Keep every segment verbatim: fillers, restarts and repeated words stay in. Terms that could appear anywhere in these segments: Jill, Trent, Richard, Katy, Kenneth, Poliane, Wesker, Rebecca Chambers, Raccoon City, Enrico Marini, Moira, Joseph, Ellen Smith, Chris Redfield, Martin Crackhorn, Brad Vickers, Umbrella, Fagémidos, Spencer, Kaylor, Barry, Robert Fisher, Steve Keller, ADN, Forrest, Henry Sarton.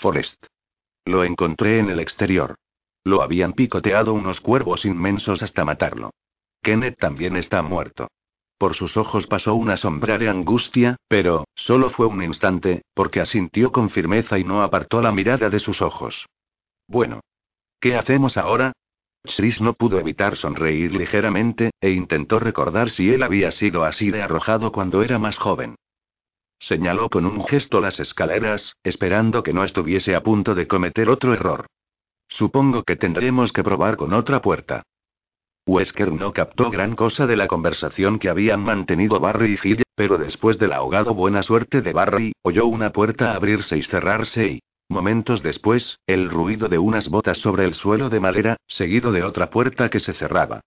Forrest. Lo encontré en el exterior. Lo habían picoteado unos cuervos inmensos hasta matarlo. Kenneth también está muerto. Por sus ojos pasó una sombra de angustia, pero solo fue un instante, porque asintió con firmeza y no apartó la mirada de sus ojos. Bueno. ¿Qué hacemos ahora? Chris no pudo evitar sonreír ligeramente, e intentó recordar si él había sido así de arrojado cuando era más joven. Señaló con un gesto las escaleras, esperando que no estuviese a punto de cometer otro error. Supongo que tendremos que probar con otra puerta. Wesker no captó gran cosa de la conversación que habían mantenido Barry y Jill, pero después del ahogado buena suerte de Barry, oyó una puerta abrirse y cerrarse y, momentos después, el ruido de unas botas sobre el suelo de madera, seguido de otra puerta que se cerraba.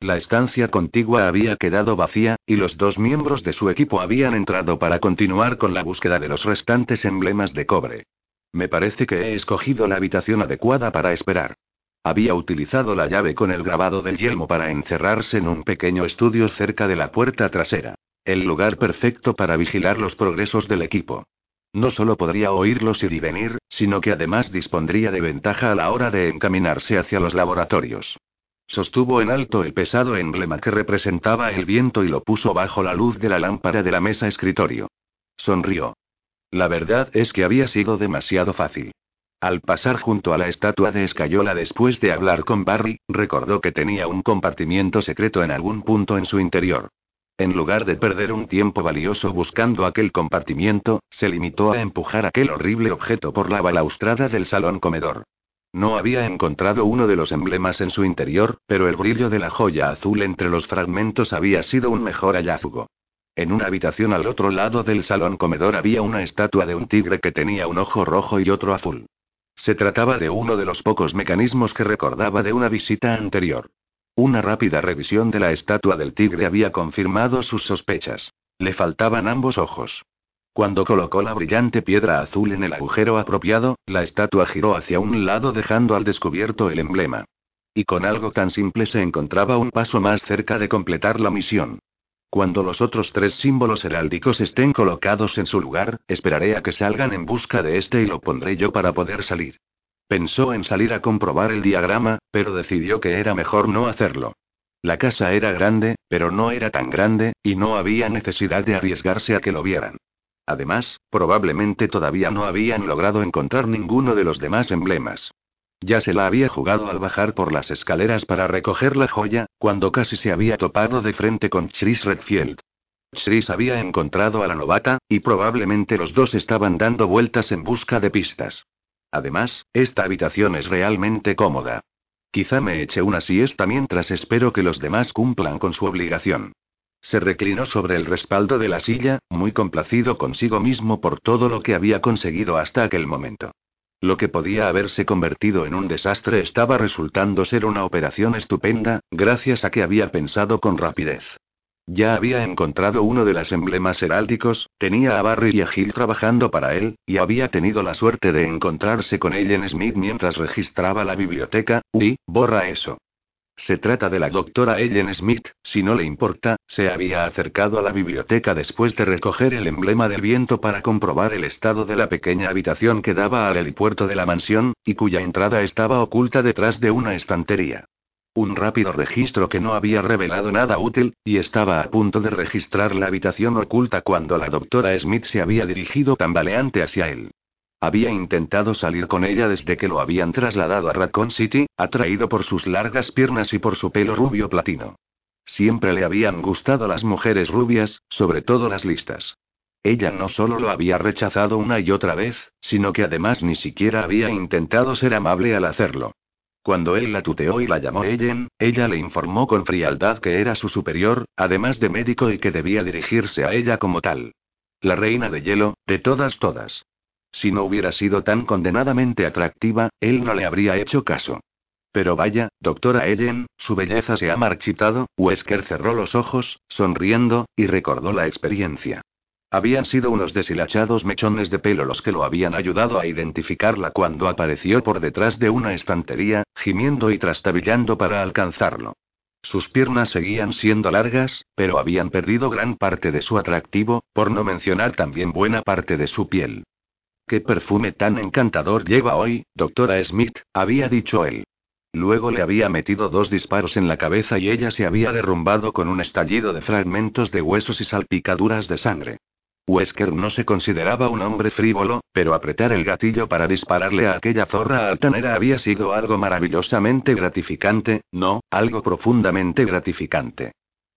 La estancia contigua había quedado vacía, y los dos miembros de su equipo habían entrado para continuar con la búsqueda de los restantes emblemas de cobre. Me parece que he escogido la habitación adecuada para esperar. Había utilizado la llave con el grabado del yelmo para encerrarse en un pequeño estudio cerca de la puerta trasera. El lugar perfecto para vigilar los progresos del equipo. No solo podría oírlos ir y venir, sino que además dispondría de ventaja a la hora de encaminarse hacia los laboratorios. Sostuvo en alto el pesado emblema que representaba el viento y lo puso bajo la luz de la lámpara de la mesa escritorio. Sonrió. La verdad es que había sido demasiado fácil. Al pasar junto a la estatua de escayola después de hablar con Barry, recordó que tenía un compartimiento secreto en algún punto en su interior. En lugar de perder un tiempo valioso buscando aquel compartimiento, se limitó a empujar aquel horrible objeto por la balaustrada del salón comedor. No había encontrado uno de los emblemas en su interior, pero el brillo de la joya azul entre los fragmentos había sido un mejor hallazgo. En una habitación al otro lado del salón comedor había una estatua de un tigre que tenía un ojo rojo y otro azul. Se trataba de uno de los pocos mecanismos que recordaba de una visita anterior. Una rápida revisión de la estatua del tigre había confirmado sus sospechas. Le faltaban ambos ojos. Cuando colocó la brillante piedra azul en el agujero apropiado, la estatua giró hacia un lado dejando al descubierto el emblema. Y con algo tan simple se encontraba un paso más cerca de completar la misión. Cuando los otros tres símbolos heráldicos estén colocados en su lugar, esperaré a que salgan en busca de este y lo pondré yo para poder salir. Pensó en salir a comprobar el diagrama, pero decidió que era mejor no hacerlo. La casa era grande, pero no era tan grande, y no había necesidad de arriesgarse a que lo vieran. Además, probablemente todavía no habían logrado encontrar ninguno de los demás emblemas. Ya se la había jugado al bajar por las escaleras para recoger la joya, cuando casi se había topado de frente con Chris Redfield. Chris había encontrado a la novata, y probablemente los dos estaban dando vueltas en busca de pistas. Además, esta habitación es realmente cómoda. Quizá me eche una siesta mientras espero que los demás cumplan con su obligación. Se reclinó sobre el respaldo de la silla, muy complacido consigo mismo por todo lo que había conseguido hasta aquel momento. Lo que podía haberse convertido en un desastre estaba resultando ser una operación estupenda, gracias a que había pensado con rapidez. Ya había encontrado uno de los emblemas heráldicos, tenía a Barry y a Jill trabajando para él, y había tenido la suerte de encontrarse con Ellen Smith mientras registraba la biblioteca. Uy, borra eso. Se trata de la doctora Ellen Smith, si no le importa, se había acercado a la biblioteca después de recoger el emblema del viento para comprobar el estado de la pequeña habitación que daba al helipuerto de la mansión, y cuya entrada estaba oculta detrás de una estantería. Un rápido registro que no había revelado nada útil, y estaba a punto de registrar la habitación oculta cuando la doctora Smith se había dirigido tambaleante hacia él. Había intentado salir con ella desde que lo habían trasladado a Raccoon City, atraído por sus largas piernas y por su pelo rubio platino. Siempre le habían gustado las mujeres rubias, sobre todo las listas. Ella no solo lo había rechazado una y otra vez, sino que además ni siquiera había intentado ser amable al hacerlo. Cuando él la tuteó y la llamó Ellen, ella le informó con frialdad que era su superior, además de médico y que debía dirigirse a ella como tal. La reina de hielo, de todas todas. Si no hubiera sido tan condenadamente atractiva, él no le habría hecho caso. Pero vaya, doctora Ellen, su belleza se ha marchitado. Wesker cerró los ojos, sonriendo, y recordó la experiencia. Habían sido unos deshilachados mechones de pelo los que lo habían ayudado a identificarla cuando apareció por detrás de una estantería, gimiendo y trastabillando para alcanzarlo. Sus piernas seguían siendo largas, pero habían perdido gran parte de su atractivo, por no mencionar también buena parte de su piel. «¿Qué perfume tan encantador lleva hoy, doctora Smith?», había dicho él. Luego le había metido dos disparos en la cabeza y ella se había derrumbado con un estallido de fragmentos de huesos y salpicaduras de sangre. Wesker no se consideraba un hombre frívolo, pero apretar el gatillo para dispararle a aquella zorra altanera había sido algo maravillosamente gratificante, no, algo profundamente gratificante.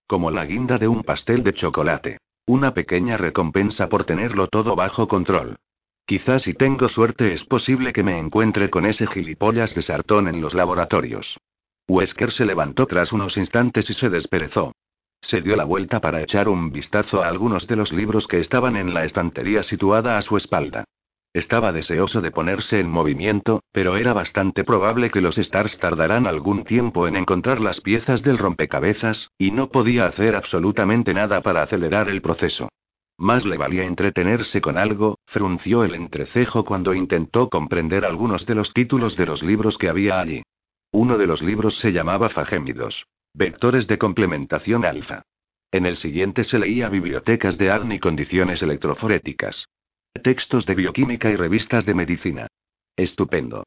Como la guinda de un pastel de chocolate. Una pequeña recompensa por tenerlo todo bajo control. Quizás si tengo suerte es posible que me encuentre con ese gilipollas de Sarton en los laboratorios. Wesker se levantó tras unos instantes y se desperezó. Se dio la vuelta para echar un vistazo a algunos de los libros que estaban en la estantería situada a su espalda. Estaba deseoso de ponerse en movimiento, pero era bastante probable que los Stars tardaran algún tiempo en encontrar las piezas del rompecabezas, y no podía hacer absolutamente nada para acelerar el proceso. Más le valía entretenerse con algo, frunció el entrecejo cuando intentó comprender algunos de los títulos de los libros que había allí. Uno de los libros se llamaba Fagémidos. Vectores de complementación alfa. En el siguiente se leía bibliotecas de A D N y condiciones electroforéticas. Textos de bioquímica y revistas de medicina. Estupendo.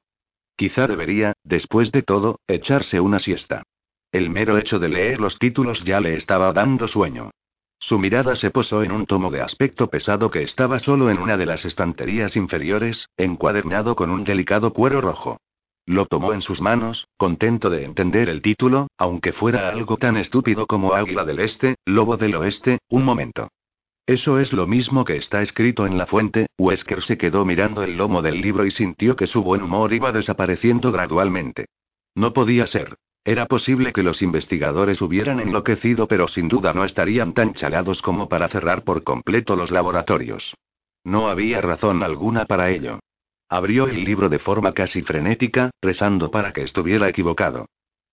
Quizá debería, después de todo, echarse una siesta. El mero hecho de leer los títulos ya le estaba dando sueño. Su mirada se posó en un tomo de aspecto pesado que estaba solo en una de las estanterías inferiores, encuadernado con un delicado cuero rojo. Lo tomó en sus manos, contento de entender el título, aunque fuera algo tan estúpido como Águila del Este, Lobo del Oeste, un momento. Eso es lo mismo que está escrito en la fuente. Wesker se quedó mirando el lomo del libro y sintió que su buen humor iba desapareciendo gradualmente. No podía ser. Era posible que los investigadores hubieran enloquecido, pero sin duda no estarían tan chalados como para cerrar por completo los laboratorios. No había razón alguna para ello. Abrió el libro de forma casi frenética, rezando para que estuviera equivocado.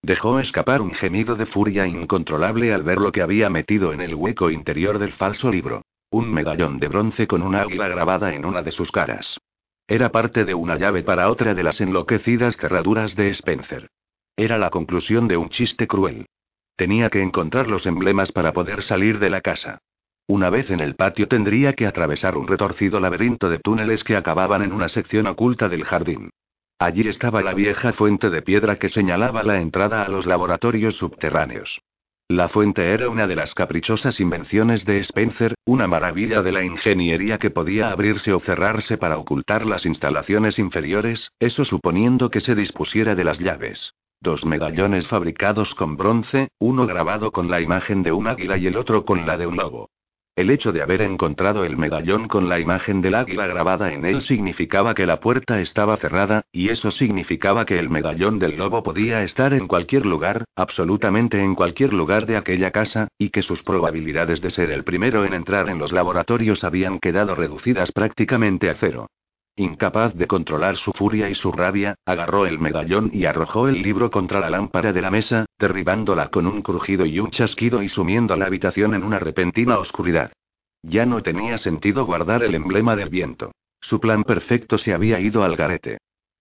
Dejó escapar un gemido de furia incontrolable al ver lo que había metido en el hueco interior del falso libro. Un medallón de bronce con una águila grabada en una de sus caras. Era parte de una llave para otra de las enloquecidas cerraduras de Spencer. Era la conclusión de un chiste cruel. Tenía que encontrar los emblemas para poder salir de la casa. Una vez en el patio tendría que atravesar un retorcido laberinto de túneles que acababan en una sección oculta del jardín. Allí estaba la vieja fuente de piedra que señalaba la entrada a los laboratorios subterráneos. La fuente era una de las caprichosas invenciones de Spencer, una maravilla de la ingeniería que podía abrirse o cerrarse para ocultar las instalaciones inferiores, eso suponiendo que se dispusiera de las llaves. Dos medallones fabricados con bronce, uno grabado con la imagen de un águila y el otro con la de un lobo. El hecho de haber encontrado el medallón con la imagen del águila grabada en él significaba que la puerta estaba cerrada, y eso significaba que el medallón del lobo podía estar en cualquier lugar, absolutamente en cualquier lugar de aquella casa, y que sus probabilidades de ser el primero en entrar en los laboratorios habían quedado reducidas prácticamente a cero. Incapaz de controlar su furia y su rabia, agarró el medallón y arrojó el libro contra la lámpara de la mesa, derribándola con un crujido y un chasquido y sumiendo la habitación en una repentina oscuridad. Ya no tenía sentido guardar el emblema del viento. Su plan perfecto se había ido al garete.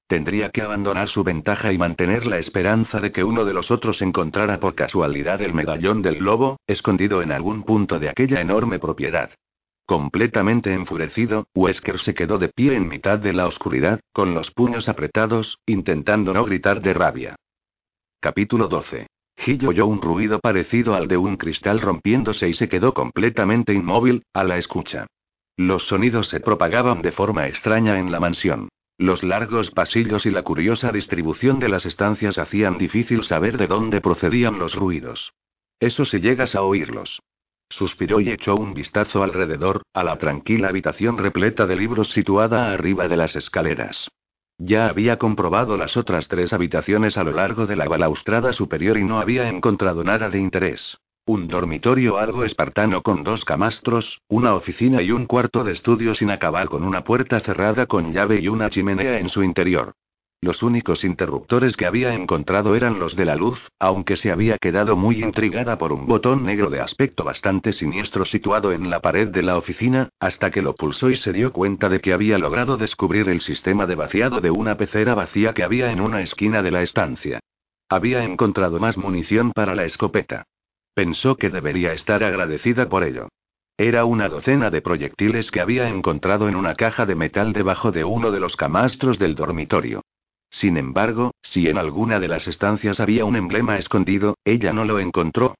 Tendría que abandonar su ventaja y mantener la esperanza de que uno de los otros encontrara por casualidad el medallón del lobo, escondido en algún punto de aquella enorme propiedad. Completamente enfurecido, Wesker se quedó de pie en mitad de la oscuridad, con los puños apretados, intentando no gritar de rabia. Capítulo doce. Jill oyó un ruido parecido al de un cristal rompiéndose y se quedó completamente inmóvil, a la escucha. Los sonidos se propagaban de forma extraña en la mansión. Los largos pasillos y la curiosa distribución de las estancias hacían difícil saber de dónde procedían los ruidos. Eso si llegas a oírlos. Suspiró y echó un vistazo alrededor, a la tranquila habitación repleta de libros situada arriba de las escaleras. Ya había comprobado las otras tres habitaciones a lo largo de la balaustrada superior y no había encontrado nada de interés. Un dormitorio algo espartano con dos camastros, una oficina y un cuarto de estudio sin acabar con una puerta cerrada con llave y una chimenea en su interior. Los únicos interruptores que había encontrado eran los de la luz, aunque se había quedado muy intrigada por un botón negro de aspecto bastante siniestro situado en la pared de la oficina, hasta que lo pulsó y se dio cuenta de que había logrado descubrir el sistema de vaciado de una pecera vacía que había en una esquina de la estancia. Había encontrado más munición para la escopeta. Pensó que debería estar agradecida por ello. Era una docena de proyectiles que había encontrado en una caja de metal debajo de uno de los camastros del dormitorio. Sin embargo, si en alguna de las estancias había un emblema escondido, ella no lo encontró.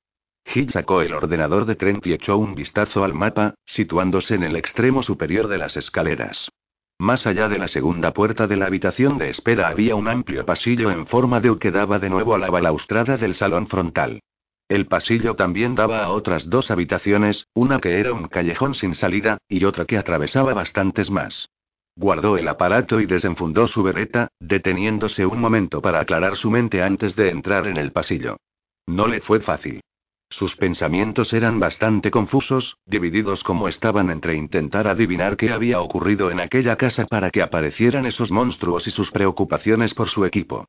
Jill sacó el ordenador de Trent y echó un vistazo al mapa, situándose en el extremo superior de las escaleras. Más allá de la segunda puerta de la habitación de espera había un amplio pasillo en forma de U que daba de nuevo a la balaustrada del salón frontal. El pasillo también daba a otras dos habitaciones, una que era un callejón sin salida, y otra que atravesaba bastantes más. Guardó el aparato y desenfundó su bereta, deteniéndose un momento para aclarar su mente antes de entrar en el pasillo. No le fue fácil. Sus pensamientos eran bastante confusos, divididos como estaban entre intentar adivinar qué había ocurrido en aquella casa para que aparecieran esos monstruos y sus preocupaciones por su equipo.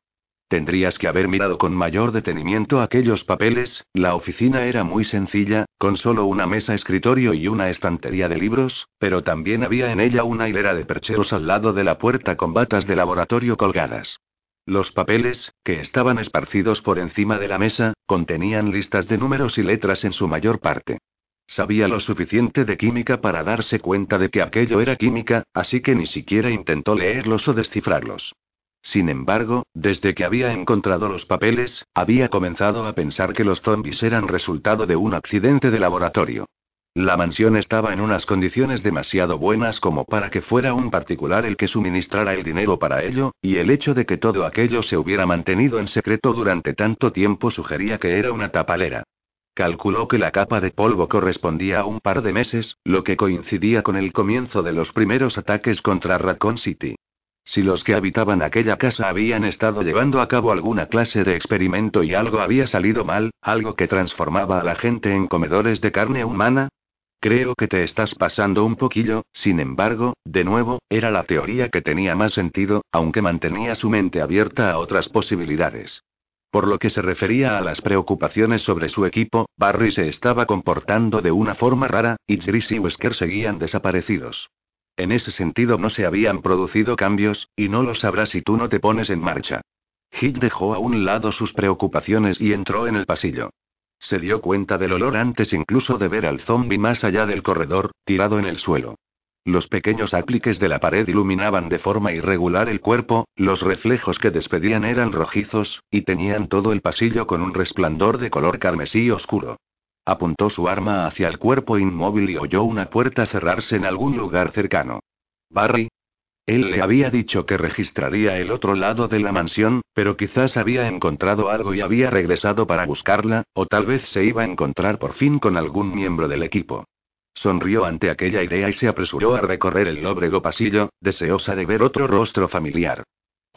Tendrías que haber mirado con mayor detenimiento aquellos papeles. La oficina era muy sencilla, con solo una mesa escritorio y una estantería de libros, pero también había en ella una hilera de percheros al lado de la puerta con batas de laboratorio colgadas. Los papeles, que estaban esparcidos por encima de la mesa, contenían listas de números y letras en su mayor parte. Sabía lo suficiente de química para darse cuenta de que aquello era química, así que ni siquiera intentó leerlos o descifrarlos. Sin embargo, desde que había encontrado los papeles, había comenzado a pensar que los zombies eran resultado de un accidente de laboratorio. La mansión estaba en unas condiciones demasiado buenas como para que fuera un particular el que suministrara el dinero para ello, y el hecho de que todo aquello se hubiera mantenido en secreto durante tanto tiempo sugería que era una tapalera. Calculó que la capa de polvo correspondía a un par de meses, lo que coincidía con el comienzo de los primeros ataques contra Raccoon City. Si los que habitaban aquella casa habían estado llevando a cabo alguna clase de experimento y algo había salido mal, algo que transformaba a la gente en comedores de carne humana. Creo que te estás pasando un poquillo. Sin embargo, de nuevo, era la teoría que tenía más sentido, aunque mantenía su mente abierta a otras posibilidades. Por lo que se refería a las preocupaciones sobre su equipo, Barry se estaba comportando de una forma rara, y Chris y Wesker seguían desaparecidos. En ese sentido no se habían producido cambios, y no lo sabrás si tú no te pones en marcha. Hill dejó a un lado sus preocupaciones y entró en el pasillo. Se dio cuenta del olor antes incluso de ver al zombi más allá del corredor, tirado en el suelo. Los pequeños apliques de la pared iluminaban de forma irregular el cuerpo, los reflejos que despedían eran rojizos, y tenían todo el pasillo con un resplandor de color carmesí oscuro. Apuntó su arma hacia el cuerpo inmóvil y oyó una puerta cerrarse en algún lugar cercano. Barry. Él le había dicho que registraría el otro lado de la mansión, pero quizás había encontrado algo y había regresado para buscarla, o tal vez se iba a encontrar por fin con algún miembro del equipo. Sonrió ante aquella idea y se apresuró a recorrer el lóbrego pasillo, deseosa de ver otro rostro familiar.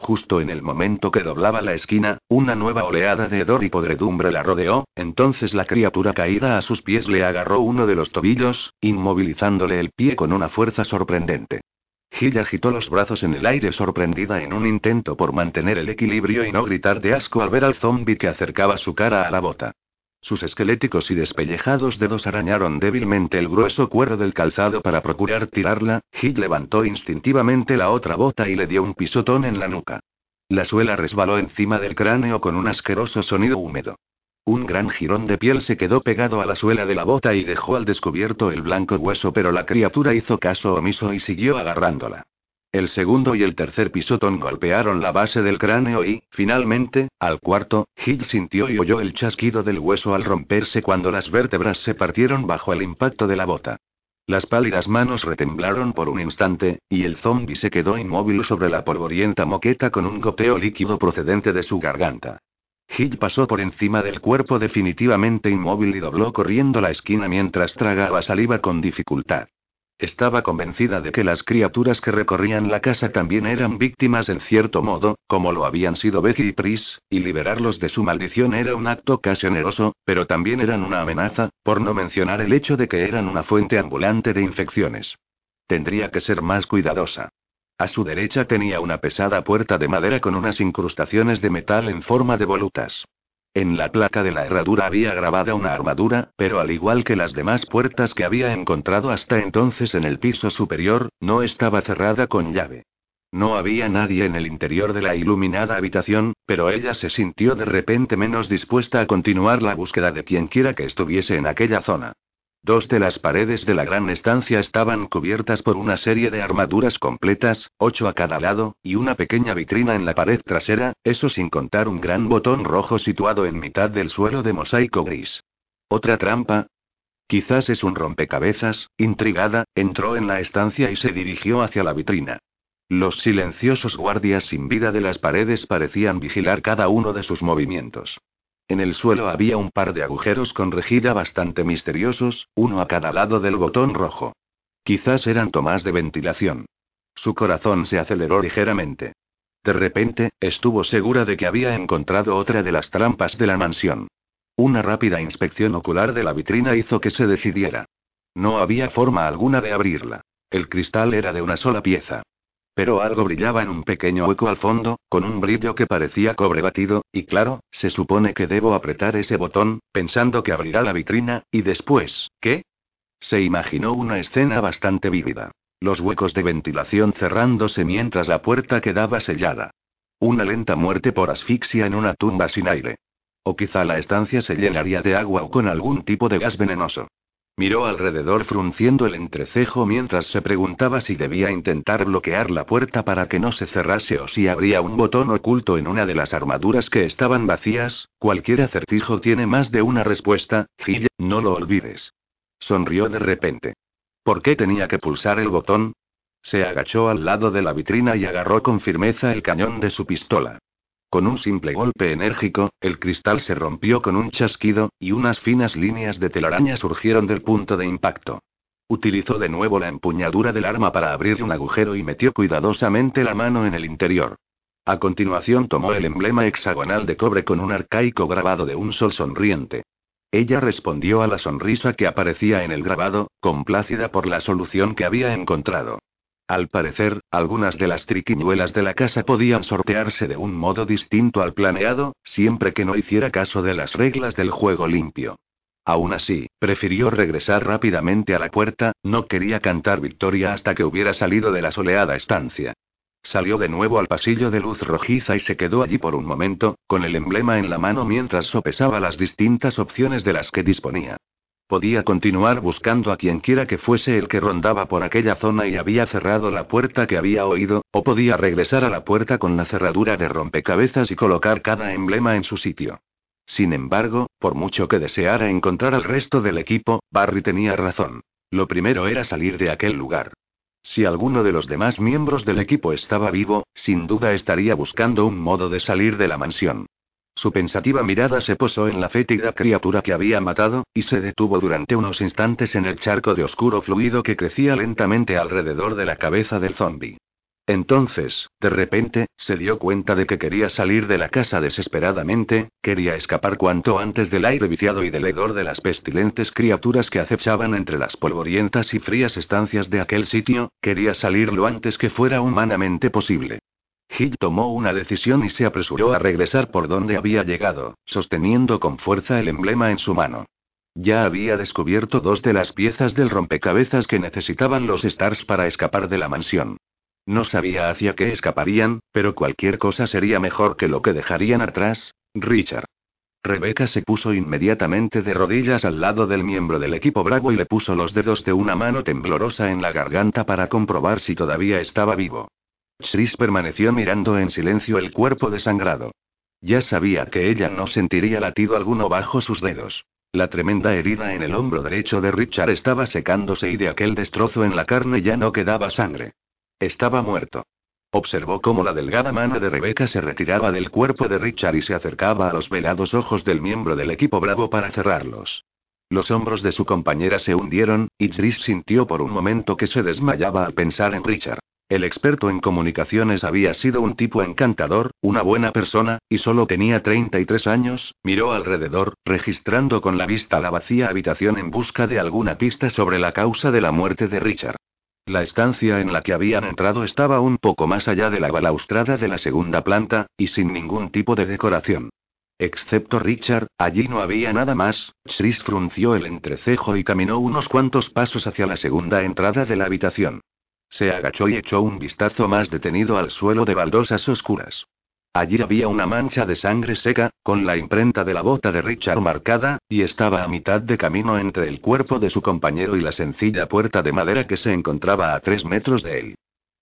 Justo en el momento que doblaba la esquina, una nueva oleada de hedor y podredumbre la rodeó, entonces la criatura caída a sus pies le agarró uno de los tobillos, inmovilizándole el pie con una fuerza sorprendente. Jill agitó los brazos en el aire sorprendida en un intento por mantener el equilibrio y no gritar de asco al ver al zombi que acercaba su cara a la bota. Sus esqueléticos y despellejados dedos arañaron débilmente el grueso cuero del calzado para procurar tirarla. Jill levantó instintivamente la otra bota y le dio un pisotón en la nuca. La suela resbaló encima del cráneo con un asqueroso sonido húmedo. Un gran jirón de piel se quedó pegado a la suela de la bota y dejó al descubierto el blanco hueso, pero la criatura hizo caso omiso y siguió agarrándola. El segundo y el tercer pisotón golpearon la base del cráneo y, finalmente, al cuarto, Hill sintió y oyó el chasquido del hueso al romperse cuando las vértebras se partieron bajo el impacto de la bota. Las pálidas manos retemblaron por un instante, y el zombi se quedó inmóvil sobre la polvorienta moqueta con un goteo líquido procedente de su garganta. Hill pasó por encima del cuerpo definitivamente inmóvil y dobló corriendo la esquina mientras tragaba saliva con dificultad. Estaba convencida de que las criaturas que recorrían la casa también eran víctimas en cierto modo, como lo habían sido Becky y Pris, y liberarlos de su maldición era un acto casi oneroso, pero también eran una amenaza, por no mencionar el hecho de que eran una fuente ambulante de infecciones. Tendría que ser más cuidadosa. A su derecha tenía una pesada puerta de madera con unas incrustaciones de metal en forma de volutas. En la placa de la herradura había grabada una armadura, pero al igual que las demás puertas que había encontrado hasta entonces en el piso superior, no estaba cerrada con llave. No había nadie en el interior de la iluminada habitación, pero ella se sintió de repente menos dispuesta a continuar la búsqueda de quienquiera que estuviese en aquella zona. Dos de las paredes de la gran estancia estaban cubiertas por una serie de armaduras completas, ocho a cada lado, y una pequeña vitrina en la pared trasera, eso sin contar un gran botón rojo situado en mitad del suelo de mosaico gris. ¿Otra trampa? Quizás es un rompecabezas. Intrigada, entró en la estancia y se dirigió hacia la vitrina. Los silenciosos guardias sin vida de las paredes parecían vigilar cada uno de sus movimientos. En el suelo había un par de agujeros con rejilla bastante misteriosos, uno a cada lado del botón rojo. Quizás eran tomas de ventilación. Su corazón se aceleró ligeramente. De repente, estuvo segura de que había encontrado otra de las trampas de la mansión. Una rápida inspección ocular de la vitrina hizo que se decidiera. No había forma alguna de abrirla. El cristal era de una sola pieza. Pero algo brillaba en un pequeño hueco al fondo, con un brillo que parecía cobre batido, y claro, se supone que debo apretar ese botón, pensando que abrirá la vitrina, y después, ¿qué? Se imaginó una escena bastante vívida. Los huecos de ventilación cerrándose mientras la puerta quedaba sellada. Una lenta muerte por asfixia en una tumba sin aire. O quizá la estancia se llenaría de agua o con algún tipo de gas venenoso. Miró alrededor frunciendo el entrecejo mientras se preguntaba si debía intentar bloquear la puerta para que no se cerrase o si habría un botón oculto en una de las armaduras que estaban vacías. Cualquier acertijo tiene más de una respuesta, Jill, no lo olvides. Sonrió de repente. ¿Por qué tenía que pulsar el botón? Se agachó al lado de la vitrina y agarró con firmeza el cañón de su pistola. Con un simple golpe enérgico, el cristal se rompió con un chasquido, y unas finas líneas de telaraña surgieron del punto de impacto. Utilizó de nuevo la empuñadura del arma para abrir un agujero y metió cuidadosamente la mano en el interior. A continuación tomó el emblema hexagonal de cobre con un arcaico grabado de un sol sonriente. Ella respondió a la sonrisa que aparecía en el grabado, complacida por la solución que había encontrado. Al parecer, algunas de las triquiñuelas de la casa podían sortearse de un modo distinto al planeado, siempre que no hiciera caso de las reglas del juego limpio. Aún así, prefirió regresar rápidamente a la puerta, no quería cantar victoria hasta que hubiera salido de la soleada estancia. Salió de nuevo al pasillo de luz rojiza y se quedó allí por un momento, con el emblema en la mano mientras sopesaba las distintas opciones de las que disponía. Podía continuar buscando a quienquiera que fuese el que rondaba por aquella zona y había cerrado la puerta que había oído, o podía regresar a la puerta con la cerradura de rompecabezas y colocar cada emblema en su sitio. Sin embargo, por mucho que deseara encontrar al resto del equipo, Barry tenía razón. Lo primero era salir de aquel lugar. Si alguno de los demás miembros del equipo estaba vivo, sin duda estaría buscando un modo de salir de la mansión. Su pensativa mirada se posó en la fétida criatura que había matado, y se detuvo durante unos instantes en el charco de oscuro fluido que crecía lentamente alrededor de la cabeza del zombi. Entonces, de repente, se dio cuenta de que quería salir de la casa desesperadamente, quería escapar cuanto antes del aire viciado y del hedor de las pestilentes criaturas que acechaban entre las polvorientas y frías estancias de aquel sitio, quería salir lo antes que fuera humanamente posible. Jill tomó una decisión y se apresuró a regresar por donde había llegado, sosteniendo con fuerza el emblema en su mano. Ya había descubierto dos de las piezas del rompecabezas que necesitaban los Stars para escapar de la mansión. No sabía hacia qué escaparían, pero cualquier cosa sería mejor que lo que dejarían atrás, Richard. Rebecca se puso inmediatamente de rodillas al lado del miembro del equipo Bravo y le puso los dedos de una mano temblorosa en la garganta para comprobar si todavía estaba vivo. Chris permaneció mirando en silencio el cuerpo desangrado. Ya sabía que ella no sentiría latido alguno bajo sus dedos. La tremenda herida en el hombro derecho de Richard estaba secándose y de aquel destrozo en la carne ya no quedaba sangre. Estaba muerto. Observó cómo la delgada mano de Rebecca se retiraba del cuerpo de Richard y se acercaba a los velados ojos del miembro del equipo Bravo para cerrarlos. Los hombros de su compañera se hundieron, y Chris sintió por un momento que se desmayaba al pensar en Richard. El experto en comunicaciones había sido un tipo encantador, una buena persona, y solo tenía treinta y tres años, miró alrededor, registrando con la vista la vacía habitación en busca de alguna pista sobre la causa de la muerte de Richard. La estancia en la que habían entrado estaba un poco más allá de la balaustrada de la segunda planta, y sin ningún tipo de decoración. Excepto Richard, allí no había nada más. Chris frunció el entrecejo y caminó unos cuantos pasos hacia la segunda entrada de la habitación. Se agachó y echó un vistazo más detenido al suelo de baldosas oscuras. Allí había una mancha de sangre seca, con la imprenta de la bota de Richard marcada, y estaba a mitad de camino entre el cuerpo de su compañero y la sencilla puerta de madera que se encontraba a tres metros de él.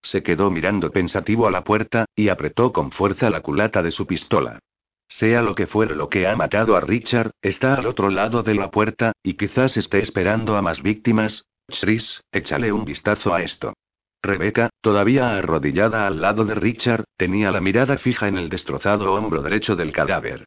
Se quedó mirando pensativo a la puerta, y apretó con fuerza la culata de su pistola. Sea lo que fuera lo que ha matado a Richard, está al otro lado de la puerta, y quizás esté esperando a más víctimas. Chris, échale un vistazo a esto. Rebecca, todavía arrodillada al lado de Richard, tenía la mirada fija en el destrozado hombro derecho del cadáver.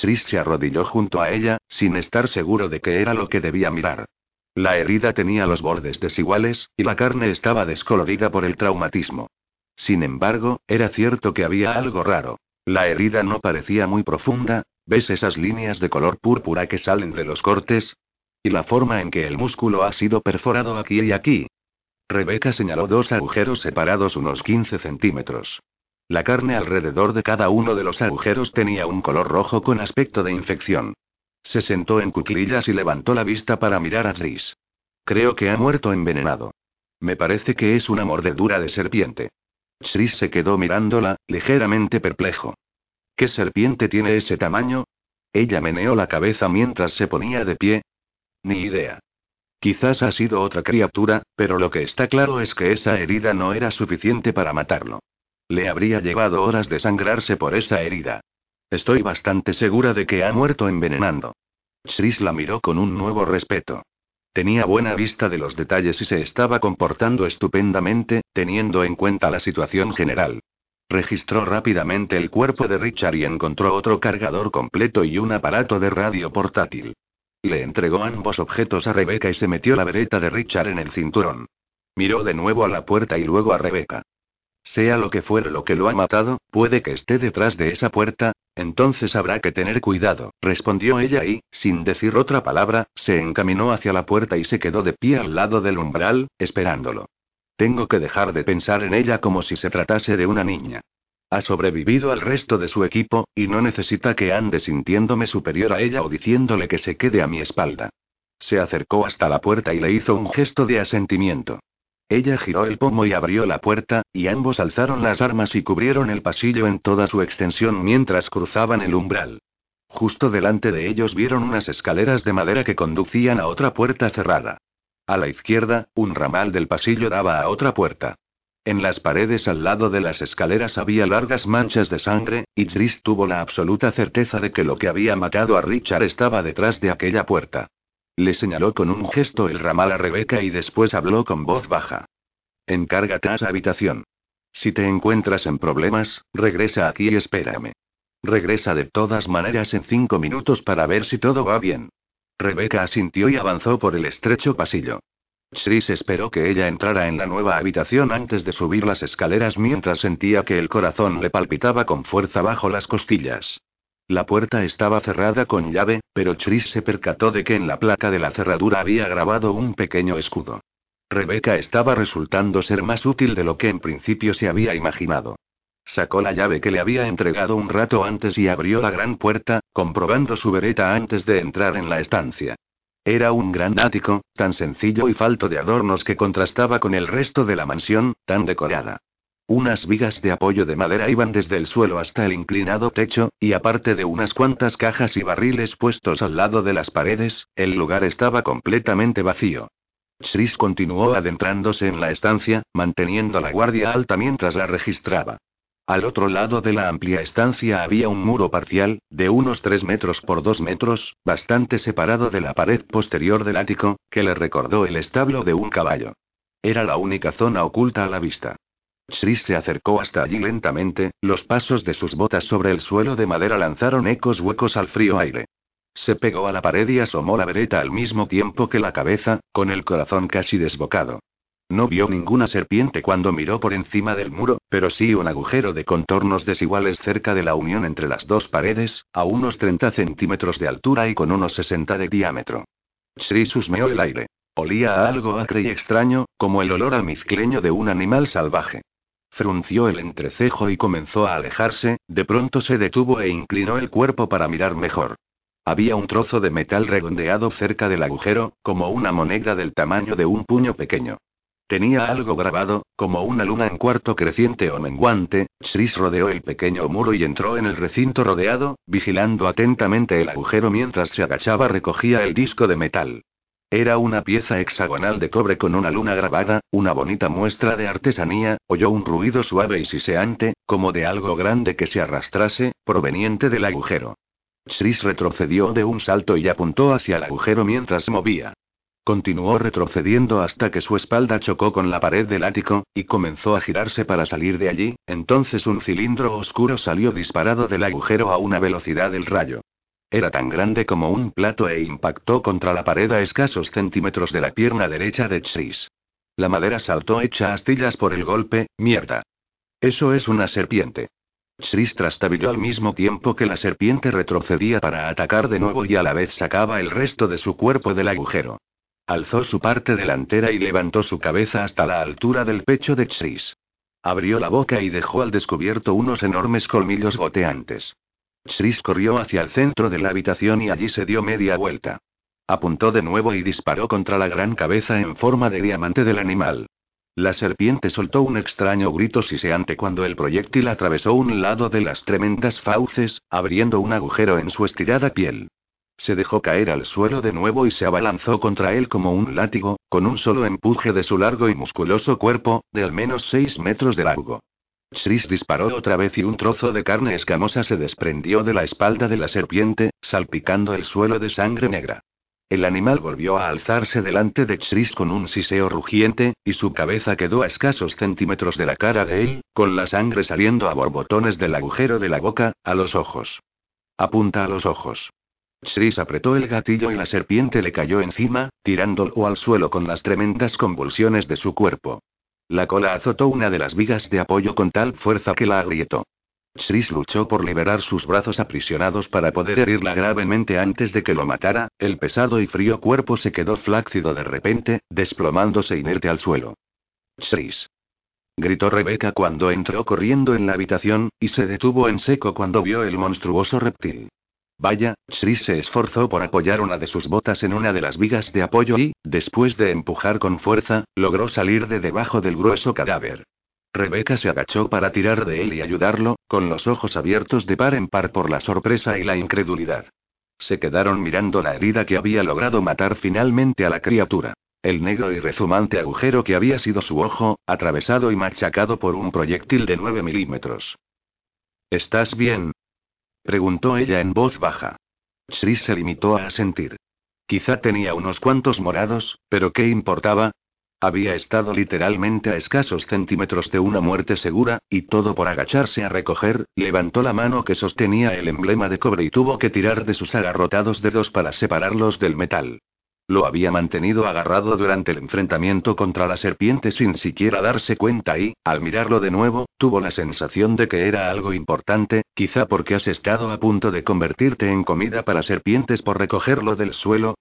Chris se arrodilló junto a ella, sin estar seguro de que era lo que debía mirar. La herida tenía los bordes desiguales, y la carne estaba descolorida por el traumatismo. Sin embargo, era cierto que había algo raro. La herida no parecía muy profunda, ¿ves esas líneas de color púrpura que salen de los cortes? Y la forma en que el músculo ha sido perforado aquí y aquí. Rebecca señaló dos agujeros separados unos quince centímetros. La carne alrededor de cada uno de los agujeros tenía un color rojo con aspecto de infección. Se sentó en cuclillas y levantó la vista para mirar a Chris. Creo que ha muerto envenenado. Me parece que es una mordedura de serpiente. Chris se quedó mirándola, ligeramente perplejo. ¿Qué serpiente tiene ese tamaño? Ella meneó la cabeza mientras se ponía de pie. Ni idea. Quizás ha sido otra criatura, pero lo que está claro es que esa herida no era suficiente para matarlo. Le habría llevado horas de sangrarse por esa herida. Estoy bastante segura de que ha muerto envenenando. Chris la miró con un nuevo respeto. Tenía buena vista de los detalles y se estaba comportando estupendamente, teniendo en cuenta la situación general. Registró rápidamente el cuerpo de Richard y encontró otro cargador completo y un aparato de radio portátil. Le entregó ambos objetos a Rebecca y se metió la bereta de Richard en el cinturón. Miró de nuevo a la puerta y luego a Rebecca. Sea lo que fuera lo que lo ha matado, puede que esté detrás de esa puerta, entonces habrá que tener cuidado, respondió ella y, sin decir otra palabra, se encaminó hacia la puerta y se quedó de pie al lado del umbral, esperándolo. Tengo que dejar de pensar en ella como si se tratase de una niña. Ha sobrevivido al resto de su equipo, y no necesita que ande sintiéndome superior a ella o diciéndole que se quede a mi espalda. Se acercó hasta la puerta y le hizo un gesto de asentimiento. Ella giró el pomo y abrió la puerta, y ambos alzaron las armas y cubrieron el pasillo en toda su extensión mientras cruzaban el umbral. Justo delante de ellos vieron unas escaleras de madera que conducían a otra puerta cerrada. A la izquierda, un ramal del pasillo daba a otra puerta. En las paredes al lado de las escaleras había largas manchas de sangre, y Chris tuvo la absoluta certeza de que lo que había matado a Richard estaba detrás de aquella puerta. Le señaló con un gesto el ramal a Rebecca y después habló con voz baja. Encárgate a esa habitación. Si te encuentras en problemas, regresa aquí y espérame. Regresa de todas maneras en cinco minutos para ver si todo va bien. Rebecca asintió y avanzó por el estrecho pasillo. Chris esperó que ella entrara en la nueva habitación antes de subir las escaleras mientras sentía que el corazón le palpitaba con fuerza bajo las costillas. La puerta estaba cerrada con llave, pero Chris se percató de que en la placa de la cerradura había grabado un pequeño escudo. Rebecca estaba resultando ser más útil de lo que en principio se había imaginado. Sacó la llave que le había entregado un rato antes y abrió la gran puerta, comprobando su vereta antes de entrar en la estancia. Era un gran ático, tan sencillo y falto de adornos que contrastaba con el resto de la mansión, tan decorada. Unas vigas de apoyo de madera iban desde el suelo hasta el inclinado techo, y aparte de unas cuantas cajas y barriles puestos al lado de las paredes, el lugar estaba completamente vacío. Chris continuó adentrándose en la estancia, manteniendo la guardia alta mientras la registraba. Al otro lado de la amplia estancia había un muro parcial, de unos tres metros por dos metros, bastante separado de la pared posterior del ático, que le recordó el establo de un caballo. Era la única zona oculta a la vista. Chris se acercó hasta allí lentamente, los pasos de sus botas sobre el suelo de madera lanzaron ecos huecos al frío aire. Se pegó a la pared y asomó la vereta al mismo tiempo que la cabeza, con el corazón casi desbocado. No vio ninguna serpiente cuando miró por encima del muro, pero sí un agujero de contornos desiguales cerca de la unión entre las dos paredes, a unos treinta centímetros de altura y con unos sesenta de diámetro. Chris husmeó el aire. Olía a algo acre y extraño, como el olor almizcleño de un animal salvaje. Frunció el entrecejo y comenzó a alejarse, de pronto se detuvo e inclinó el cuerpo para mirar mejor. Había un trozo de metal redondeado cerca del agujero, como una moneda del tamaño de un puño pequeño. Tenía algo grabado, como una luna en cuarto creciente o menguante. Chris rodeó el pequeño muro y entró en el recinto rodeado, vigilando atentamente el agujero mientras se agachaba recogía el disco de metal. Era una pieza hexagonal de cobre con una luna grabada, una bonita muestra de artesanía. Oyó un ruido suave y siseante, como de algo grande que se arrastrase, proveniente del agujero. Chris retrocedió de un salto y apuntó hacia el agujero mientras movía. Continuó retrocediendo hasta que su espalda chocó con la pared del ático, y comenzó a girarse para salir de allí. Entonces un cilindro oscuro salió disparado del agujero a una velocidad del rayo. Era tan grande como un plato e impactó contra la pared a escasos centímetros de la pierna derecha de Chris. La madera saltó hecha astillas por el golpe. ¡Mierda! Eso es una serpiente. Chris trastabilló al mismo tiempo que la serpiente retrocedía para atacar de nuevo y a la vez sacaba el resto de su cuerpo del agujero. Alzó su parte delantera y levantó su cabeza hasta la altura del pecho de Chris. Abrió la boca y dejó al descubierto unos enormes colmillos goteantes. Chris corrió hacia el centro de la habitación y allí se dio media vuelta. Apuntó de nuevo y disparó contra la gran cabeza en forma de diamante del animal. La serpiente soltó un extraño grito siseante cuando el proyectil atravesó un lado de las tremendas fauces, abriendo un agujero en su estirada piel. Se dejó caer al suelo de nuevo y se abalanzó contra él como un látigo, con un solo empuje de su largo y musculoso cuerpo, de al menos seis metros de largo. Chris disparó otra vez y un trozo de carne escamosa se desprendió de la espalda de la serpiente, salpicando el suelo de sangre negra. El animal volvió a alzarse delante de Chris con un siseo rugiente, y su cabeza quedó a escasos centímetros de la cara de él, con la sangre saliendo a borbotones del agujero de la boca, a los ojos. Apunta a los ojos. Chris apretó el gatillo y la serpiente le cayó encima, tirándolo al suelo con las tremendas convulsiones de su cuerpo. La cola azotó una de las vigas de apoyo con tal fuerza que la agrietó. Chris luchó por liberar sus brazos aprisionados para poder herirla gravemente antes de que lo matara. El pesado y frío cuerpo se quedó flácido de repente, desplomándose inerte al suelo. Chris. Gritó Rebecca cuando entró corriendo en la habitación, y se detuvo en seco cuando vio el monstruoso reptil. Vaya, Chris se esforzó por apoyar una de sus botas en una de las vigas de apoyo y, después de empujar con fuerza, logró salir de debajo del grueso cadáver. Rebecca se agachó para tirar de él y ayudarlo, con los ojos abiertos de par en par por la sorpresa y la incredulidad. Se quedaron mirando la herida que había logrado matar finalmente a la criatura. El negro y rezumante agujero que había sido su ojo, atravesado y machacado por un proyectil de nueve milímetros. ¿Estás bien? Preguntó ella en voz baja. Chris se limitó a asentir. Quizá tenía unos cuantos morados, pero ¿qué importaba? Había estado literalmente a escasos centímetros de una muerte segura, y todo por agacharse a recoger. Levantó la mano que sostenía el emblema de cobre y tuvo que tirar de sus agarrotados dedos para separarlos del metal. Lo había mantenido agarrado durante el enfrentamiento contra la serpiente sin siquiera darse cuenta y, al mirarlo de nuevo, tuvo la sensación de que era algo importante, quizá porque has estado a punto de convertirte en comida para serpientes por recogerlo del suelo.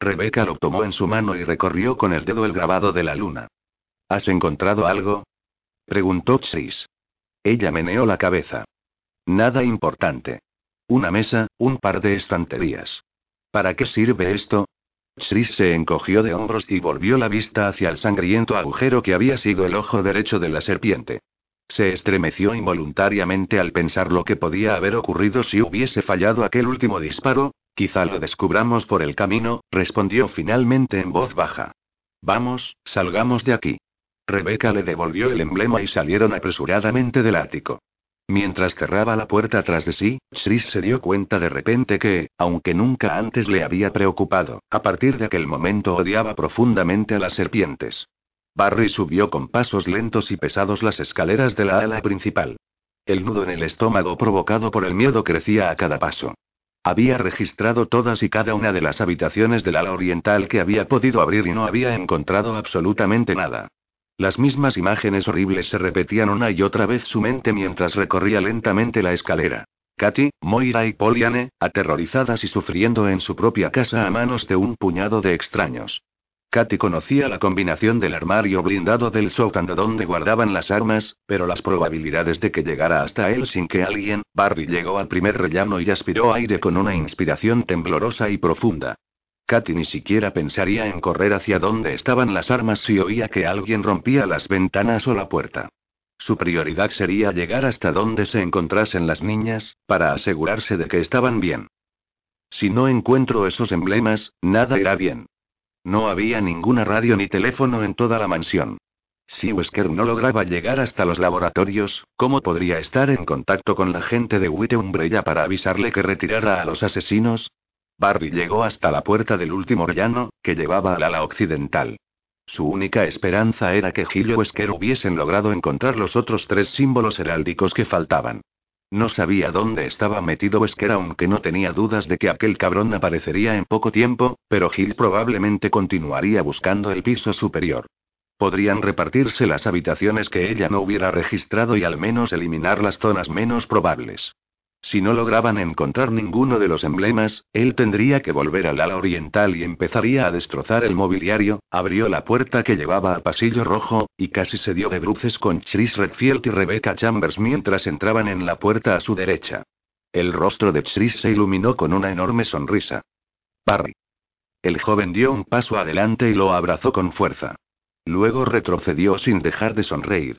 Rebecca lo tomó en su mano y recorrió con el dedo el grabado de la luna. ¿Has encontrado algo? Preguntó Chris. Ella meneó la cabeza. Nada importante. Una mesa, un par de estanterías. ¿Para qué sirve esto? Chris se encogió de hombros y volvió la vista hacia el sangriento agujero que había sido el ojo derecho de la serpiente. Se estremeció involuntariamente al pensar lo que podía haber ocurrido si hubiese fallado aquel último disparo. Quizá lo descubramos por el camino, respondió finalmente en voz baja. Vamos, salgamos de aquí. Rebecca le devolvió el emblema y salieron apresuradamente del ático. Mientras cerraba la puerta tras de sí, Chris se dio cuenta de repente que, aunque nunca antes le había preocupado, a partir de aquel momento odiaba profundamente a las serpientes. Barry subió con pasos lentos y pesados las escaleras de la ala principal. El nudo en el estómago provocado por el miedo crecía a cada paso. Había registrado todas y cada una de las habitaciones del ala oriental que había podido abrir y no había encontrado absolutamente nada. Las mismas imágenes horribles se repetían una y otra vez su mente mientras recorría lentamente la escalera. Katy, Moira y Poliane, aterrorizadas y sufriendo en su propia casa a manos de un puñado de extraños. Katy conocía la combinación del armario blindado del sótano donde guardaban las armas, pero las probabilidades de que llegara hasta él sin que alguien... Barry llegó al primer rellano y aspiró aire con una inspiración temblorosa y profunda. Katy ni siquiera pensaría en correr hacia donde estaban las armas si oía que alguien rompía las ventanas o la puerta. Su prioridad sería llegar hasta donde se encontrasen las niñas, para asegurarse de que estaban bien. Si no encuentro esos emblemas, nada irá bien. No había ninguna radio ni teléfono en toda la mansión. Si Wesker no lograba llegar hasta los laboratorios, ¿cómo podría estar en contacto con la gente de White Umbrella para avisarle que retirara a los asesinos? Barry llegó hasta la puerta del último llano, que llevaba al ala occidental. Su única esperanza era que Jill y Wesker hubiesen logrado encontrar los otros tres símbolos heráldicos que faltaban. No sabía dónde estaba metido Wesker, aunque no tenía dudas de que aquel cabrón aparecería en poco tiempo, pero Jill probablemente continuaría buscando el piso superior. Podrían repartirse las habitaciones que ella no hubiera registrado y al menos eliminar las zonas menos probables. Si no lograban encontrar ninguno de los emblemas, él tendría que volver al ala oriental y empezaría a destrozar el mobiliario. Abrió la puerta que llevaba al pasillo rojo, y casi se dio de bruces con Chris Redfield y Rebecca Chambers mientras entraban en la puerta a su derecha. El rostro de Chris se iluminó con una enorme sonrisa. Barry. El joven dio un paso adelante y lo abrazó con fuerza. Luego retrocedió sin dejar de sonreír.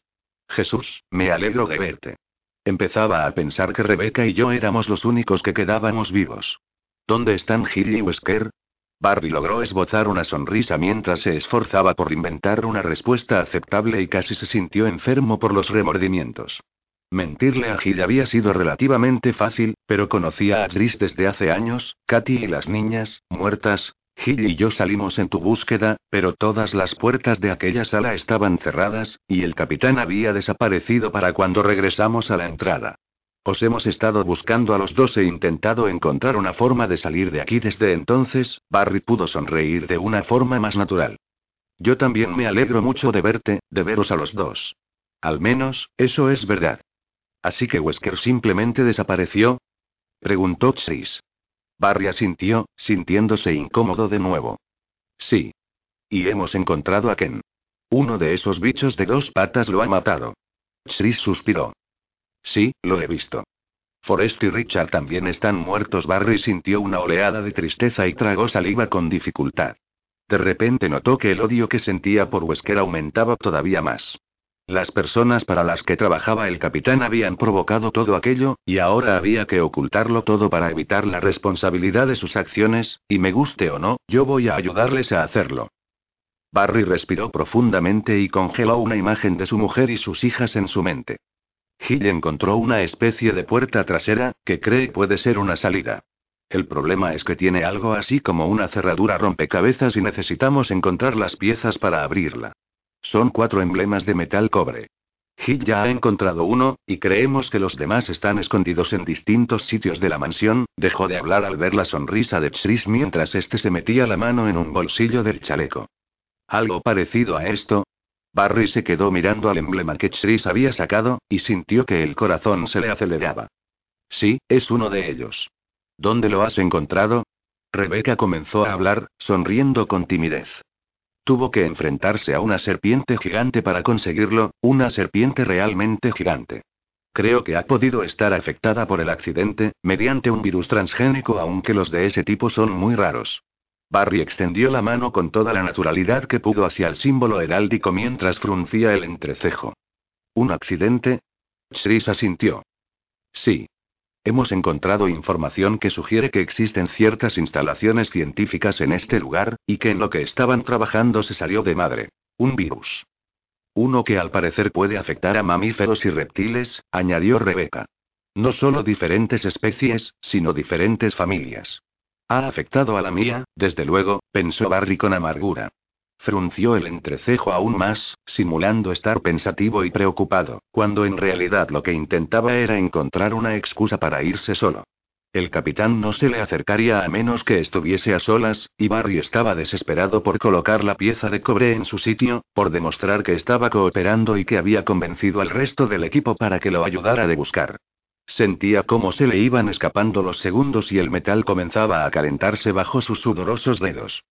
Jesús, me alegro de verte. Empezaba a pensar que Rebecca y yo éramos los únicos que quedábamos vivos. ¿Dónde están Jill y Wesker? Barry logró esbozar una sonrisa mientras se esforzaba por inventar una respuesta aceptable y casi se sintió enfermo por los remordimientos. Mentirle a Jill había sido relativamente fácil, pero conocía a Chris desde hace años. Katy y las niñas, muertas. Jill y yo salimos en tu búsqueda, pero todas las puertas de aquella sala estaban cerradas, y el capitán había desaparecido para cuando regresamos a la entrada. Os hemos estado buscando a los dos e intentado encontrar una forma de salir de aquí desde entonces. Barry pudo sonreír de una forma más natural. Yo también me alegro mucho de verte, de veros a los dos. Al menos, eso es verdad. ¿Así que Wesker simplemente desapareció?, preguntó Chris. Barry asintió, sintiéndose incómodo de nuevo. Sí. Y hemos encontrado a Ken. Uno de esos bichos de dos patas lo ha matado. Chris suspiró. Sí, lo he visto. Forrest y Richard también están muertos. Barry sintió una oleada de tristeza y tragó saliva con dificultad. De repente notó que el odio que sentía por Wesker aumentaba todavía más. Las personas para las que trabajaba el capitán habían provocado todo aquello, y ahora había que ocultarlo todo para evitar la responsabilidad de sus acciones, y me guste o no, yo voy a ayudarles a hacerlo. Barry respiró profundamente y congeló una imagen de su mujer y sus hijas en su mente. Jill encontró una especie de puerta trasera, que cree puede ser una salida. El problema es que tiene algo así como una cerradura rompecabezas y necesitamos encontrar las piezas para abrirla. Son cuatro emblemas de metal cobre. Jill ya ha encontrado uno, y creemos que los demás están escondidos en distintos sitios de la mansión. Dejó de hablar al ver la sonrisa de Chris mientras este se metía la mano en un bolsillo del chaleco. ¿Algo parecido a esto? Barry se quedó mirando al emblema que Chris había sacado, y sintió que el corazón se le aceleraba. Sí, es uno de ellos. ¿Dónde lo has encontrado? Rebecca comenzó a hablar, sonriendo con timidez. Tuvo que enfrentarse a una serpiente gigante para conseguirlo, una serpiente realmente gigante. Creo que ha podido estar afectada por el accidente, mediante un virus transgénico, aunque los de ese tipo son muy raros. Barry extendió la mano con toda la naturalidad que pudo hacia el símbolo heráldico mientras fruncía el entrecejo. ¿Un accidente? Chris asintió. Sí. Hemos encontrado información que sugiere que existen ciertas instalaciones científicas en este lugar, y que en lo que estaban trabajando se salió de madre. Un virus. Uno que al parecer puede afectar a mamíferos y reptiles, añadió Rebecca. No solo diferentes especies, sino diferentes familias. Ha afectado a la mía, desde luego, pensó Barry con amargura. Frunció el entrecejo aún más, simulando estar pensativo y preocupado, cuando en realidad lo que intentaba era encontrar una excusa para irse solo. El capitán no se le acercaría a menos que estuviese a solas, y Barry estaba desesperado por colocar la pieza de cobre en su sitio, por demostrar que estaba cooperando y que había convencido al resto del equipo para que lo ayudara de buscar. Sentía cómo se le iban escapando los segundos y el metal comenzaba a calentarse bajo sus sudorosos dedos.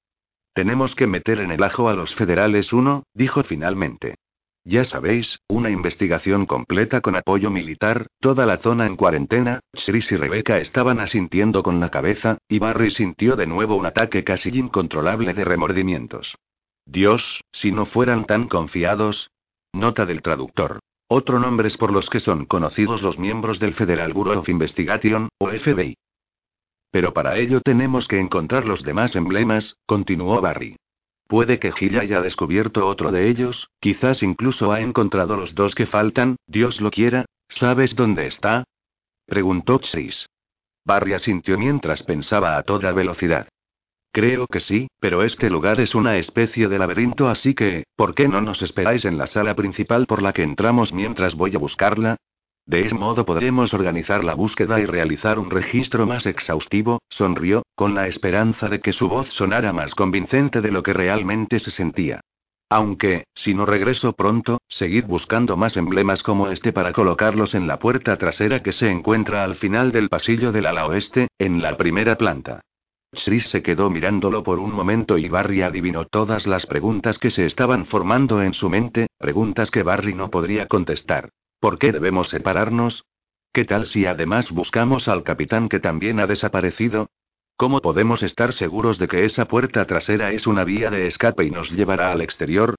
Tenemos que meter en el ajo a los federales uno, dijo finalmente. Ya sabéis, una investigación completa con apoyo militar, toda la zona en cuarentena. Chris y Rebecca estaban asintiendo con la cabeza, y Barry sintió de nuevo un ataque casi incontrolable de remordimientos. Dios, si no fueran tan confiados. Nota del traductor. Otro nombres por los que son conocidos los miembros del Federal Bureau of Investigation, o F B I. Pero para ello tenemos que encontrar los demás emblemas, continuó Barry. Puede que Jill haya descubierto otro de ellos, quizás incluso ha encontrado los dos que faltan, Dios lo quiera. ¿Sabes dónde está?, preguntó Chris. Barry asintió mientras pensaba a toda velocidad. Creo que sí, pero este lugar es una especie de laberinto, así que, ¿por qué no nos esperáis en la sala principal por la que entramos mientras voy a buscarla? De ese modo podremos organizar la búsqueda y realizar un registro más exhaustivo, sonrió, con la esperanza de que su voz sonara más convincente de lo que realmente se sentía. Aunque, si no regreso pronto, seguid buscando más emblemas como este para colocarlos en la puerta trasera que se encuentra al final del pasillo del ala oeste, en la primera planta. Chris se quedó mirándolo por un momento y Barry adivinó todas las preguntas que se estaban formando en su mente, preguntas que Barry no podría contestar. ¿Por qué debemos separarnos? ¿Qué tal si además buscamos al capitán que también ha desaparecido? ¿Cómo podemos estar seguros de que esa puerta trasera es una vía de escape y nos llevará al exterior?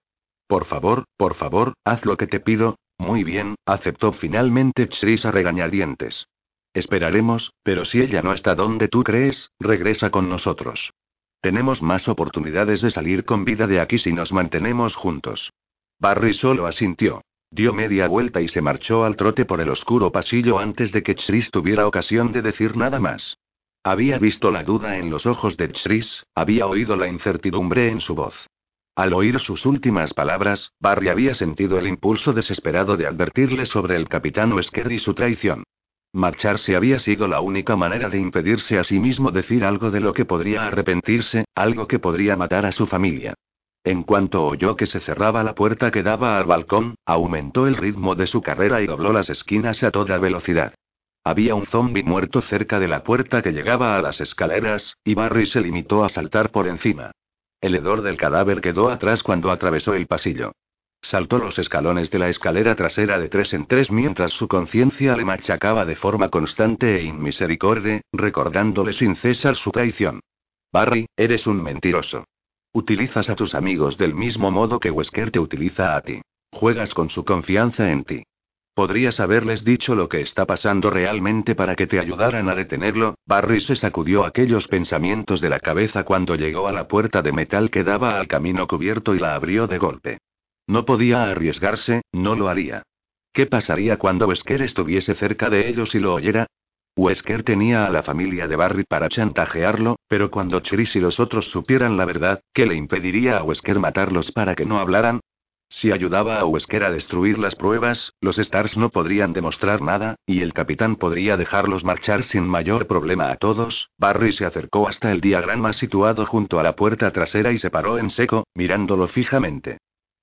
Por favor, por favor, haz lo que te pido. Muy bien, aceptó finalmente Chris a regañadientes. Esperaremos, pero si ella no está donde tú crees, regresa con nosotros. Tenemos más oportunidades de salir con vida de aquí si nos mantenemos juntos. Barry solo asintió. Dio media vuelta y se marchó al trote por el oscuro pasillo antes de que Chris tuviera ocasión de decir nada más. Había visto la duda en los ojos de Chris, había oído la incertidumbre en su voz. Al oír sus últimas palabras, Barry había sentido el impulso desesperado de advertirle sobre el capitán Wesker y su traición. Marcharse había sido la única manera de impedirse a sí mismo decir algo de lo que podría arrepentirse, algo que podría matar a su familia. En cuanto oyó que se cerraba la puerta que daba al balcón, aumentó el ritmo de su carrera y dobló las esquinas a toda velocidad. Había un zombi muerto cerca de la puerta que llegaba a las escaleras, y Barry se limitó a saltar por encima. El hedor del cadáver quedó atrás cuando atravesó el pasillo. Saltó los escalones de la escalera trasera de tres en tres mientras su conciencia le machacaba de forma constante e inmisericorde, recordándole sin cesar su traición. Barry, eres un mentiroso. Utilizas a tus amigos del mismo modo que Wesker te utiliza a ti. Juegas con su confianza en ti. Podrías haberles dicho lo que está pasando realmente para que te ayudaran a detenerlo. Barry se sacudió aquellos pensamientos de la cabeza cuando llegó a la puerta de metal que daba al camino cubierto y la abrió de golpe. No podía arriesgarse, no lo haría. ¿Qué pasaría cuando Wesker estuviese cerca de ellos y lo oyera? Wesker tenía a la familia de Barry para chantajearlo, pero cuando Chris y los otros supieran la verdad, ¿qué le impediría a Wesker matarlos para que no hablaran? Si ayudaba a Wesker a destruir las pruebas, los Stars no podrían demostrar nada, y el capitán podría dejarlos marchar sin mayor problema a todos. Barry se acercó hasta el diagrama situado junto a la puerta trasera y se paró en seco, mirándolo fijamente.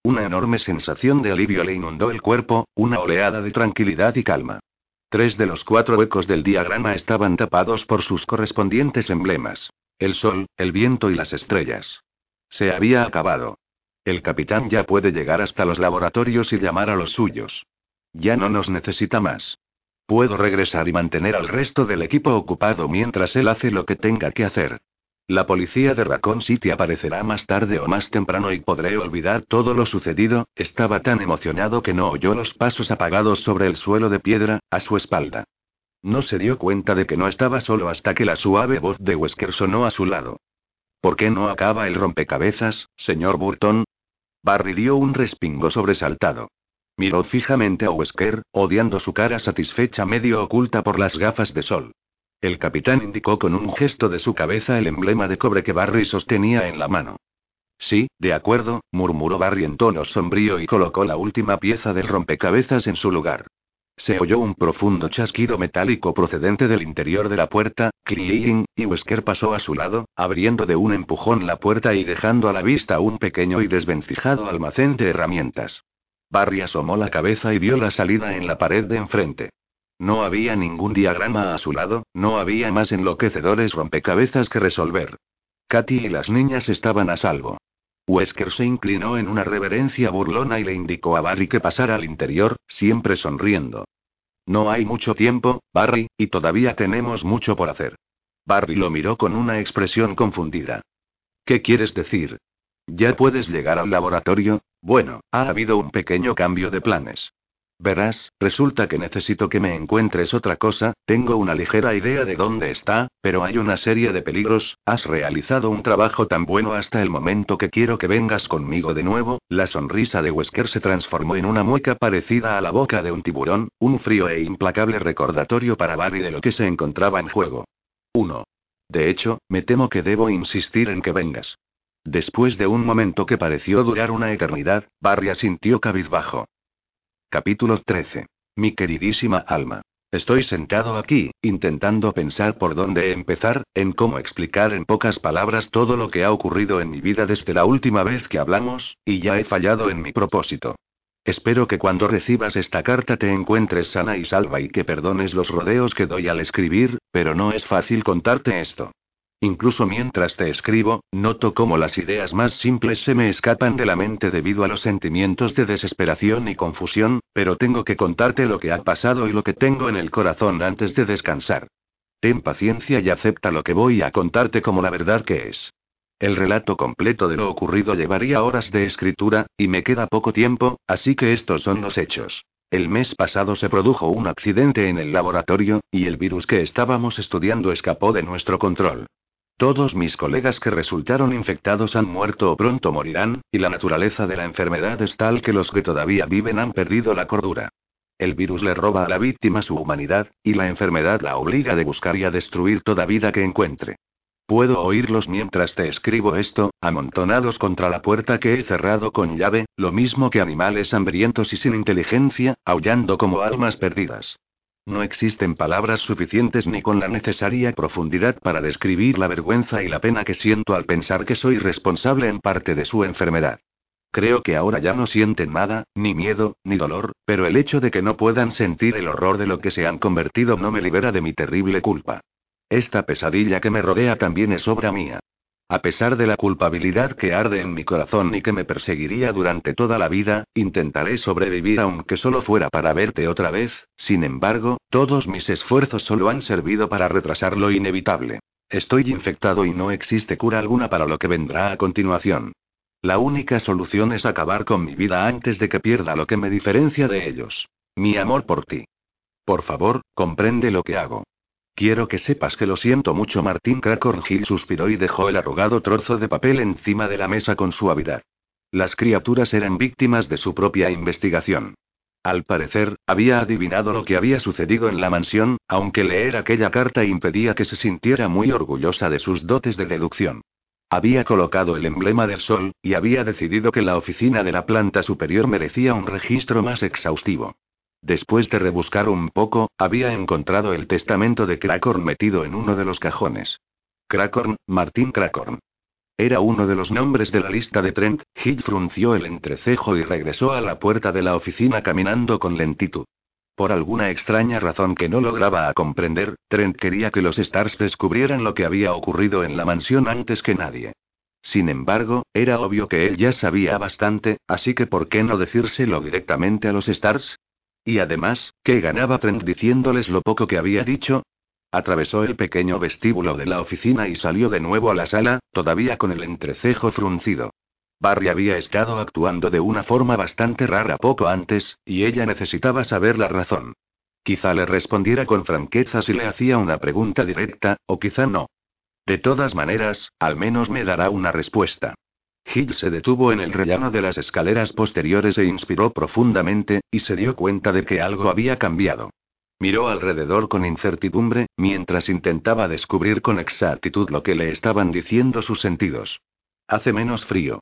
Una enorme sensación de alivio le inundó el cuerpo, una oleada de tranquilidad y calma. Tres de los cuatro huecos del diagrama estaban tapados por sus correspondientes emblemas. El sol, el viento y las estrellas. Se había acabado. El capitán ya puede llegar hasta los laboratorios y llamar a los suyos. Ya no nos necesita más. Puedo regresar y mantener al resto del equipo ocupado mientras él hace lo que tenga que hacer. La policía de Raccoon City aparecerá más tarde o más temprano y podré olvidar todo lo sucedido. Estaba tan emocionado que no oyó los pasos apagados sobre el suelo de piedra, a su espalda. No se dio cuenta de que no estaba solo hasta que la suave voz de Wesker sonó a su lado. ¿Por qué no acaba el rompecabezas, señor Burton? Barry dio un respingo sobresaltado. Miró fijamente a Wesker, odiando su cara satisfecha medio oculta por las gafas de sol. El capitán indicó con un gesto de su cabeza el emblema de cobre que Barry sostenía en la mano. Sí, de acuerdo, murmuró Barry en tono sombrío y colocó la última pieza del rompecabezas en su lugar. Se oyó un profundo chasquido metálico procedente del interior de la puerta, cling, y Wesker pasó a su lado, abriendo de un empujón la puerta y dejando a la vista un pequeño y desvencijado almacén de herramientas. Barry asomó la cabeza y vio la salida en la pared de enfrente. No había ningún diagrama a su lado, no había más enloquecedores rompecabezas que resolver. Katy y las niñas estaban a salvo. Wesker se inclinó en una reverencia burlona y le indicó a Barry que pasara al interior, siempre sonriendo. No hay mucho tiempo, Barry, y todavía tenemos mucho por hacer. Barry lo miró con una expresión confundida. ¿Qué quieres decir? ¿Ya puedes llegar al laboratorio? Bueno, ha habido un pequeño cambio de planes. Verás, resulta que necesito que me encuentres otra cosa, tengo una ligera idea de dónde está, pero hay una serie de peligros, has realizado un trabajo tan bueno hasta el momento que quiero que vengas conmigo de nuevo. La sonrisa de Wesker se transformó en una mueca parecida a la boca de un tiburón, un frío e implacable recordatorio para Barry de lo que se encontraba en juego. uno. De hecho, me temo que debo insistir en que vengas. Después de un momento que pareció durar una eternidad, Barry asintió cabizbajo. Capítulo trece. Mi queridísima alma. Estoy sentado aquí, intentando pensar por dónde empezar, en cómo explicar en pocas palabras todo lo que ha ocurrido en mi vida desde la última vez que hablamos, y ya he fallado en mi propósito. Espero que cuando recibas esta carta te encuentres sana y salva y que perdones los rodeos que doy al escribir, pero no es fácil contarte esto. Incluso mientras te escribo, noto cómo las ideas más simples se me escapan de la mente debido a los sentimientos de desesperación y confusión, pero tengo que contarte lo que ha pasado y lo que tengo en el corazón antes de descansar. Ten paciencia y acepta lo que voy a contarte como la verdad que es. El relato completo de lo ocurrido llevaría horas de escritura, y me queda poco tiempo, así que estos son los hechos. El mes pasado se produjo un accidente en el laboratorio, y el virus que estábamos estudiando escapó de nuestro control. Todos mis colegas que resultaron infectados han muerto o pronto morirán, y la naturaleza de la enfermedad es tal que los que todavía viven han perdido la cordura. El virus le roba a la víctima su humanidad, y la enfermedad la obliga a buscar y a destruir toda vida que encuentre. Puedo oírlos mientras te escribo esto, amontonados contra la puerta que he cerrado con llave, lo mismo que animales hambrientos y sin inteligencia, aullando como almas perdidas. No existen palabras suficientes ni con la necesaria profundidad para describir la vergüenza y la pena que siento al pensar que soy responsable en parte de su enfermedad. Creo que ahora ya no sienten nada, ni miedo, ni dolor, pero el hecho de que no puedan sentir el horror de lo que se han convertido no me libera de mi terrible culpa. Esta pesadilla que me rodea también es obra mía. A pesar de la culpabilidad que arde en mi corazón y que me perseguiría durante toda la vida, intentaré sobrevivir aunque solo fuera para verte otra vez, sin embargo, todos mis esfuerzos solo han servido para retrasar lo inevitable. Estoy infectado y no existe cura alguna para lo que vendrá a continuación. La única solución es acabar con mi vida antes de que pierda lo que me diferencia de ellos. Mi amor por ti. Por favor, comprende lo que hago. Quiero que sepas que lo siento mucho. Martin Crackhorn Jill suspiró y dejó el arrugado trozo de papel encima de la mesa con suavidad. Las criaturas eran víctimas de su propia investigación. Al parecer, había adivinado lo que había sucedido en la mansión, aunque leer aquella carta impedía que se sintiera muy orgullosa de sus dotes de deducción. Había colocado el emblema del sol, y había decidido que la oficina de la planta superior merecía un registro más exhaustivo. Después de rebuscar un poco, había encontrado el testamento de Crackhorn metido en uno de los cajones. Crackhorn, Martin Crackhorn. Era uno de los nombres de la lista de Trent. Hill frunció el entrecejo y regresó a la puerta de la oficina caminando con lentitud. Por alguna extraña razón que no lograba comprender, Trent quería que los Stars descubrieran lo que había ocurrido en la mansión antes que nadie. Sin embargo, era obvio que él ya sabía bastante, así que ¿por qué no decírselo directamente a los Stars? Y además, ¿qué ganaba Trent diciéndoles lo poco que había dicho? Atravesó el pequeño vestíbulo de la oficina y salió de nuevo a la sala, todavía con el entrecejo fruncido. Barry había estado actuando de una forma bastante rara poco antes, y ella necesitaba saber la razón. Quizá le respondiera con franqueza si le hacía una pregunta directa, o quizá no. De todas maneras, al menos me dará una respuesta. Jill se detuvo en el rellano de las escaleras posteriores e inspiró profundamente, y se dio cuenta de que algo había cambiado. Miró alrededor con incertidumbre, mientras intentaba descubrir con exactitud lo que le estaban diciendo sus sentidos. Hace menos frío.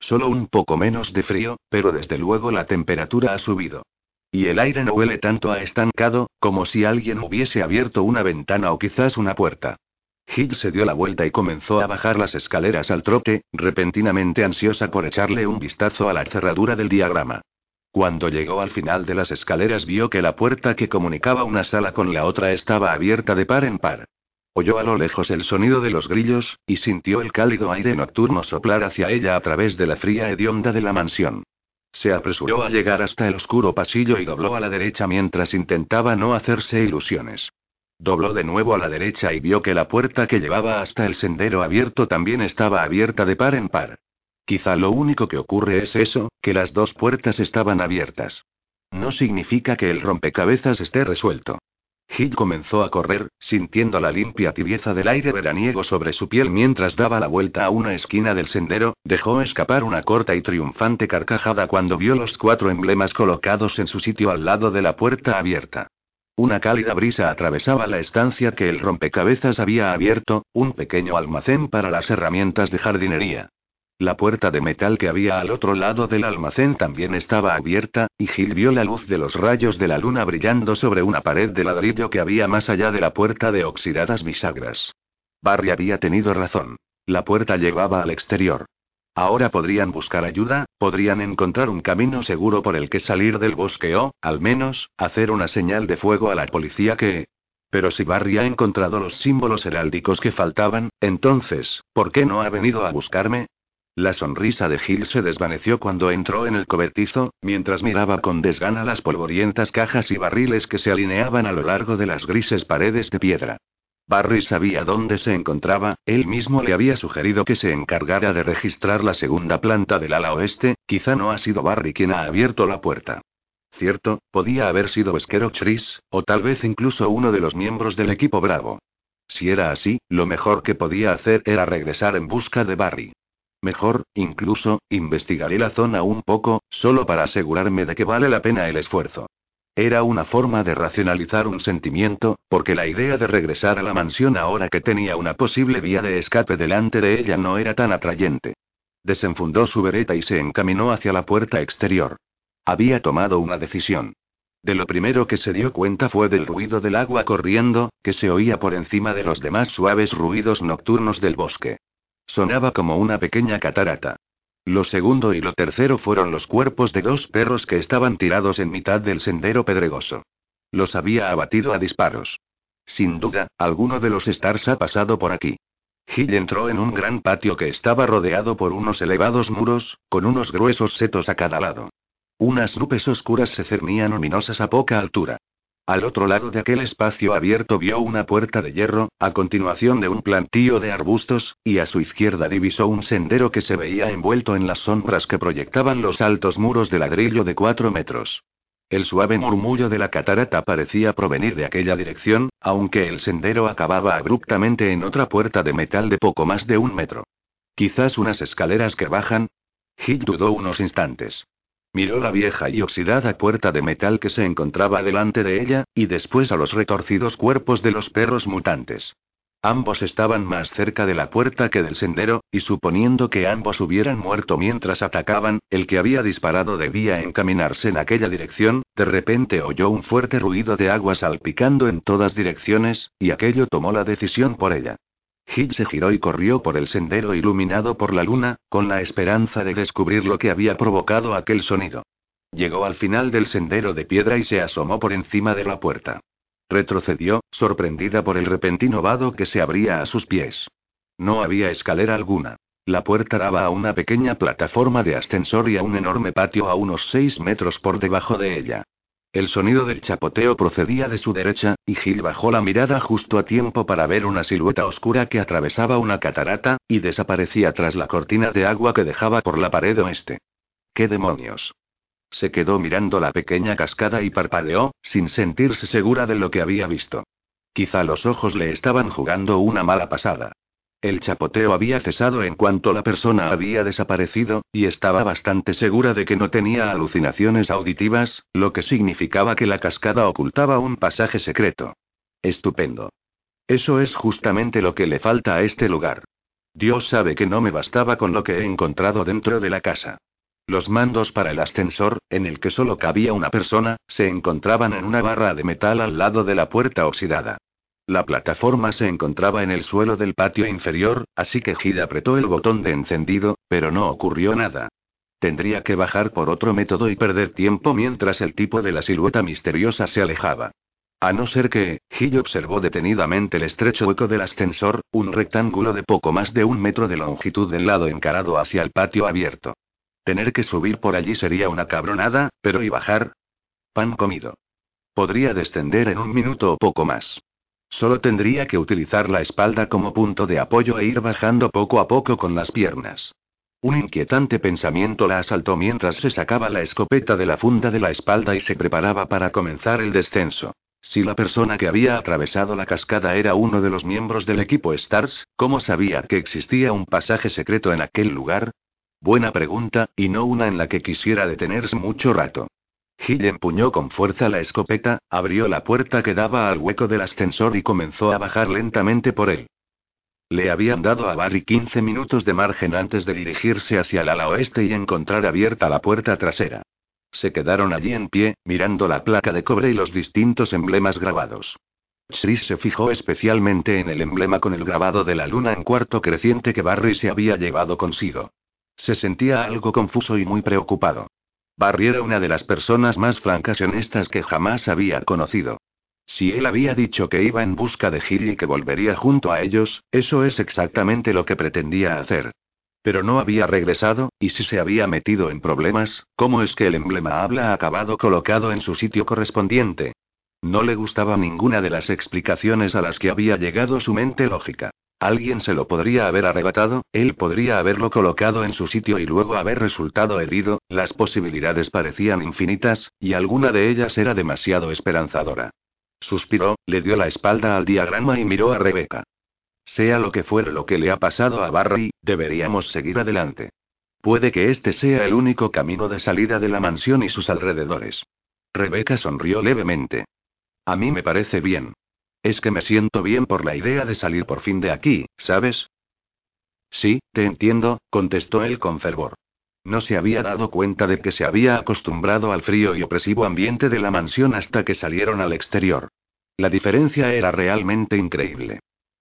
Solo un poco menos de frío, pero desde luego la temperatura ha subido. Y el aire no huele tanto a estancado, como si alguien hubiese abierto una ventana o quizás una puerta. Jill se dio la vuelta y comenzó a bajar las escaleras al trote, repentinamente ansiosa por echarle un vistazo a la cerradura del diagrama. Cuando llegó al final de las escaleras vio que la puerta que comunicaba una sala con la otra estaba abierta de par en par. Oyó a lo lejos el sonido de los grillos, y sintió el cálido aire nocturno soplar hacia ella a través de la fría hedionda de la mansión. Se apresuró a llegar hasta el oscuro pasillo y dobló a la derecha mientras intentaba no hacerse ilusiones. Dobló de nuevo a la derecha y vio que la puerta que llevaba hasta el sendero abierto también estaba abierta de par en par. Quizá lo único que ocurre es eso, que las dos puertas estaban abiertas. No significa que el rompecabezas esté resuelto. Jill comenzó a correr, sintiendo la limpia tibieza del aire veraniego sobre su piel mientras daba la vuelta a una esquina del sendero, dejó escapar una corta y triunfante carcajada cuando vio los cuatro emblemas colocados en su sitio al lado de la puerta abierta. Una cálida brisa atravesaba la estancia que el rompecabezas había abierto, un pequeño almacén para las herramientas de jardinería. La puerta de metal que había al otro lado del almacén también estaba abierta, y Jill vio la luz de los rayos de la luna brillando sobre una pared de ladrillo que había más allá de la puerta de oxidadas bisagras. Barry había tenido razón. La puerta llevaba al exterior. Ahora podrían buscar ayuda, podrían encontrar un camino seguro por el que salir del bosque o, al menos, hacer una señal de fuego a la policía que... Pero si Barry ha encontrado los símbolos heráldicos que faltaban, entonces, ¿por qué no ha venido a buscarme? La sonrisa de Jill se desvaneció cuando entró en el cobertizo, mientras miraba con desgana las polvorientas cajas y barriles que se alineaban a lo largo de las grises paredes de piedra. Barry sabía dónde se encontraba, él mismo le había sugerido que se encargara de registrar la segunda planta del ala oeste, quizá no ha sido Barry quien ha abierto la puerta. Cierto, podía haber sido Wesker o Chris, o tal vez incluso uno de los miembros del equipo Bravo. Si era así, lo mejor que podía hacer era regresar en busca de Barry. Mejor, incluso, investigaré la zona un poco, solo para asegurarme de que vale la pena el esfuerzo. Era una forma de racionalizar un sentimiento, porque la idea de regresar a la mansión ahora que tenía una posible vía de escape delante de ella no era tan atrayente. Desenfundó su bereta y se encaminó hacia la puerta exterior. Había tomado una decisión. De lo primero que se dio cuenta fue del ruido del agua corriendo, que se oía por encima de los demás suaves ruidos nocturnos del bosque. Sonaba como una pequeña catarata. Lo segundo y lo tercero fueron los cuerpos de dos perros que estaban tirados en mitad del sendero pedregoso. Los había abatido a disparos. Sin duda, alguno de los Stars ha pasado por aquí. Jill entró en un gran patio que estaba rodeado por unos elevados muros, con unos gruesos setos a cada lado. Unas nubes oscuras se cernían ominosas a poca altura. Al otro lado de aquel espacio abierto vio una puerta de hierro, a continuación de un plantío de arbustos, y a su izquierda divisó un sendero que se veía envuelto en las sombras que proyectaban los altos muros de ladrillo de cuatro metros. El suave murmullo de la catarata parecía provenir de aquella dirección, aunque el sendero acababa abruptamente en otra puerta de metal de poco más de un metro. ¿Quizás unas escaleras que bajan? Hill dudó unos instantes. Miró la vieja y oxidada puerta de metal que se encontraba delante de ella, y después a los retorcidos cuerpos de los perros mutantes. Ambos estaban más cerca de la puerta que del sendero, y suponiendo que ambos hubieran muerto mientras atacaban, el que había disparado debía encaminarse en aquella dirección, de repente oyó un fuerte ruido de agua salpicando en todas direcciones, y aquello tomó la decisión por ella. Jill se giró y corrió por el sendero iluminado por la luna, con la esperanza de descubrir lo que había provocado aquel sonido. Llegó al final del sendero de piedra y se asomó por encima de la puerta. Retrocedió, sorprendida por el repentino vado que se abría a sus pies. No había escalera alguna. La puerta daba a una pequeña plataforma de ascensor y a un enorme patio a unos seis metros por debajo de ella. El sonido del chapoteo procedía de su derecha, y Jill bajó la mirada justo a tiempo para ver una silueta oscura que atravesaba una catarata, y desaparecía tras la cortina de agua que dejaba por la pared oeste. ¡Qué demonios! Se quedó mirando la pequeña cascada y parpadeó, sin sentirse segura de lo que había visto. Quizá los ojos le estaban jugando una mala pasada. El chapoteo había cesado en cuanto la persona había desaparecido, y estaba bastante segura de que no tenía alucinaciones auditivas, lo que significaba que la cascada ocultaba un pasaje secreto. Estupendo. Eso es justamente lo que le falta a este lugar. Dios sabe que no me bastaba con lo que he encontrado dentro de la casa. Los mandos para el ascensor, en el que solo cabía una persona, se encontraban en una barra de metal al lado de la puerta oxidada. La plataforma se encontraba en el suelo del patio inferior, así que Jill apretó el botón de encendido, pero no ocurrió nada. Tendría que bajar por otro método y perder tiempo mientras el tipo de la silueta misteriosa se alejaba. A no ser que, Jill observó detenidamente el estrecho hueco del ascensor, un rectángulo de poco más de un metro de longitud del lado encarado hacia el patio abierto. Tener que subir por allí sería una cabronada, pero ¿y bajar? Pan comido. Podría descender en un minuto o poco más. Solo tendría que utilizar la espalda como punto de apoyo e ir bajando poco a poco con las piernas. Un inquietante pensamiento la asaltó mientras se sacaba la escopeta de la funda de la espalda y se preparaba para comenzar el descenso. Si la persona que había atravesado la cascada era uno de los miembros del equipo Stars, ¿cómo sabía que existía un pasaje secreto en aquel lugar? Buena pregunta, y no una en la que quisiera detenerse mucho rato. Jill empuñó con fuerza la escopeta, abrió la puerta que daba al hueco del ascensor y comenzó a bajar lentamente por él. Le habían dado a Barry quince minutos de margen antes de dirigirse hacia el ala oeste y encontrar abierta la puerta trasera. Se quedaron allí en pie, mirando la placa de cobre y los distintos emblemas grabados. Chris se fijó especialmente en el emblema con el grabado de la luna en cuarto creciente que Barry se había llevado consigo. Se sentía algo confuso y muy preocupado. Barry era una de las personas más francas y honestas que jamás había conocido. Si él había dicho que iba en busca de Jill y que volvería junto a ellos, eso es exactamente lo que pretendía hacer. Pero no había regresado, y si se había metido en problemas, ¿cómo es que el emblema había acabado colocado en su sitio correspondiente? No le gustaba ninguna de las explicaciones a las que había llegado su mente lógica. Alguien se lo podría haber arrebatado, él podría haberlo colocado en su sitio y luego haber resultado herido, las posibilidades parecían infinitas, y alguna de ellas era demasiado esperanzadora. Suspiró, le dio la espalda al diagrama y miró a Rebecca. Sea lo que fuera lo que le ha pasado a Barry, deberíamos seguir adelante. Puede que este sea el único camino de salida de la mansión y sus alrededores. Rebecca sonrió levemente. A mí me parece bien. Es que me siento bien por la idea de salir por fin de aquí, ¿sabes? Sí, te entiendo, contestó él con fervor. No se había dado cuenta de que se había acostumbrado al frío y opresivo ambiente de la mansión hasta que salieron al exterior. La diferencia era realmente increíble.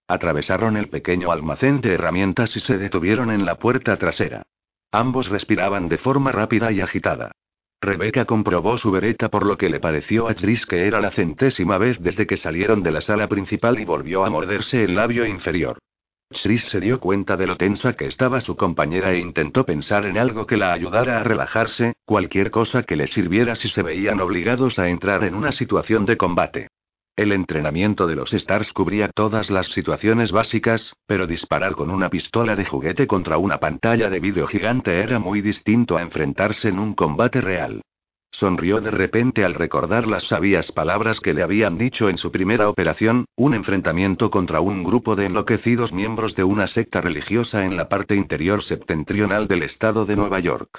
Atravesaron el pequeño almacén de herramientas y se detuvieron en la puerta trasera. Ambos respiraban de forma rápida y agitada. Rebecca comprobó su bereta por lo que le pareció a Chris que era la centésima vez desde que salieron de la sala principal y volvió a morderse el labio inferior. Chris se dio cuenta de lo tensa que estaba su compañera e intentó pensar en algo que la ayudara a relajarse, cualquier cosa que le sirviera si se veían obligados a entrar en una situación de combate. El entrenamiento de los Stars cubría todas las situaciones básicas, pero disparar con una pistola de juguete contra una pantalla de vídeo gigante era muy distinto a enfrentarse en un combate real. Sonrió de repente al recordar las sabias palabras que le habían dicho en su primera operación, un enfrentamiento contra un grupo de enloquecidos miembros de una secta religiosa en la parte interior septentrional del estado de Nueva York.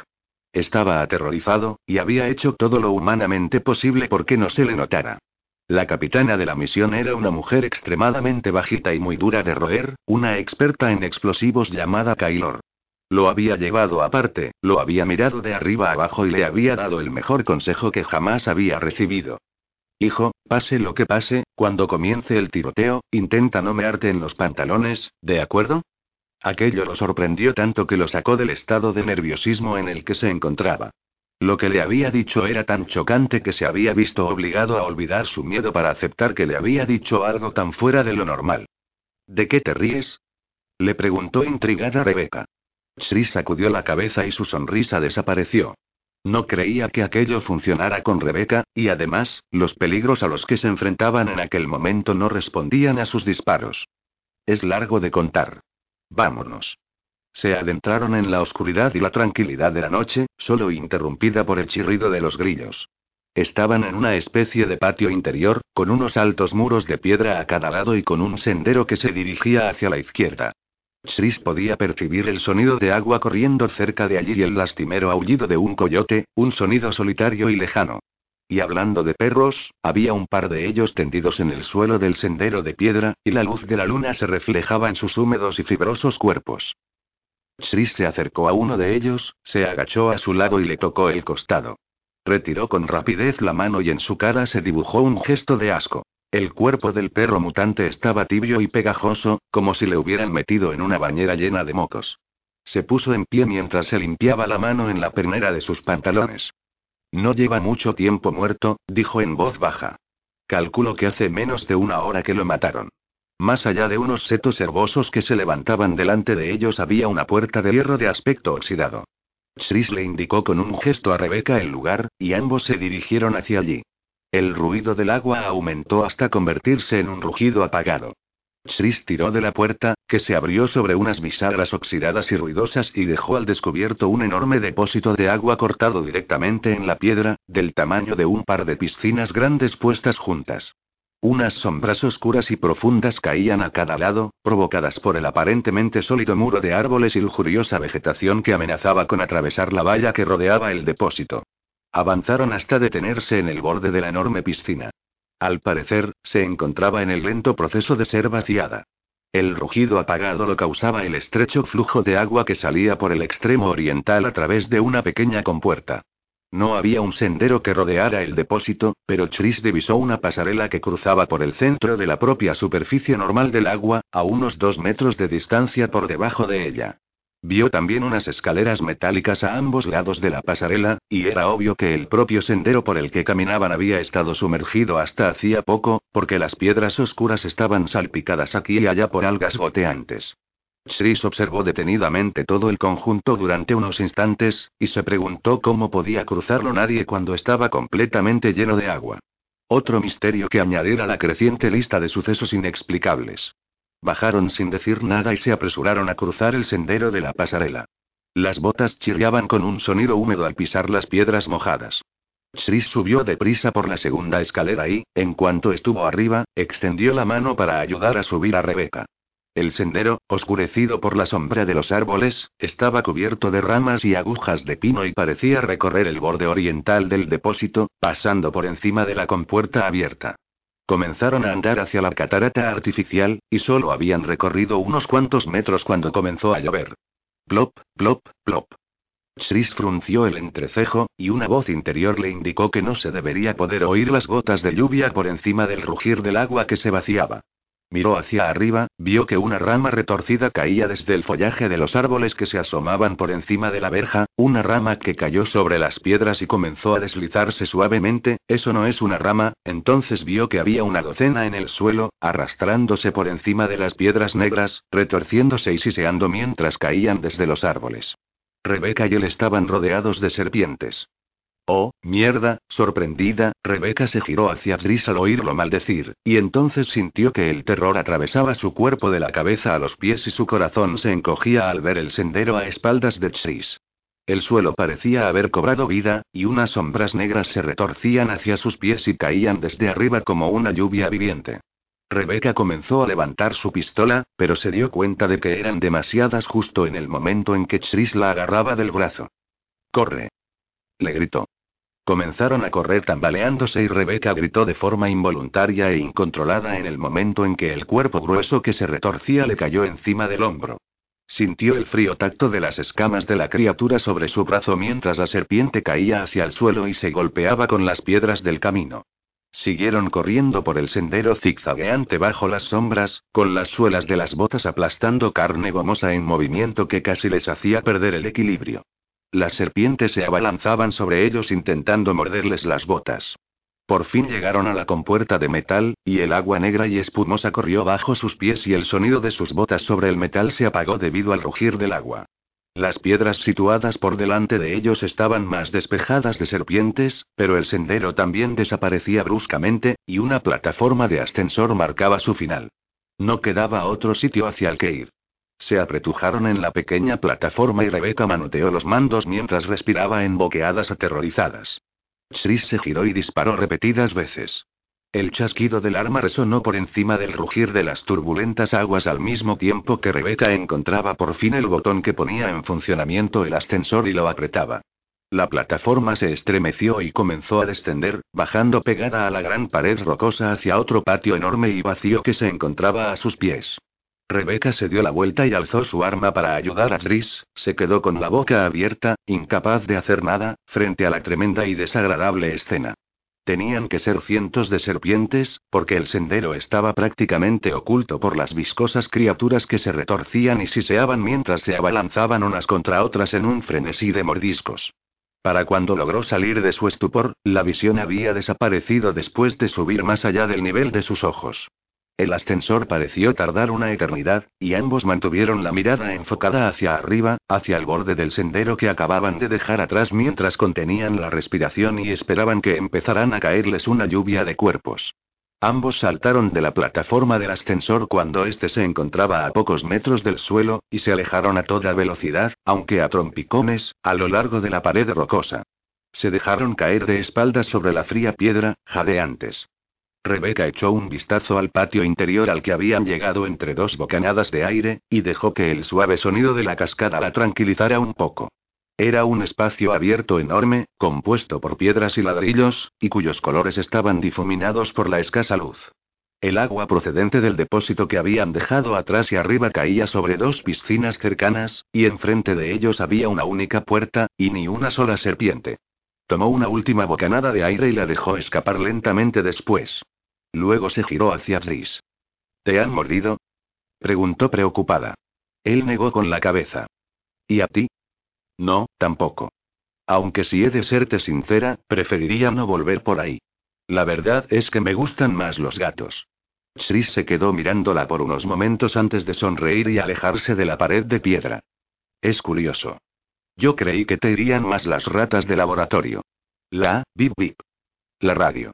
Estaba aterrorizado, y había hecho todo lo humanamente posible porque no se le notara. La capitana de la misión era una mujer extremadamente bajita y muy dura de roer, una experta en explosivos llamada Kaylor. Lo había llevado aparte, lo había mirado de arriba abajo y le había dado el mejor consejo que jamás había recibido. Hijo, pase lo que pase, cuando comience el tiroteo, intenta no mearte en los pantalones, ¿de acuerdo? Aquello lo sorprendió tanto que lo sacó del estado de nerviosismo en el que se encontraba. Lo que le había dicho era tan chocante que se había visto obligado a olvidar su miedo para aceptar que le había dicho algo tan fuera de lo normal. ¿De qué te ríes?, le preguntó intrigada Rebecca. Chris sacudió la cabeza y su sonrisa desapareció. No creía que aquello funcionara con Rebecca, y además, los peligros a los que se enfrentaban en aquel momento no respondían a sus disparos. Es largo de contar. Vámonos. Se adentraron en la oscuridad y la tranquilidad de la noche, solo interrumpida por el chirrido de los grillos. Estaban en una especie de patio interior, con unos altos muros de piedra a cada lado y con un sendero que se dirigía hacia la izquierda. Chris podía percibir el sonido de agua corriendo cerca de allí y el lastimero aullido de un coyote, un sonido solitario y lejano. Y hablando de perros, había un par de ellos tendidos en el suelo del sendero de piedra, y la luz de la luna se reflejaba en sus húmedos y fibrosos cuerpos. Chris se acercó a uno de ellos, se agachó a su lado y le tocó el costado. Retiró con rapidez la mano y en su cara se dibujó un gesto de asco. El cuerpo del perro mutante estaba tibio y pegajoso, como si le hubieran metido en una bañera llena de mocos. Se puso en pie mientras se limpiaba la mano en la pernera de sus pantalones. No lleva mucho tiempo muerto, dijo en voz baja. Calculo que hace menos de una hora que lo mataron. Más allá de unos setos herbosos que se levantaban delante de ellos había una puerta de hierro de aspecto oxidado. Chris le indicó con un gesto a Rebecca el lugar, y ambos se dirigieron hacia allí. El ruido del agua aumentó hasta convertirse en un rugido apagado. Chris tiró de la puerta, que se abrió sobre unas bisagras oxidadas y ruidosas y dejó al descubierto un enorme depósito de agua cortado directamente en la piedra, del tamaño de un par de piscinas grandes puestas juntas. Unas sombras oscuras y profundas caían a cada lado, provocadas por el aparentemente sólido muro de árboles y lujuriosa vegetación que amenazaba con atravesar la valla que rodeaba el depósito. Avanzaron hasta detenerse en el borde de la enorme piscina. Al parecer, se encontraba en el lento proceso de ser vaciada. El rugido apagado lo causaba el estrecho flujo de agua que salía por el extremo oriental a través de una pequeña compuerta. No había un sendero que rodeara el depósito, pero Chris divisó una pasarela que cruzaba por el centro de la propia superficie normal del agua, a unos dos metros de distancia por debajo de ella. Vio también unas escaleras metálicas a ambos lados de la pasarela, y era obvio que el propio sendero por el que caminaban había estado sumergido hasta hacía poco, porque las piedras oscuras estaban salpicadas aquí y allá por algas goteantes. Chris observó detenidamente todo el conjunto durante unos instantes, y se preguntó cómo podía cruzarlo nadie cuando estaba completamente lleno de agua. Otro misterio que añadir a la creciente lista de sucesos inexplicables. Bajaron sin decir nada y se apresuraron a cruzar el sendero de la pasarela. Las botas chirriaban con un sonido húmedo al pisar las piedras mojadas. Chris subió deprisa por la segunda escalera y, en cuanto estuvo arriba, extendió la mano para ayudar a subir a Rebecca. El sendero, oscurecido por la sombra de los árboles, estaba cubierto de ramas y agujas de pino y parecía recorrer el borde oriental del depósito, pasando por encima de la compuerta abierta. Comenzaron a andar hacia la catarata artificial, y solo habían recorrido unos cuantos metros cuando comenzó a llover. Plop, plop, plop. Chris frunció el entrecejo, y una voz interior le indicó que no se debería poder oír las gotas de lluvia por encima del rugir del agua que se vaciaba. Miró hacia arriba, vio que una rama retorcida caía desde el follaje de los árboles que se asomaban por encima de la verja, una rama que cayó sobre las piedras y comenzó a deslizarse suavemente. Eso no es una rama. Entonces vio que había una docena en el suelo, arrastrándose por encima de las piedras negras, retorciéndose y siseando mientras caían desde los árboles. Rebecca y él estaban rodeados de serpientes. «Oh, mierda», sorprendida, Rebecca se giró hacia Chris al oírlo maldecir, y entonces sintió que el terror atravesaba su cuerpo de la cabeza a los pies y su corazón se encogía al ver el sendero a espaldas de Chris. El suelo parecía haber cobrado vida, y unas sombras negras se retorcían hacia sus pies y caían desde arriba como una lluvia viviente. Rebecca comenzó a levantar su pistola, pero se dio cuenta de que eran demasiadas justo en el momento en que Chris la agarraba del brazo. «¡Corre!», le gritó. Comenzaron a correr tambaleándose y Rebecca gritó de forma involuntaria e incontrolada en el momento en que el cuerpo grueso que se retorcía le cayó encima del hombro. Sintió el frío tacto de las escamas de la criatura sobre su brazo mientras la serpiente caía hacia el suelo y se golpeaba con las piedras del camino. Siguieron corriendo por el sendero zigzagueante bajo las sombras, con las suelas de las botas aplastando carne gomosa en movimiento que casi les hacía perder el equilibrio. Las serpientes se abalanzaban sobre ellos intentando morderles las botas. Por fin llegaron a la compuerta de metal, y el agua negra y espumosa corrió bajo sus pies y el sonido de sus botas sobre el metal se apagó debido al rugir del agua. Las piedras situadas por delante de ellos estaban más despejadas de serpientes, pero el sendero también desaparecía bruscamente, y una plataforma de ascensor marcaba su final. No quedaba otro sitio hacia el que ir. Se apretujaron en la pequeña plataforma y Rebecca manoteó los mandos mientras respiraba en boqueadas aterrorizadas. Chris se giró y disparó repetidas veces. El chasquido del arma resonó por encima del rugir de las turbulentas aguas al mismo tiempo que Rebecca encontraba por fin el botón que ponía en funcionamiento el ascensor y lo apretaba. La plataforma se estremeció y comenzó a descender, bajando pegada a la gran pared rocosa hacia otro patio enorme y vacío que se encontraba a sus pies. Rebecca se dio la vuelta y alzó su arma para ayudar a Chris, se quedó con la boca abierta, incapaz de hacer nada, frente a la tremenda y desagradable escena. Tenían que ser cientos de serpientes, porque el sendero estaba prácticamente oculto por las viscosas criaturas que se retorcían y siseaban mientras se abalanzaban unas contra otras en un frenesí de mordiscos. Para cuando logró salir de su estupor, la visión había desaparecido después de subir más allá del nivel de sus ojos. El ascensor pareció tardar una eternidad, y ambos mantuvieron la mirada enfocada hacia arriba, hacia el borde del sendero que acababan de dejar atrás mientras contenían la respiración y esperaban que empezaran a caerles una lluvia de cuerpos. Ambos saltaron de la plataforma del ascensor cuando este se encontraba a pocos metros del suelo, y se alejaron a toda velocidad, aunque a trompicones, a lo largo de la pared rocosa. Se dejaron caer de espaldas sobre la fría piedra, jadeantes. Rebecca echó un vistazo al patio interior al que habían llegado entre dos bocanadas de aire, y dejó que el suave sonido de la cascada la tranquilizara un poco. Era un espacio abierto enorme, compuesto por piedras y ladrillos, y cuyos colores estaban difuminados por la escasa luz. El agua procedente del depósito que habían dejado atrás y arriba caía sobre dos piscinas cercanas, y enfrente de ellos había una única puerta, y ni una sola serpiente. Tomó una última bocanada de aire y la dejó escapar lentamente después. Luego se giró hacia Brice. ¿Te han mordido?, preguntó preocupada. Él negó con la cabeza. ¿Y a ti? No, tampoco. Aunque si he de serte sincera, preferiría no volver por ahí. La verdad es que me gustan más los gatos. Brice se quedó mirándola por unos momentos antes de sonreír y alejarse de la pared de piedra. Es curioso. Yo creí que te irían más las ratas de laboratorio. La, bip bip. La radio.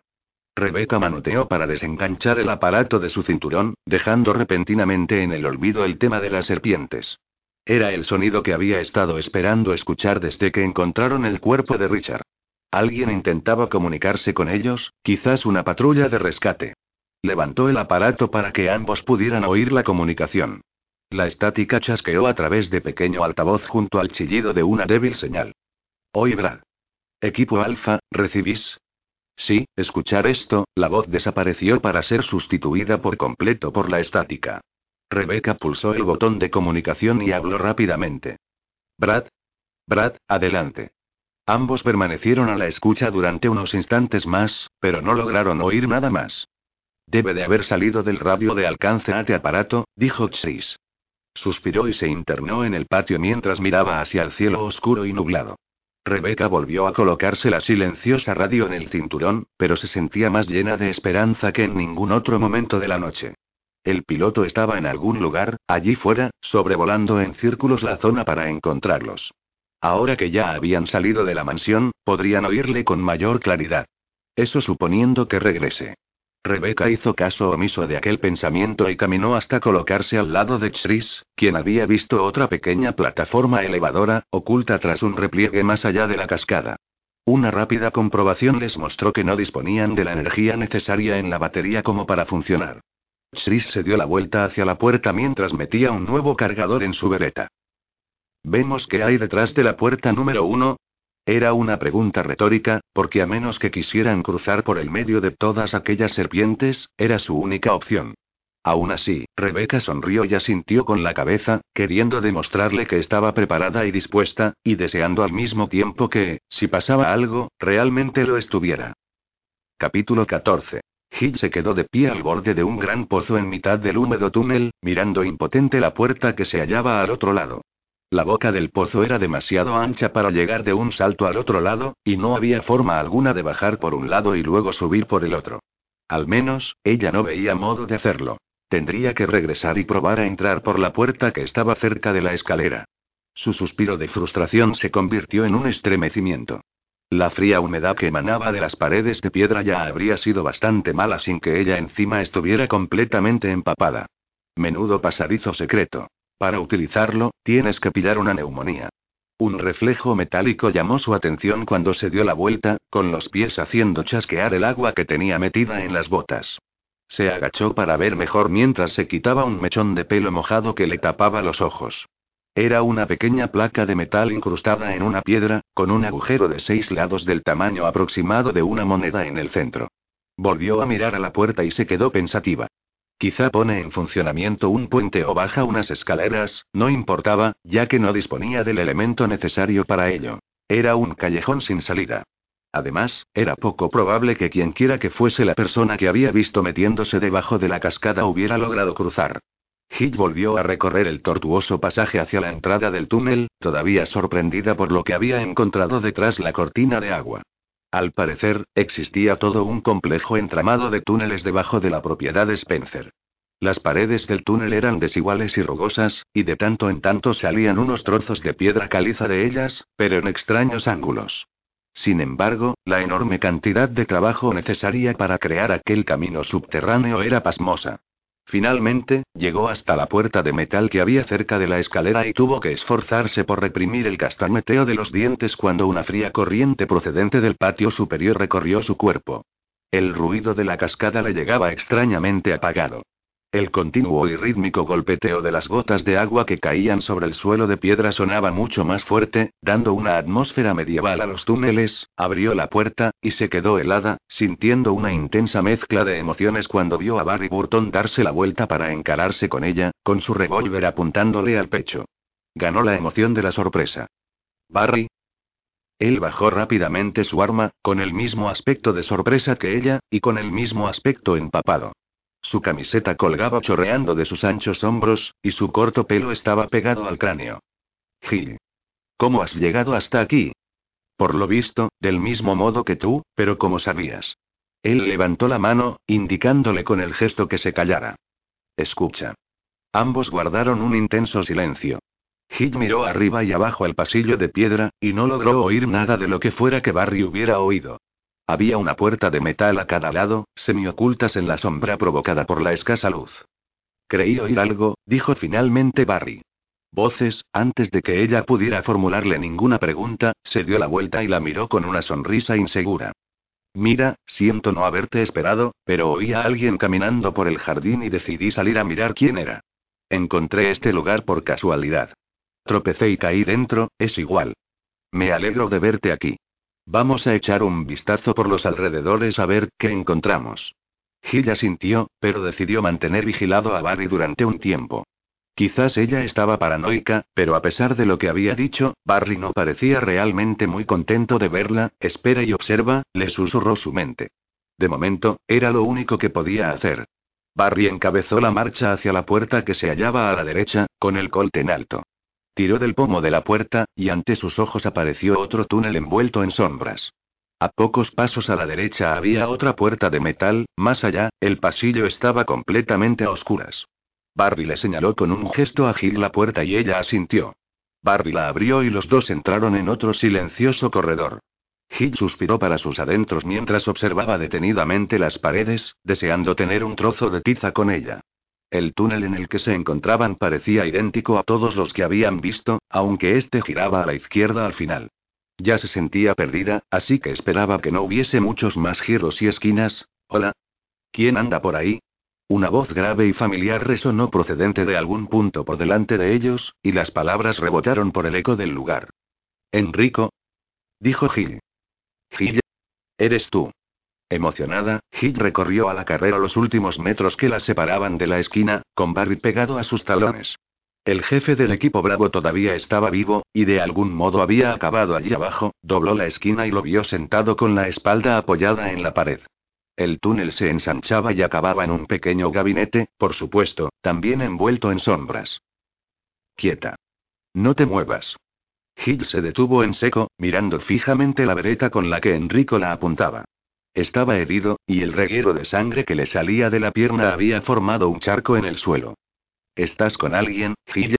Rebecca manoteó para desenganchar el aparato de su cinturón, dejando repentinamente en el olvido el tema de las serpientes. Era el sonido que había estado esperando escuchar desde que encontraron el cuerpo de Richard. Alguien intentaba comunicarse con ellos, quizás una patrulla de rescate. Levantó el aparato para que ambos pudieran oír la comunicación. La estática chasqueó a través de pequeño altavoz junto al chillido de una débil señal. Oye, Brad. Equipo Alfa, ¿recibís? Sí, escuchar esto, la voz desapareció para ser sustituida por completo por la estática. Rebecca pulsó el botón de comunicación y habló rápidamente. Brad. Brad, adelante. Ambos permanecieron a la escucha durante unos instantes más, pero no lograron oír nada más. Debe de haber salido del radio de alcance a este aparato, dijo Chris. Suspiró y se internó en el patio mientras miraba hacia el cielo oscuro y nublado. Rebecca volvió a colocarse la silenciosa radio en el cinturón, pero se sentía más llena de esperanza que en ningún otro momento de la noche. El piloto estaba en algún lugar, allí fuera, sobrevolando en círculos la zona para encontrarlos. Ahora que ya habían salido de la mansión, podrían oírle con mayor claridad. Eso suponiendo que regrese. Rebecca hizo caso omiso de aquel pensamiento y caminó hasta colocarse al lado de Chris, quien había visto otra pequeña plataforma elevadora, oculta tras un repliegue más allá de la cascada. Una rápida comprobación les mostró que no disponían de la energía necesaria en la batería como para funcionar. Chris se dio la vuelta hacia la puerta mientras metía un nuevo cargador en su bereta. ¿Vemos qué hay detrás de la puerta número uno? Era una pregunta retórica, porque a menos que quisieran cruzar por el medio de todas aquellas serpientes, era su única opción. Aún así, Rebecca sonrió y asintió con la cabeza, queriendo demostrarle que estaba preparada y dispuesta, y deseando al mismo tiempo que, si pasaba algo, realmente lo estuviera. Capítulo catorce. Jill se quedó de pie al borde de un gran pozo en mitad del húmedo túnel, mirando impotente la puerta que se hallaba al otro lado. La boca del pozo era demasiado ancha para llegar de un salto al otro lado, y no había forma alguna de bajar por un lado y luego subir por el otro. Al menos, ella no veía modo de hacerlo. Tendría que regresar y probar a entrar por la puerta que estaba cerca de la escalera. Su suspiro de frustración se convirtió en un estremecimiento. La fría humedad que emanaba de las paredes de piedra ya habría sido bastante mala sin que ella encima estuviera completamente empapada. Menudo pasadizo secreto. Para utilizarlo, tienes que pillar una neumonía. Un reflejo metálico llamó su atención cuando se dio la vuelta, con los pies haciendo chasquear el agua que tenía metida en las botas. Se agachó para ver mejor mientras se quitaba un mechón de pelo mojado que le tapaba los ojos. Era una pequeña placa de metal incrustada en una piedra, con un agujero de seis lados del tamaño aproximado de una moneda en el centro. Volvió a mirar a la puerta y se quedó pensativa. Quizá pone en funcionamiento un puente o baja unas escaleras, no importaba, ya que no disponía del elemento necesario para ello. Era un callejón sin salida. Además, era poco probable que quienquiera que fuese la persona que había visto metiéndose debajo de la cascada hubiera logrado cruzar. Jill volvió a recorrer el tortuoso pasaje hacia la entrada del túnel, todavía sorprendida por lo que había encontrado detrás la cortina de agua. Al parecer, existía todo un complejo entramado de túneles debajo de la propiedad de Spencer. Las paredes del túnel eran desiguales y rugosas, y de tanto en tanto salían unos trozos de piedra caliza de ellas, pero en extraños ángulos. Sin embargo, la enorme cantidad de trabajo necesaria para crear aquel camino subterráneo era pasmosa. Finalmente, llegó hasta la puerta de metal que había cerca de la escalera y tuvo que esforzarse por reprimir el castañeteo de los dientes cuando una fría corriente procedente del patio superior recorrió su cuerpo. El ruido de la cascada le llegaba extrañamente apagado. El continuo y rítmico golpeteo de las gotas de agua que caían sobre el suelo de piedra sonaba mucho más fuerte, dando una atmósfera medieval a los túneles. Abrió la puerta, y se quedó helada, sintiendo una intensa mezcla de emociones cuando vio a Barry Burton darse la vuelta para encararse con ella, con su revólver apuntándole al pecho. Ganó la emoción de la sorpresa. Barry. Él bajó rápidamente su arma, con el mismo aspecto de sorpresa que ella, y con el mismo aspecto empapado. Su camiseta colgaba chorreando de sus anchos hombros, y su corto pelo estaba pegado al cráneo. Jill. ¿Cómo has llegado hasta aquí? Por lo visto, del mismo modo que tú, pero ¿cómo sabías? Él levantó la mano, indicándole con el gesto que se callara. Escucha. Ambos guardaron un intenso silencio. Jill miró arriba y abajo al pasillo de piedra, y no logró oír nada de lo que fuera que Barry hubiera oído. Había una puerta de metal a cada lado, semiocultas en la sombra provocada por la escasa luz. Creí oír algo, dijo finalmente Barry. Voces, antes de que ella pudiera formularle ninguna pregunta, se dio la vuelta y la miró con una sonrisa insegura. Mira, siento no haberte esperado, pero oí a alguien caminando por el jardín y decidí salir a mirar quién era. Encontré este lugar por casualidad. Tropecé y caí dentro, es igual. Me alegro de verte aquí. Vamos a echar un vistazo por los alrededores a ver qué encontramos. Jill asintió, pero decidió mantener vigilado a Barry durante un tiempo. Quizás ella estaba paranoica, pero a pesar de lo que había dicho, Barry no parecía realmente muy contento de verla. Espera y observa, le susurró su mente. De momento, era lo único que podía hacer. Barry encabezó la marcha hacia la puerta que se hallaba a la derecha, con el colt en alto. Tiró del pomo de la puerta, y ante sus ojos apareció otro túnel envuelto en sombras. A pocos pasos a la derecha había otra puerta de metal, más allá, el pasillo estaba completamente a oscuras. Barry le señaló con un gesto a Jill la puerta y ella asintió. Barry la abrió y los dos entraron en otro silencioso corredor. Jill suspiró para sus adentros mientras observaba detenidamente las paredes, deseando tener un trozo de tiza con ella. El túnel en el que se encontraban parecía idéntico a todos los que habían visto, aunque este giraba a la izquierda al final. Ya se sentía perdida, así que esperaba que no hubiese muchos más giros y esquinas. Hola. ¿Quién anda por ahí? Una voz grave y familiar resonó procedente de algún punto por delante de ellos, y las palabras rebotaron por el eco del lugar. Enrico. Dijo Jill. Jill. Eres tú. Emocionada, Jill recorrió a la carrera los últimos metros que la separaban de la esquina, con Barry pegado a sus talones. El jefe del equipo Bravo todavía estaba vivo, y de algún modo había acabado allí abajo. Dobló la esquina y lo vio sentado con la espalda apoyada en la pared. El túnel se ensanchaba y acababa en un pequeño gabinete, por supuesto, también envuelto en sombras. Quieta. No te muevas. Jill se detuvo en seco, mirando fijamente la vereta con la que Enrico la apuntaba. Estaba herido, y el reguero de sangre que le salía de la pierna había formado un charco en el suelo. ¿Estás con alguien, Jill?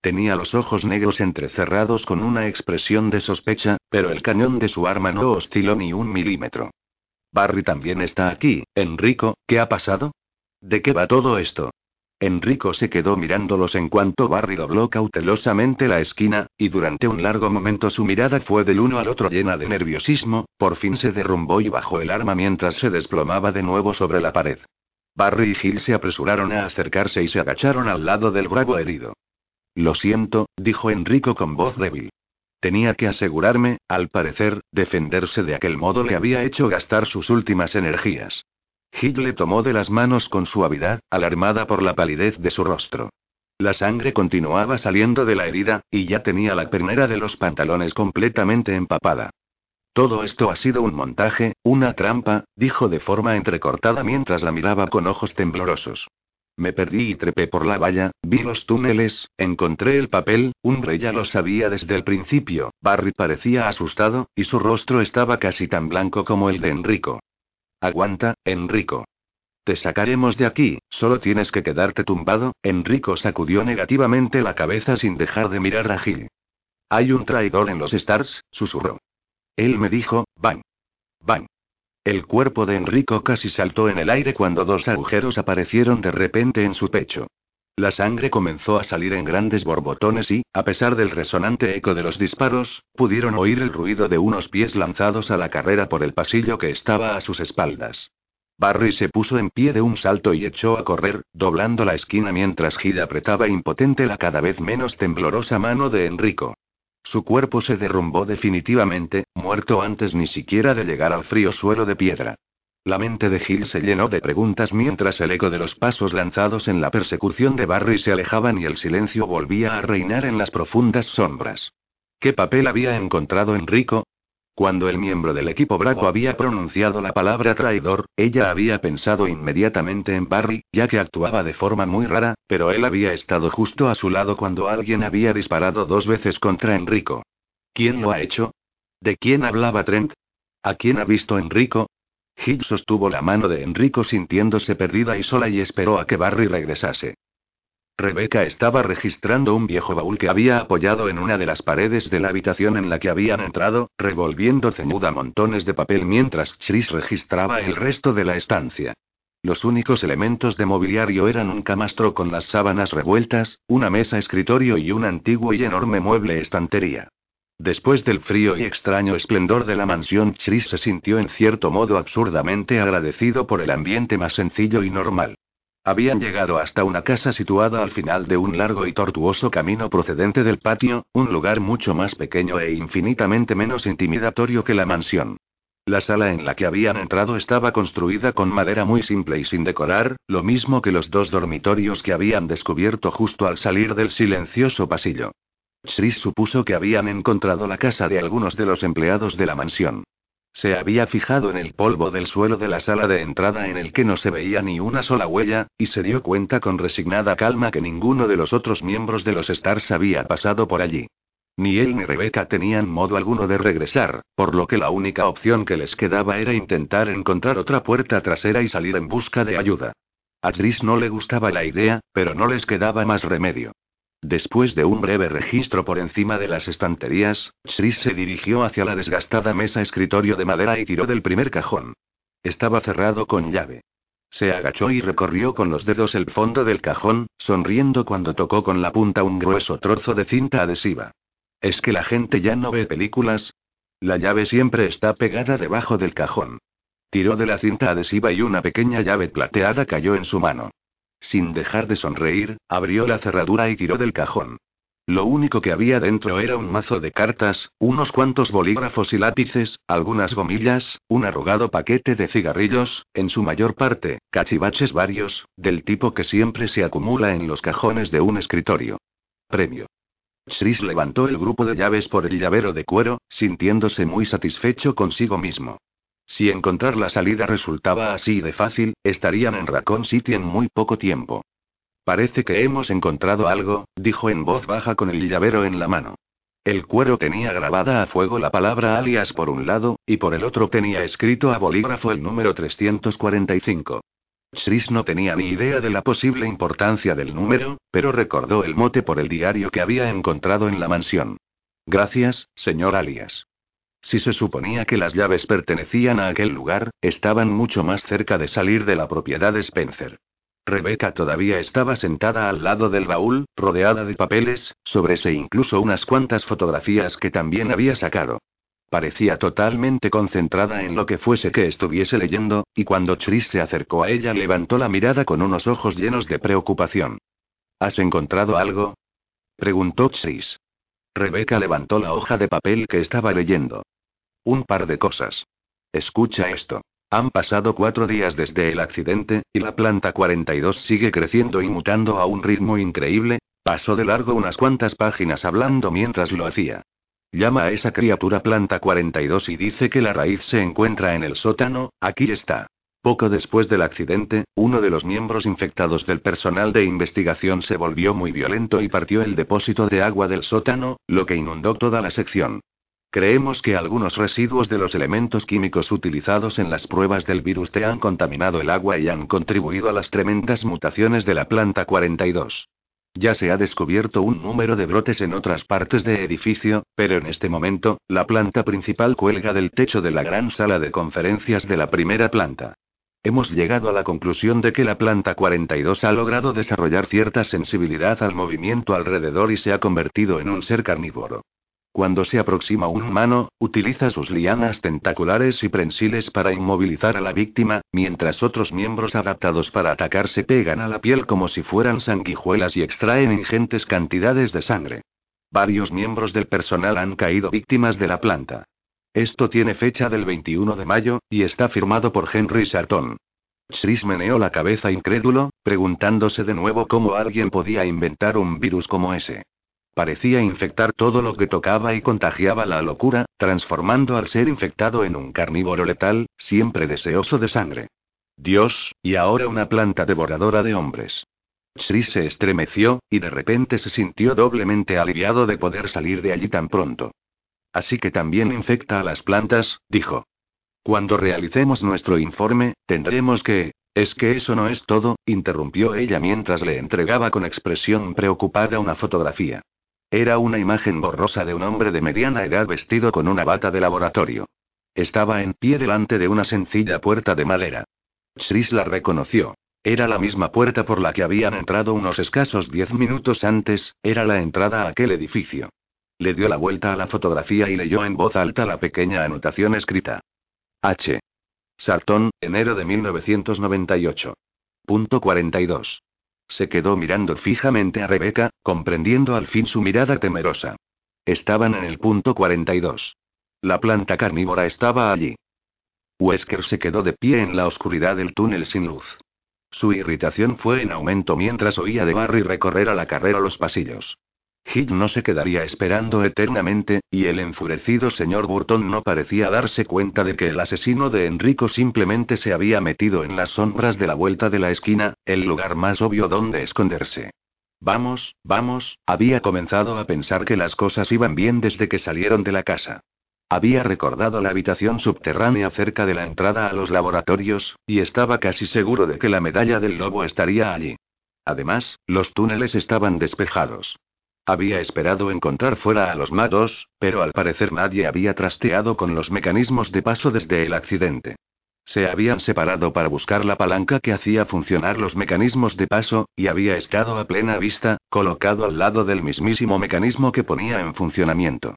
Tenía los ojos negros entrecerrados con una expresión de sospecha, pero el cañón de su arma no osciló ni un milímetro. Barry también está aquí. Enrico, ¿qué ha pasado? ¿De qué va todo esto? Enrico se quedó mirándolos en cuanto Barry dobló cautelosamente la esquina, y durante un largo momento su mirada fue del uno al otro llena de nerviosismo. Por fin se derrumbó y bajó el arma mientras se desplomaba de nuevo sobre la pared. Barry y Jill se apresuraron a acercarse y se agacharon al lado del bravo herido. Lo siento, dijo Enrico con voz débil. Tenía que asegurarme, al parecer, defenderse de aquel modo le había hecho gastar sus últimas energías. Jill le tomó de las manos con suavidad, alarmada por la palidez de su rostro. La sangre continuaba saliendo de la herida, y ya tenía la pernera de los pantalones completamente empapada. Todo esto ha sido un montaje, una trampa, dijo de forma entrecortada mientras la miraba con ojos temblorosos. Me perdí y trepé por la valla, vi los túneles, encontré el papel. Umbre ya lo sabía desde el principio, Barry parecía asustado, y su rostro estaba casi tan blanco como el de Enrico. Aguanta, Enrico. Te sacaremos de aquí, solo tienes que quedarte tumbado. Enrico sacudió negativamente la cabeza sin dejar de mirar a Jill. Hay un traidor en los Stars, susurró. Él me dijo, bang. Bang. El cuerpo de Enrico casi saltó en el aire cuando dos agujeros aparecieron de repente en su pecho. La sangre comenzó a salir en grandes borbotones y, a pesar del resonante eco de los disparos, pudieron oír el ruido de unos pies lanzados a la carrera por el pasillo que estaba a sus espaldas. Barry se puso en pie de un salto y echó a correr, doblando la esquina mientras Jill apretaba impotente la cada vez menos temblorosa mano de Enrico. Su cuerpo se derrumbó definitivamente, muerto antes ni siquiera de llegar al frío suelo de piedra. La mente de Jill se llenó de preguntas mientras el eco de los pasos lanzados en la persecución de Barry se alejaban y el silencio volvía a reinar en las profundas sombras. ¿Qué papel había encontrado Enrico? Cuando el miembro del equipo Bravo había pronunciado la palabra traidor, ella había pensado inmediatamente en Barry, ya que actuaba de forma muy rara, pero él había estado justo a su lado cuando alguien había disparado dos veces contra Enrico. ¿Quién lo ha hecho? ¿De quién hablaba Trent? ¿A quién ha visto Enrico? Jill sostuvo la mano de Enrico sintiéndose perdida y sola y esperó a que Barry regresase. Rebecca estaba registrando un viejo baúl que había apoyado en una de las paredes de la habitación en la que habían entrado, revolviendo ceñuda montones de papel mientras Chris registraba el resto de la estancia. Los únicos elementos de mobiliario eran un camastro con las sábanas revueltas, una mesa escritorio y un antiguo y enorme mueble estantería. Después del frío y extraño esplendor de la mansión, Chris se sintió en cierto modo absurdamente agradecido por el ambiente más sencillo y normal. Habían llegado hasta una casa situada al final de un largo y tortuoso camino procedente del patio, un lugar mucho más pequeño e infinitamente menos intimidatorio que la mansión. La sala en la que habían entrado estaba construida con madera muy simple y sin decorar, lo mismo que los dos dormitorios que habían descubierto justo al salir del silencioso pasillo. Chris supuso que habían encontrado la casa de algunos de los empleados de la mansión. Se había fijado en el polvo del suelo de la sala de entrada en el que no se veía ni una sola huella, y se dio cuenta con resignada calma que ninguno de los otros miembros de los Stars había pasado por allí. Ni él ni Rebecca tenían modo alguno de regresar, por lo que la única opción que les quedaba era intentar encontrar otra puerta trasera y salir en busca de ayuda. A Chris no le gustaba la idea, pero no les quedaba más remedio. Después de un breve registro por encima de las estanterías, Chris se dirigió hacia la desgastada mesa escritorio de madera y tiró del primer cajón. Estaba cerrado con llave. Se agachó y recorrió con los dedos el fondo del cajón, sonriendo cuando tocó con la punta un grueso trozo de cinta adhesiva. ¿Es que la gente ya no ve películas? La llave siempre está pegada debajo del cajón. Tiró de la cinta adhesiva y una pequeña llave plateada cayó en su mano. Sin dejar de sonreír, abrió la cerradura y tiró del cajón. Lo único que había dentro era un mazo de cartas, unos cuantos bolígrafos y lápices, algunas gomillas, un arrugado paquete de cigarrillos, en su mayor parte, cachivaches varios, del tipo que siempre se acumula en los cajones de un escritorio. Premio. Chris levantó el grupo de llaves por el llavero de cuero, sintiéndose muy satisfecho consigo mismo. Si encontrar la salida resultaba así de fácil, estarían en Raccoon City en muy poco tiempo. Parece que hemos encontrado algo, dijo en voz baja con el llavero en la mano. El cuero tenía grabada a fuego la palabra alias por un lado, y por el otro tenía escrito a bolígrafo el número trescientos cuarenta y cinco. Chris no tenía ni idea de la posible importancia del número, pero recordó el mote por el diario que había encontrado en la mansión. Gracias, señor alias. Si se suponía que las llaves pertenecían a aquel lugar, estaban mucho más cerca de salir de la propiedad de Spencer. Rebecca todavía estaba sentada al lado del baúl, rodeada de papeles, sobres e incluso unas cuantas fotografías que también había sacado. Parecía totalmente concentrada en lo que fuese que estuviese leyendo, y cuando Chris se acercó a ella levantó la mirada con unos ojos llenos de preocupación. ¿Has encontrado algo? Preguntó Chris. Rebecca levantó la hoja de papel que estaba leyendo. Un par de cosas. Escucha esto. Han pasado cuatro días desde el accidente, y la planta cuarenta y dos sigue creciendo y mutando a un ritmo increíble. Pasó de largo unas cuantas páginas hablando mientras lo hacía. Llama a esa criatura planta cuarenta y dos y dice que la raíz se encuentra en el sótano. Aquí está. Poco después del accidente, uno de los miembros infectados del personal de investigación se volvió muy violento y partió el depósito de agua del sótano, lo que inundó toda la sección. Creemos que algunos residuos de los elementos químicos utilizados en las pruebas del virus T han contaminado el agua y han contribuido a las tremendas mutaciones de la planta cuarenta y dos. Ya se ha descubierto un número de brotes en otras partes del edificio, pero en este momento, la planta principal cuelga del techo de la gran sala de conferencias de la primera planta. Hemos llegado a la conclusión de que la planta cuarenta y dos ha logrado desarrollar cierta sensibilidad al movimiento alrededor y se ha convertido en un ser carnívoro. Cuando se aproxima un humano, utiliza sus lianas tentaculares y prensiles para inmovilizar a la víctima, mientras otros miembros adaptados para atacar se pegan a la piel como si fueran sanguijuelas y extraen ingentes cantidades de sangre. Varios miembros del personal han caído víctimas de la planta. Esto tiene fecha del veintiuno de mayo, y está firmado por Henry Sarton. Chris meneó la cabeza incrédulo, preguntándose de nuevo cómo alguien podía inventar un virus como ese. Parecía infectar todo lo que tocaba y contagiaba la locura, transformando al ser infectado en un carnívoro letal, siempre deseoso de sangre. Dios, y ahora una planta devoradora de hombres. Chris se estremeció, y de repente se sintió doblemente aliviado de poder salir de allí tan pronto. Así que también infecta a las plantas, dijo. Cuando realicemos nuestro informe, tendremos que... Es que eso no es todo, interrumpió ella mientras le entregaba con expresión preocupada una fotografía. Era una imagen borrosa de un hombre de mediana edad vestido con una bata de laboratorio. Estaba en pie delante de una sencilla puerta de madera. Chris la reconoció. Era la misma puerta por la que habían entrado unos escasos diez minutos antes, era la entrada a aquel edificio. Le dio la vuelta a la fotografía y leyó en voz alta la pequeña anotación escrita. H. Sarton, enero de mil novecientos noventa y ocho. Punto cuarenta y dos. Se quedó mirando fijamente a Rebecca, comprendiendo al fin su mirada temerosa. Estaban en el punto cuarenta y dos. La planta carnívora estaba allí. Wesker se quedó de pie en la oscuridad del túnel sin luz. Su irritación fue en aumento mientras oía de Barry recorrer a la carrera los pasillos. Jill no se quedaría esperando eternamente, y el enfurecido señor Burton no parecía darse cuenta de que el asesino de Enrico simplemente se había metido en las sombras de la vuelta de la esquina, el lugar más obvio donde esconderse. Vamos, vamos, había comenzado a pensar que las cosas iban bien desde que salieron de la casa. Había recordado la habitación subterránea cerca de la entrada a los laboratorios, y estaba casi seguro de que la medalla del lobo estaría allí. Además, los túneles estaban despejados. Había esperado encontrar fuera a los magos, pero al parecer nadie había trasteado con los mecanismos de paso desde el accidente. Se habían separado para buscar la palanca que hacía funcionar los mecanismos de paso, y había estado a plena vista, colocado al lado del mismísimo mecanismo que ponía en funcionamiento.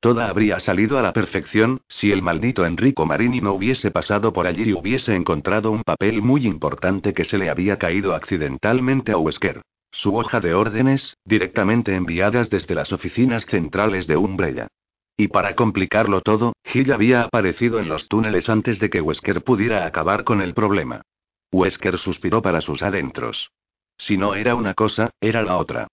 Toda habría salido a la perfección, si el maldito Enrico Marini no hubiese pasado por allí y hubiese encontrado un papel muy importante que se le había caído accidentalmente a Wesker. Su hoja de órdenes, directamente enviadas desde las oficinas centrales de Umbrella. Y para complicarlo todo, Jill había aparecido en los túneles antes de que Wesker pudiera acabar con el problema. Wesker suspiró para sus adentros. Si no era una cosa, era la otra.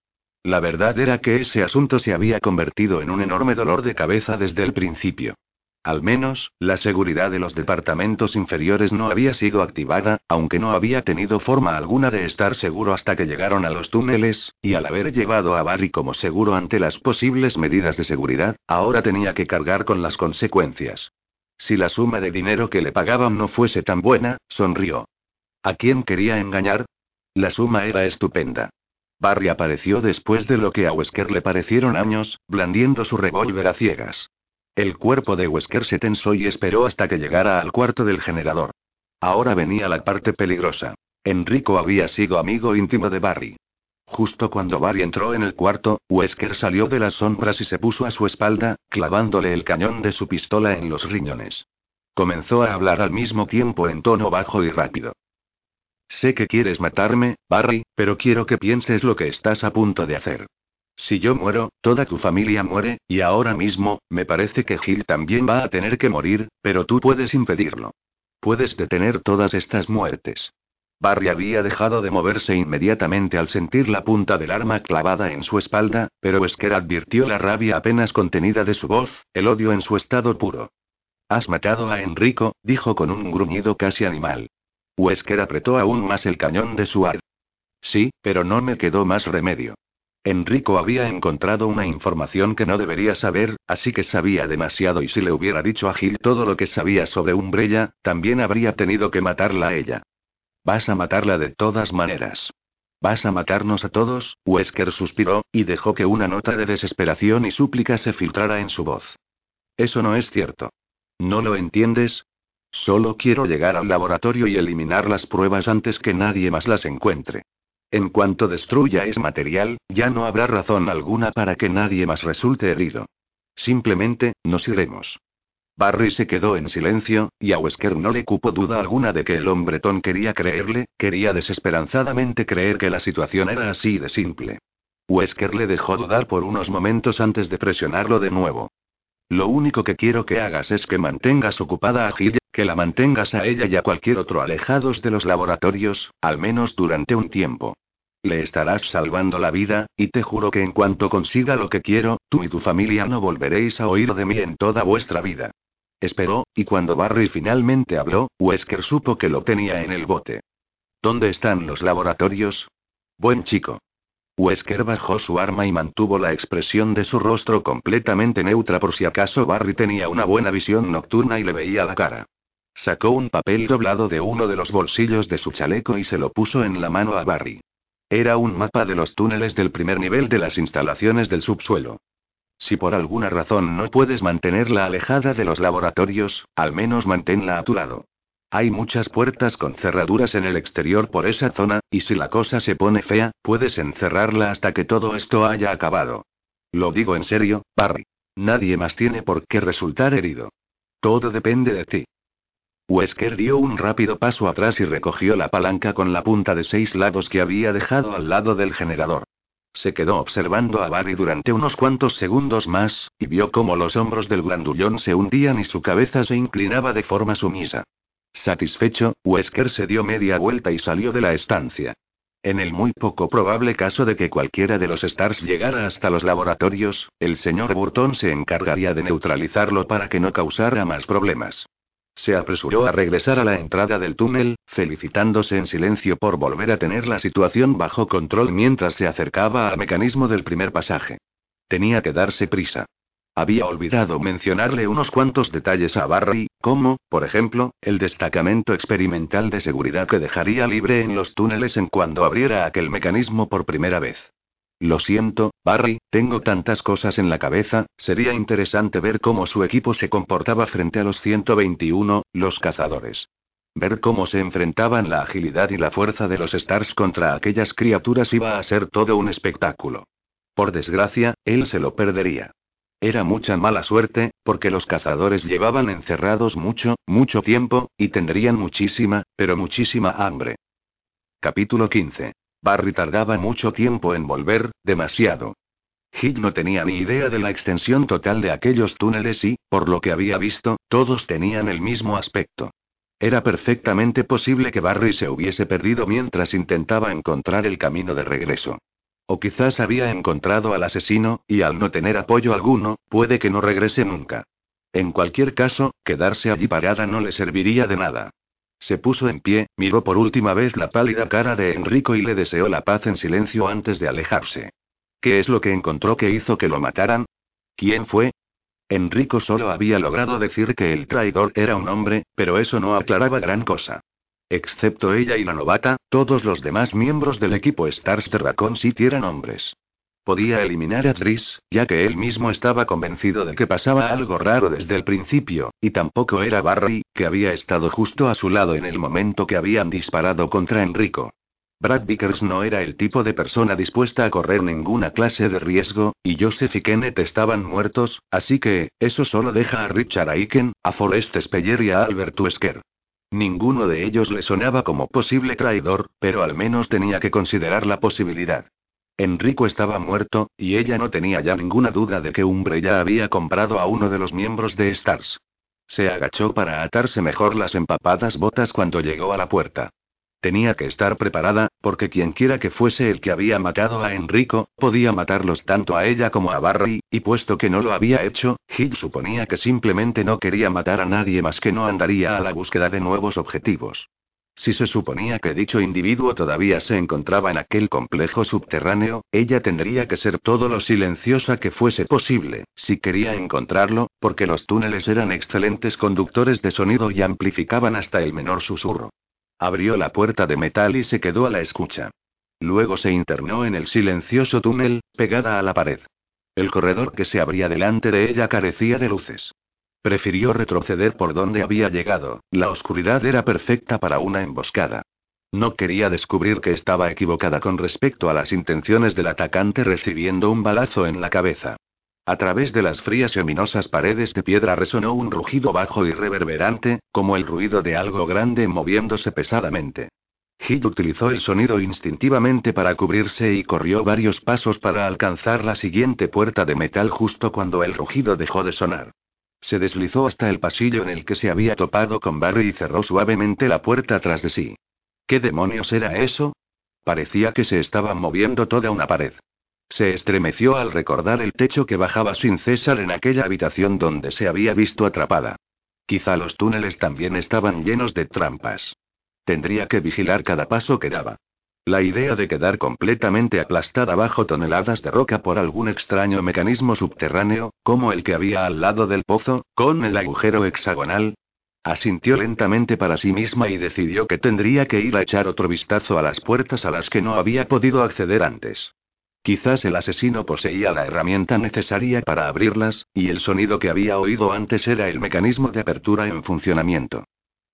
La verdad era que ese asunto se había convertido en un enorme dolor de cabeza desde el principio. Al menos, la seguridad de los departamentos inferiores no había sido activada, aunque no había tenido forma alguna de estar seguro hasta que llegaron a los túneles, y al haber llevado a Barry como seguro ante las posibles medidas de seguridad, ahora tenía que cargar con las consecuencias. Si la suma de dinero que le pagaban no fuese tan buena, sonrió. ¿A quién quería engañar? La suma era estupenda. Barry apareció después de lo que a Wesker le parecieron años, blandiendo su revólver a ciegas. El cuerpo de Wesker se tensó y esperó hasta que llegara al cuarto del generador. Ahora venía la parte peligrosa. Enrico había sido amigo íntimo de Barry. Justo cuando Barry entró en el cuarto, Wesker salió de las sombras y se puso a su espalda, clavándole el cañón de su pistola en los riñones. Comenzó a hablar al mismo tiempo en tono bajo y rápido. Sé que quieres matarme, Barry, pero quiero que pienses lo que estás a punto de hacer. Si yo muero, toda tu familia muere, y ahora mismo, me parece que Jill también va a tener que morir, pero tú puedes impedirlo. Puedes detener todas estas muertes. Barry había dejado de moverse inmediatamente al sentir la punta del arma clavada en su espalda, pero Wesker advirtió la rabia apenas contenida de su voz, el odio en su estado puro. Has matado a Enrico, dijo con un gruñido casi animal. Wesker apretó aún más el cañón de su arma. Sí, pero no me quedó más remedio. Enrico había encontrado una información que no debería saber, así que sabía demasiado y si le hubiera dicho a Jill todo lo que sabía sobre Umbrella, también habría tenido que matarla a ella. Vas a matarla de todas maneras. Vas a matarnos a todos, Wesker suspiró, y dejó que una nota de desesperación y súplica se filtrara en su voz. Eso no es cierto. ¿No lo entiendes? Solo quiero llegar al laboratorio y eliminar las pruebas antes que nadie más las encuentre. En cuanto destruya ese material, ya no habrá razón alguna para que nadie más resulte herido. Simplemente, nos iremos. Barry se quedó en silencio, y a Wesker no le cupo duda alguna de que el hombretón quería creerle, quería desesperanzadamente creer que la situación era así de simple. Wesker le dejó dudar por unos momentos antes de presionarlo de nuevo. Lo único que quiero que hagas es que mantengas ocupada a Jill, que la mantengas a ella y a cualquier otro alejados de los laboratorios, al menos durante un tiempo. Le estarás salvando la vida, y te juro que en cuanto consiga lo que quiero, tú y tu familia no volveréis a oír de mí en toda vuestra vida. Esperó, y cuando Barry finalmente habló, Wesker supo que lo tenía en el bote. ¿Dónde están los laboratorios? Buen chico. Wesker bajó su arma y mantuvo la expresión de su rostro completamente neutra por si acaso Barry tenía una buena visión nocturna y le veía la cara. Sacó un papel doblado de uno de los bolsillos de su chaleco y se lo puso en la mano a Barry. Era un mapa de los túneles del primer nivel de las instalaciones del subsuelo. Si por alguna razón no puedes mantenerla alejada de los laboratorios, al menos manténla a tu lado. Hay muchas puertas con cerraduras en el exterior por esa zona, y si la cosa se pone fea, puedes encerrarla hasta que todo esto haya acabado. Lo digo en serio, Barry. Nadie más tiene por qué resultar herido. Todo depende de ti. Wesker dio un rápido paso atrás y recogió la palanca con la punta de seis lados que había dejado al lado del generador. Se quedó observando a Barry durante unos cuantos segundos más, y vio cómo los hombros del grandullón se hundían y su cabeza se inclinaba de forma sumisa. Satisfecho, Wesker se dio media vuelta y salió de la estancia. En el muy poco probable caso de que cualquiera de los Stars llegara hasta los laboratorios, el señor Burton se encargaría de neutralizarlo para que no causara más problemas. Se apresuró a regresar a la entrada del túnel, felicitándose en silencio por volver a tener la situación bajo control mientras se acercaba al mecanismo del primer pasaje. Tenía que darse prisa. Había olvidado mencionarle unos cuantos detalles a Barry, como, por ejemplo, el destacamento experimental de seguridad que dejaría libre en los túneles en cuanto abriera aquel mecanismo por primera vez. Lo siento, Barry, tengo tantas cosas en la cabeza, sería interesante ver cómo su equipo se comportaba frente a los ciento veintiuno, los cazadores. Ver cómo se enfrentaban la agilidad y la fuerza de los Stars contra aquellas criaturas iba a ser todo un espectáculo. Por desgracia, él se lo perdería. Era mucha mala suerte, porque los cazadores llevaban encerrados mucho, mucho tiempo, y tendrían muchísima, pero muchísima hambre. Capítulo quince. Barry tardaba mucho tiempo en volver, demasiado. Jill no tenía ni idea de la extensión total de aquellos túneles y, por lo que había visto, todos tenían el mismo aspecto. Era perfectamente posible que Barry se hubiese perdido mientras intentaba encontrar el camino de regreso. O quizás había encontrado al asesino, y al no tener apoyo alguno, puede que no regrese nunca. En cualquier caso, quedarse allí parada no le serviría de nada. Se puso en pie, miró por última vez la pálida cara de Enrico y le deseó la paz en silencio antes de alejarse. ¿Qué es lo que encontró que hizo que lo mataran? ¿Quién fue? Enrico solo había logrado decir que el traidor era un hombre, pero eso no aclaraba gran cosa. Excepto ella y la novata, todos los demás miembros del equipo Stars de Raccoon City eran hombres. Podía eliminar a Driss, ya que él mismo estaba convencido de que pasaba algo raro desde el principio, y tampoco era Barry, que había estado justo a su lado en el momento que habían disparado contra Enrico. Brad Vickers no era el tipo de persona dispuesta a correr ninguna clase de riesgo, y Joseph y Kenneth estaban muertos, así que, eso solo deja a Richard Aiken, a Forrest Speller y a Albert Wesker. Ninguno de ellos le sonaba como posible traidor, pero al menos tenía que considerar la posibilidad. Enrico estaba muerto, y ella no tenía ya ninguna duda de que Umbrella había comprado a uno de los miembros de Stars. Se agachó para atarse mejor las empapadas botas cuando llegó a la puerta. Tenía que estar preparada, porque quienquiera que fuese el que había matado a Enrico, podía matarlos tanto a ella como a Barry, y puesto que no lo había hecho, Jill suponía que simplemente no quería matar a nadie más que no andaría a la búsqueda de nuevos objetivos. Si se suponía que dicho individuo todavía se encontraba en aquel complejo subterráneo, ella tendría que ser todo lo silenciosa que fuese posible, si quería encontrarlo, porque los túneles eran excelentes conductores de sonido y amplificaban hasta el menor susurro. Abrió la puerta de metal y se quedó a la escucha. Luego se internó en el silencioso túnel, pegada a la pared. El corredor que se abría delante de ella carecía de luces. Prefirió retroceder por donde había llegado, la oscuridad era perfecta para una emboscada. No quería descubrir que estaba equivocada con respecto a las intenciones del atacante recibiendo un balazo en la cabeza. A través de las frías y ominosas paredes de piedra resonó un rugido bajo y reverberante, como el ruido de algo grande moviéndose pesadamente. Jill utilizó el sonido instintivamente para cubrirse y corrió varios pasos para alcanzar la siguiente puerta de metal justo cuando el rugido dejó de sonar. Se deslizó hasta el pasillo en el que se había topado con Barry y cerró suavemente la puerta tras de sí. ¿Qué demonios era eso? Parecía que se estaba moviendo toda una pared. Se estremeció al recordar el techo que bajaba sin cesar en aquella habitación donde se había visto atrapada. Quizá los túneles también estaban llenos de trampas. Tendría que vigilar cada paso que daba. La idea de quedar completamente aplastada bajo toneladas de roca por algún extraño mecanismo subterráneo, como el que había al lado del pozo, con el agujero hexagonal, asintió lentamente para sí misma y decidió que tendría que ir a echar otro vistazo a las puertas a las que no había podido acceder antes. Quizás el asesino poseía la herramienta necesaria para abrirlas, y el sonido que había oído antes era el mecanismo de apertura en funcionamiento.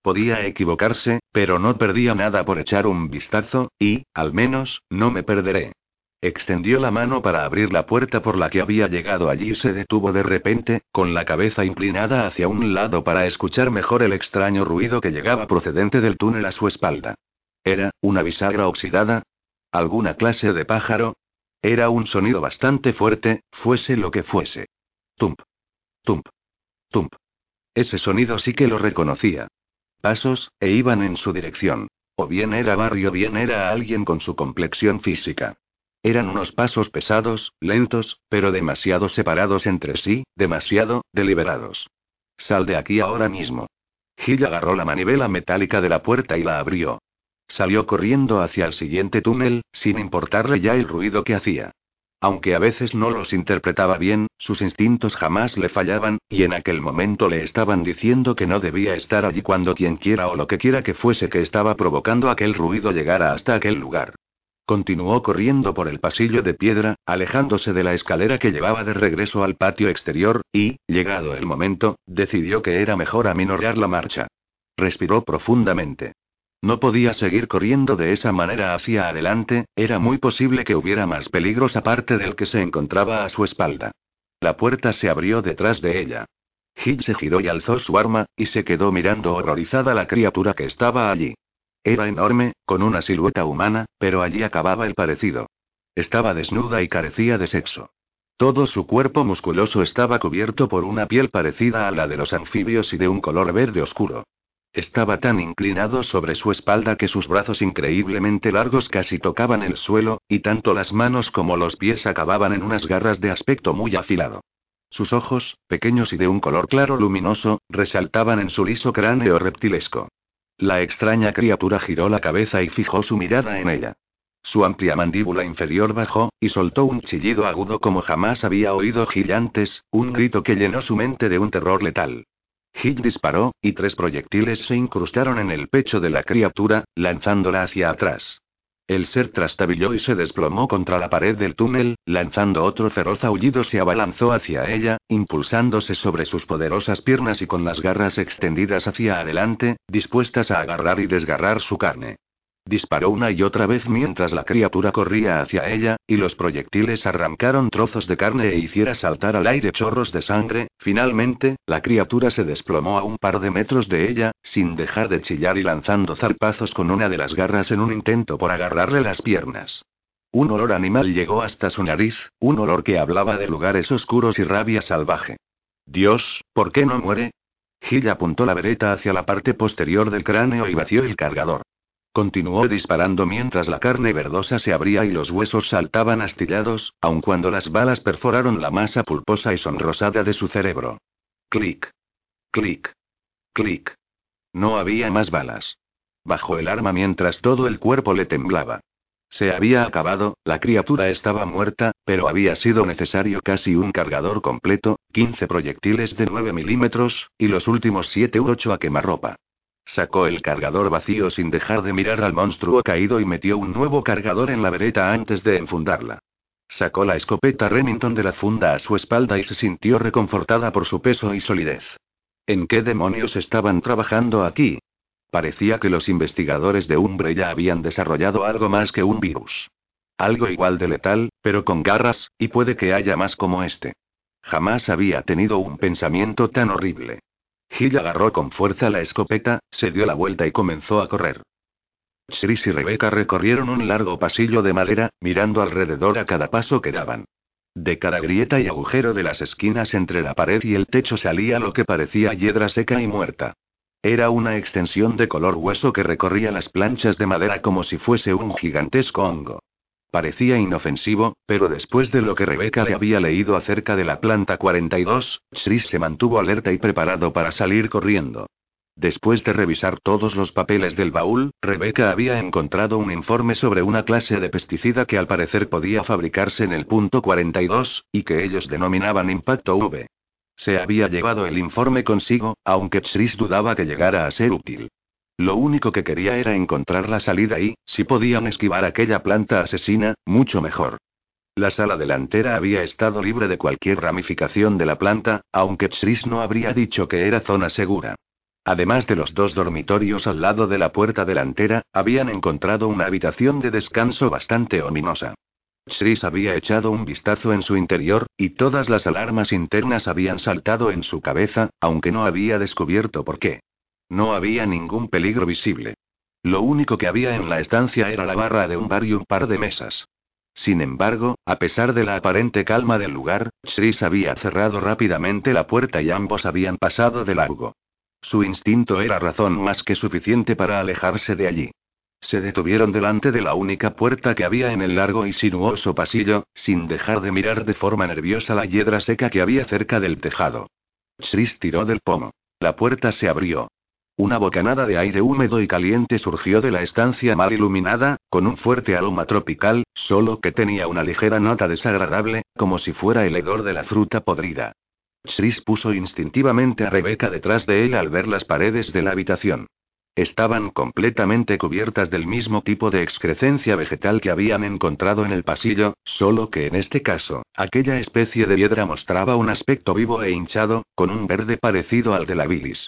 Podía equivocarse, pero no perdía nada por echar un vistazo, y, al menos, no me perderé. Extendió la mano para abrir la puerta por la que había llegado allí y se detuvo de repente, con la cabeza inclinada hacia un lado para escuchar mejor el extraño ruido que llegaba procedente del túnel a su espalda. ¿Era una bisagra oxidada? ¿Alguna clase de pájaro? Era un sonido bastante fuerte, fuese lo que fuese. Tump. Tump. Tump. Ese sonido sí que lo reconocía. Pasos, e iban en su dirección. O bien era Barry o bien era alguien con su complexión física. Eran unos pasos pesados, lentos, pero demasiado separados entre sí, demasiado deliberados. Sal de aquí ahora mismo. Jill agarró la manivela metálica de la puerta y la abrió. Salió corriendo hacia el siguiente túnel, sin importarle ya el ruido que hacía. Aunque a veces no los interpretaba bien, sus instintos jamás le fallaban, y en aquel momento le estaban diciendo que no debía estar allí cuando quienquiera o lo que quiera que fuese que estaba provocando aquel ruido llegara hasta aquel lugar. Continuó corriendo por el pasillo de piedra, alejándose de la escalera que llevaba de regreso al patio exterior, y, llegado el momento, decidió que era mejor aminorar la marcha. Respiró profundamente. No podía seguir corriendo de esa manera hacia adelante, era muy posible que hubiera más peligros aparte del que se encontraba a su espalda. La puerta se abrió detrás de ella. Jill se giró y alzó su arma, y se quedó mirando horrorizada la criatura que estaba allí. Era enorme, con una silueta humana, pero allí acababa el parecido. Estaba desnuda y carecía de sexo. Todo su cuerpo musculoso estaba cubierto por una piel parecida a la de los anfibios y de un color verde oscuro. Estaba tan inclinado sobre su espalda que sus brazos increíblemente largos casi tocaban el suelo, y tanto las manos como los pies acababan en unas garras de aspecto muy afilado. Sus ojos, pequeños y de un color claro luminoso, resaltaban en su liso cráneo reptilesco. La extraña criatura giró la cabeza y fijó su mirada en ella. Su amplia mandíbula inferior bajó, y soltó un chillido agudo como jamás había oído Jill antes, un grito que llenó su mente de un terror letal. Jill disparó, y tres proyectiles se incrustaron en el pecho de la criatura, lanzándola hacia atrás. El ser trastabilló y se desplomó contra la pared del túnel, lanzando otro feroz aullido se abalanzó hacia ella, impulsándose sobre sus poderosas piernas y con las garras extendidas hacia adelante, dispuestas a agarrar y desgarrar su carne. Disparó una y otra vez mientras la criatura corría hacia ella, y los proyectiles arrancaron trozos de carne e hicieron saltar al aire chorros de sangre. Finalmente, la criatura se desplomó a un par de metros de ella, sin dejar de chillar y lanzando zarpazos con una de las garras en un intento por agarrarle las piernas. Un olor animal llegó hasta su nariz, un olor que hablaba de lugares oscuros y rabia salvaje. Dios, ¿por qué no muere? Jill apuntó la vereta hacia la parte posterior del cráneo y vació el cargador. Continuó disparando mientras la carne verdosa se abría y los huesos saltaban astillados, aun cuando las balas perforaron la masa pulposa y sonrosada de su cerebro. Clic. Clic. Clic. No había más balas. bajo el arma mientras todo el cuerpo le temblaba. Se había acabado, la criatura estaba muerta, pero había sido necesario casi un cargador completo, quince proyectiles de nueve milímetros, y los últimos siete u ocho a quemarropa. Sacó el cargador vacío sin dejar de mirar al monstruo caído y metió un nuevo cargador en la bereta antes de enfundarla. Sacó la escopeta Remington de la funda a su espalda y se sintió reconfortada por su peso y solidez. ¿En qué demonios estaban trabajando aquí? Parecía que los investigadores de Umbrella habían desarrollado algo más que un virus. Algo igual de letal, pero con garras, y puede que haya más como este. Jamás había tenido un pensamiento tan horrible. Jill agarró con fuerza la escopeta, se dio la vuelta y comenzó a correr. Chris y Rebecca recorrieron un largo pasillo de madera, mirando alrededor a cada paso que daban. De cada grieta y agujero de las esquinas entre la pared y el techo salía lo que parecía hiedra seca y muerta. Era una extensión de color hueso que recorría las planchas de madera como si fuese un gigantesco hongo. Parecía inofensivo, pero después de lo que Rebecca le había leído acerca de la planta cuarenta y dos, Chris se mantuvo alerta y preparado para salir corriendo. Después de revisar todos los papeles del baúl, Rebecca había encontrado un informe sobre una clase de pesticida que al parecer podía fabricarse en el punto cuarenta y dos, y que ellos denominaban impacto uve. Se había llevado el informe consigo, aunque Chris dudaba que llegara a ser útil. Lo único que quería era encontrar la salida y, si podían esquivar aquella planta asesina, mucho mejor. La sala delantera había estado libre de cualquier ramificación de la planta, aunque Chris no habría dicho que era zona segura. Además de los dos dormitorios al lado de la puerta delantera, habían encontrado una habitación de descanso bastante ominosa. Chris había echado un vistazo en su interior, y todas las alarmas internas habían saltado en su cabeza, aunque no había descubierto por qué. No había ningún peligro visible. Lo único que había en la estancia era la barra de un bar y un par de mesas. Sin embargo, a pesar de la aparente calma del lugar, Chris había cerrado rápidamente la puerta y ambos habían pasado de largo. Su instinto era razón más que suficiente para alejarse de allí. Se detuvieron delante de la única puerta que había en el largo y sinuoso pasillo, sin dejar de mirar de forma nerviosa la hiedra seca que había cerca del tejado. Chris tiró del pomo. La puerta se abrió. Una bocanada de aire húmedo y caliente surgió de la estancia mal iluminada, con un fuerte aroma tropical, solo que tenía una ligera nota desagradable, como si fuera el hedor de la fruta podrida. Chris puso instintivamente a Rebecca detrás de él al ver las paredes de la habitación. Estaban completamente cubiertas del mismo tipo de excrescencia vegetal que habían encontrado en el pasillo, solo que en este caso, aquella especie de hiedra mostraba un aspecto vivo e hinchado, con un verde parecido al de la bilis.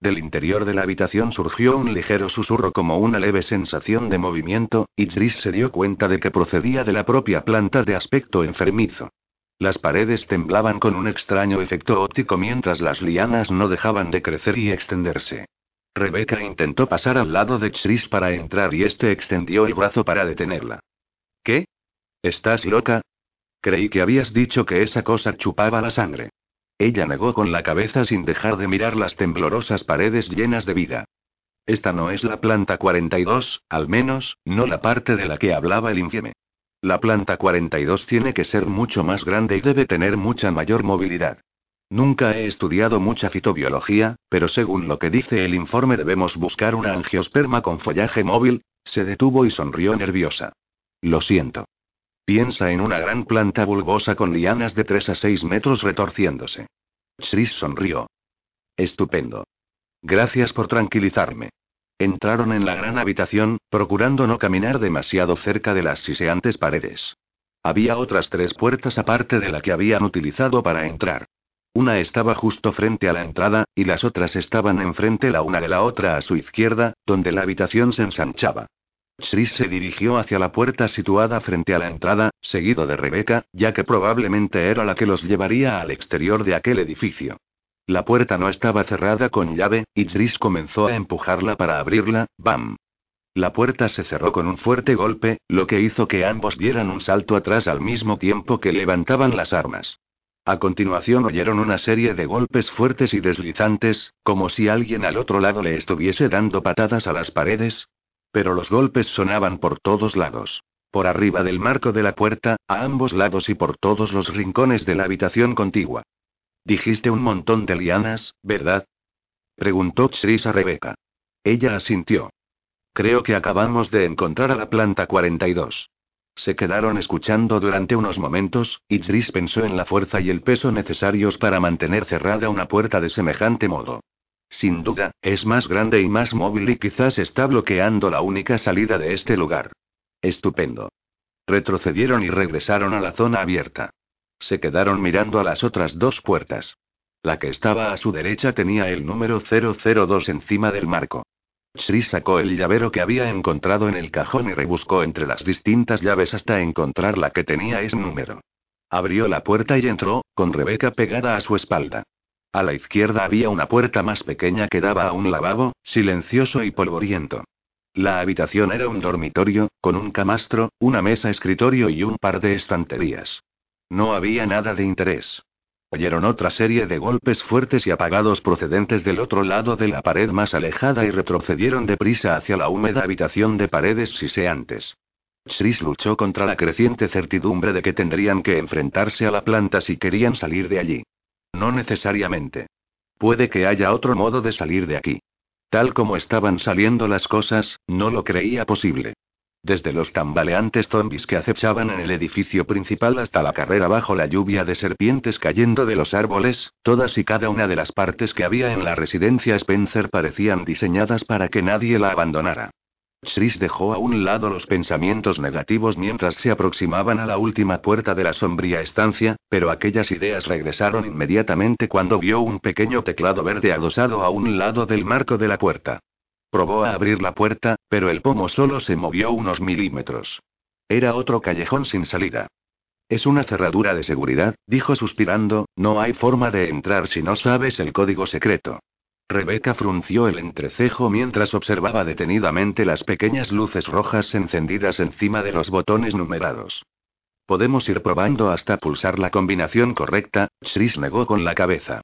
Del interior de la habitación surgió un ligero susurro como una leve sensación de movimiento, y Chris se dio cuenta de que procedía de la propia planta de aspecto enfermizo. Las paredes temblaban con un extraño efecto óptico mientras las lianas no dejaban de crecer y extenderse. Rebecca intentó pasar al lado de Chris para entrar y este extendió el brazo para detenerla. ¿Qué? ¿Estás loca? Creí que habías dicho que esa cosa chupaba la sangre. Ella negó con la cabeza sin dejar de mirar las temblorosas paredes llenas de vida. Esta no es la planta cuarenta y dos, al menos, no la parte de la que hablaba el informe. La planta cuarenta y dos tiene que ser mucho más grande y debe tener mucha mayor movilidad. Nunca he estudiado mucha fitobiología, pero según lo que dice el informe debemos buscar una angiosperma con follaje móvil. Se detuvo y sonrió nerviosa. Lo siento. Piensa en una gran planta bulbosa con lianas de tres a seis metros retorciéndose. Chris sonrió. Estupendo. Gracias por tranquilizarme. Entraron en la gran habitación, procurando no caminar demasiado cerca de las siseantes paredes. Había otras tres puertas aparte de la que habían utilizado para entrar. Una estaba justo frente a la entrada, y las otras estaban enfrente la una de la otra a su izquierda, donde la habitación se ensanchaba. Chris se dirigió hacia la puerta situada frente a la entrada, seguido de Rebecca, ya que probablemente era la que los llevaría al exterior de aquel edificio. La puerta no estaba cerrada con llave, y Chris comenzó a empujarla para abrirla, ¡bam! La puerta se cerró con un fuerte golpe, lo que hizo que ambos dieran un salto atrás al mismo tiempo que levantaban las armas. A continuación oyeron una serie de golpes fuertes y deslizantes, como si alguien al otro lado le estuviese dando patadas a las paredes. Pero los golpes sonaban por todos lados. Por arriba del marco de la puerta, a ambos lados y por todos los rincones de la habitación contigua. «Dijiste un montón de lianas, ¿verdad?», preguntó Chris a Rebecca. Ella asintió. Creo que acabamos de encontrar a la planta cuarenta y dos. Se quedaron escuchando durante unos momentos, y Chris pensó en la fuerza y el peso necesarios para mantener cerrada una puerta de semejante modo. Sin duda, es más grande y más móvil y quizás está bloqueando la única salida de este lugar. Estupendo. Retrocedieron y regresaron a la zona abierta. Se quedaron mirando a las otras dos puertas. La que estaba a su derecha tenía el número cero cero dos encima del marco. Chris sacó el llavero que había encontrado en el cajón y rebuscó entre las distintas llaves hasta encontrar la que tenía ese número. Abrió la puerta y entró, con Rebecca pegada a su espalda. A la izquierda había una puerta más pequeña que daba a un lavabo, silencioso y polvoriento. La habitación era un dormitorio, con un camastro, una mesa escritorio y un par de estanterías. No había nada de interés. Oyeron otra serie de golpes fuertes y apagados procedentes del otro lado de la pared más alejada y retrocedieron deprisa hacia la húmeda habitación de paredes siseantes. Chris luchó contra la creciente certidumbre de que tendrían que enfrentarse a la planta si querían salir de allí. No necesariamente. Puede que haya otro modo de salir de aquí. Tal como estaban saliendo las cosas, no lo creía posible. Desde los tambaleantes zombis que acechaban en el edificio principal hasta la carrera bajo la lluvia de serpientes cayendo de los árboles, todas y cada una de las partes que había en la residencia Spencer parecían diseñadas para que nadie la abandonara. Chris dejó a un lado los pensamientos negativos mientras se aproximaban a la última puerta de la sombría estancia, pero aquellas ideas regresaron inmediatamente cuando vio un pequeño teclado verde adosado a un lado del marco de la puerta. Probó a abrir la puerta, pero el pomo solo se movió unos milímetros. Era otro callejón sin salida. Es una cerradura de seguridad, dijo suspirando, no hay forma de entrar si no sabes el código secreto. Rebecca frunció el entrecejo mientras observaba detenidamente las pequeñas luces rojas encendidas encima de los botones numerados. Podemos ir probando hasta pulsar la combinación correcta, Chris negó con la cabeza.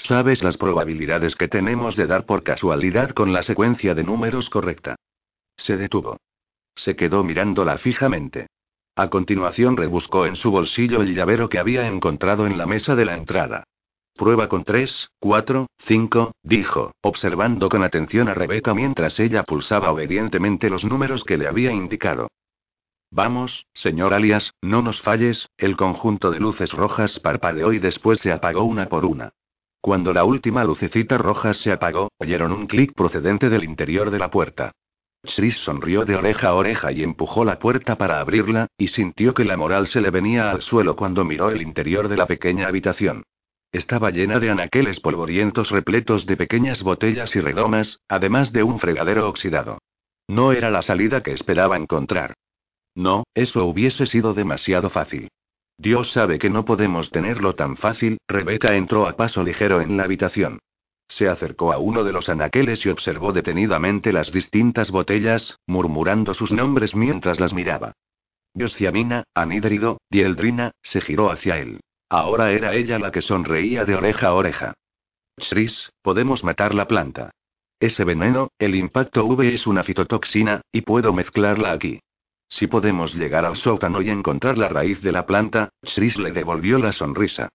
¿Sabes las probabilidades que tenemos de dar por casualidad con la secuencia de números correcta? Se detuvo. Se quedó mirándola fijamente. A continuación rebuscó en su bolsillo el llavero que había encontrado en la mesa de la entrada. Prueba con tres, cuatro, cinco, dijo, observando con atención a Rebecca mientras ella pulsaba obedientemente los números que le había indicado. Vamos, señor Alias, no nos falles, el conjunto de luces rojas parpadeó y después se apagó una por una. Cuando la última lucecita roja se apagó, oyeron un clic procedente del interior de la puerta. Chris sonrió de oreja a oreja y empujó la puerta para abrirla, y sintió que la moral se le venía al suelo cuando miró el interior de la pequeña habitación. Estaba llena de anaqueles polvorientos repletos de pequeñas botellas y redomas, además de un fregadero oxidado. No era la salida que esperaba encontrar. No, eso hubiese sido demasiado fácil. Dios sabe que no podemos tenerlo tan fácil. Rebecca entró a paso ligero en la habitación. Se acercó a uno de los anaqueles y observó detenidamente las distintas botellas, murmurando sus nombres mientras las miraba. Biosciamina, anhídrido, dieldrina. Se giró hacia él. Ahora era ella la que sonreía de oreja a oreja. Chris, podemos matar la planta. Ese veneno, el impacto uve es una fitotoxina, y puedo mezclarla aquí. Si podemos llegar al sótano y encontrar la raíz de la planta, Chris le devolvió la sonrisa.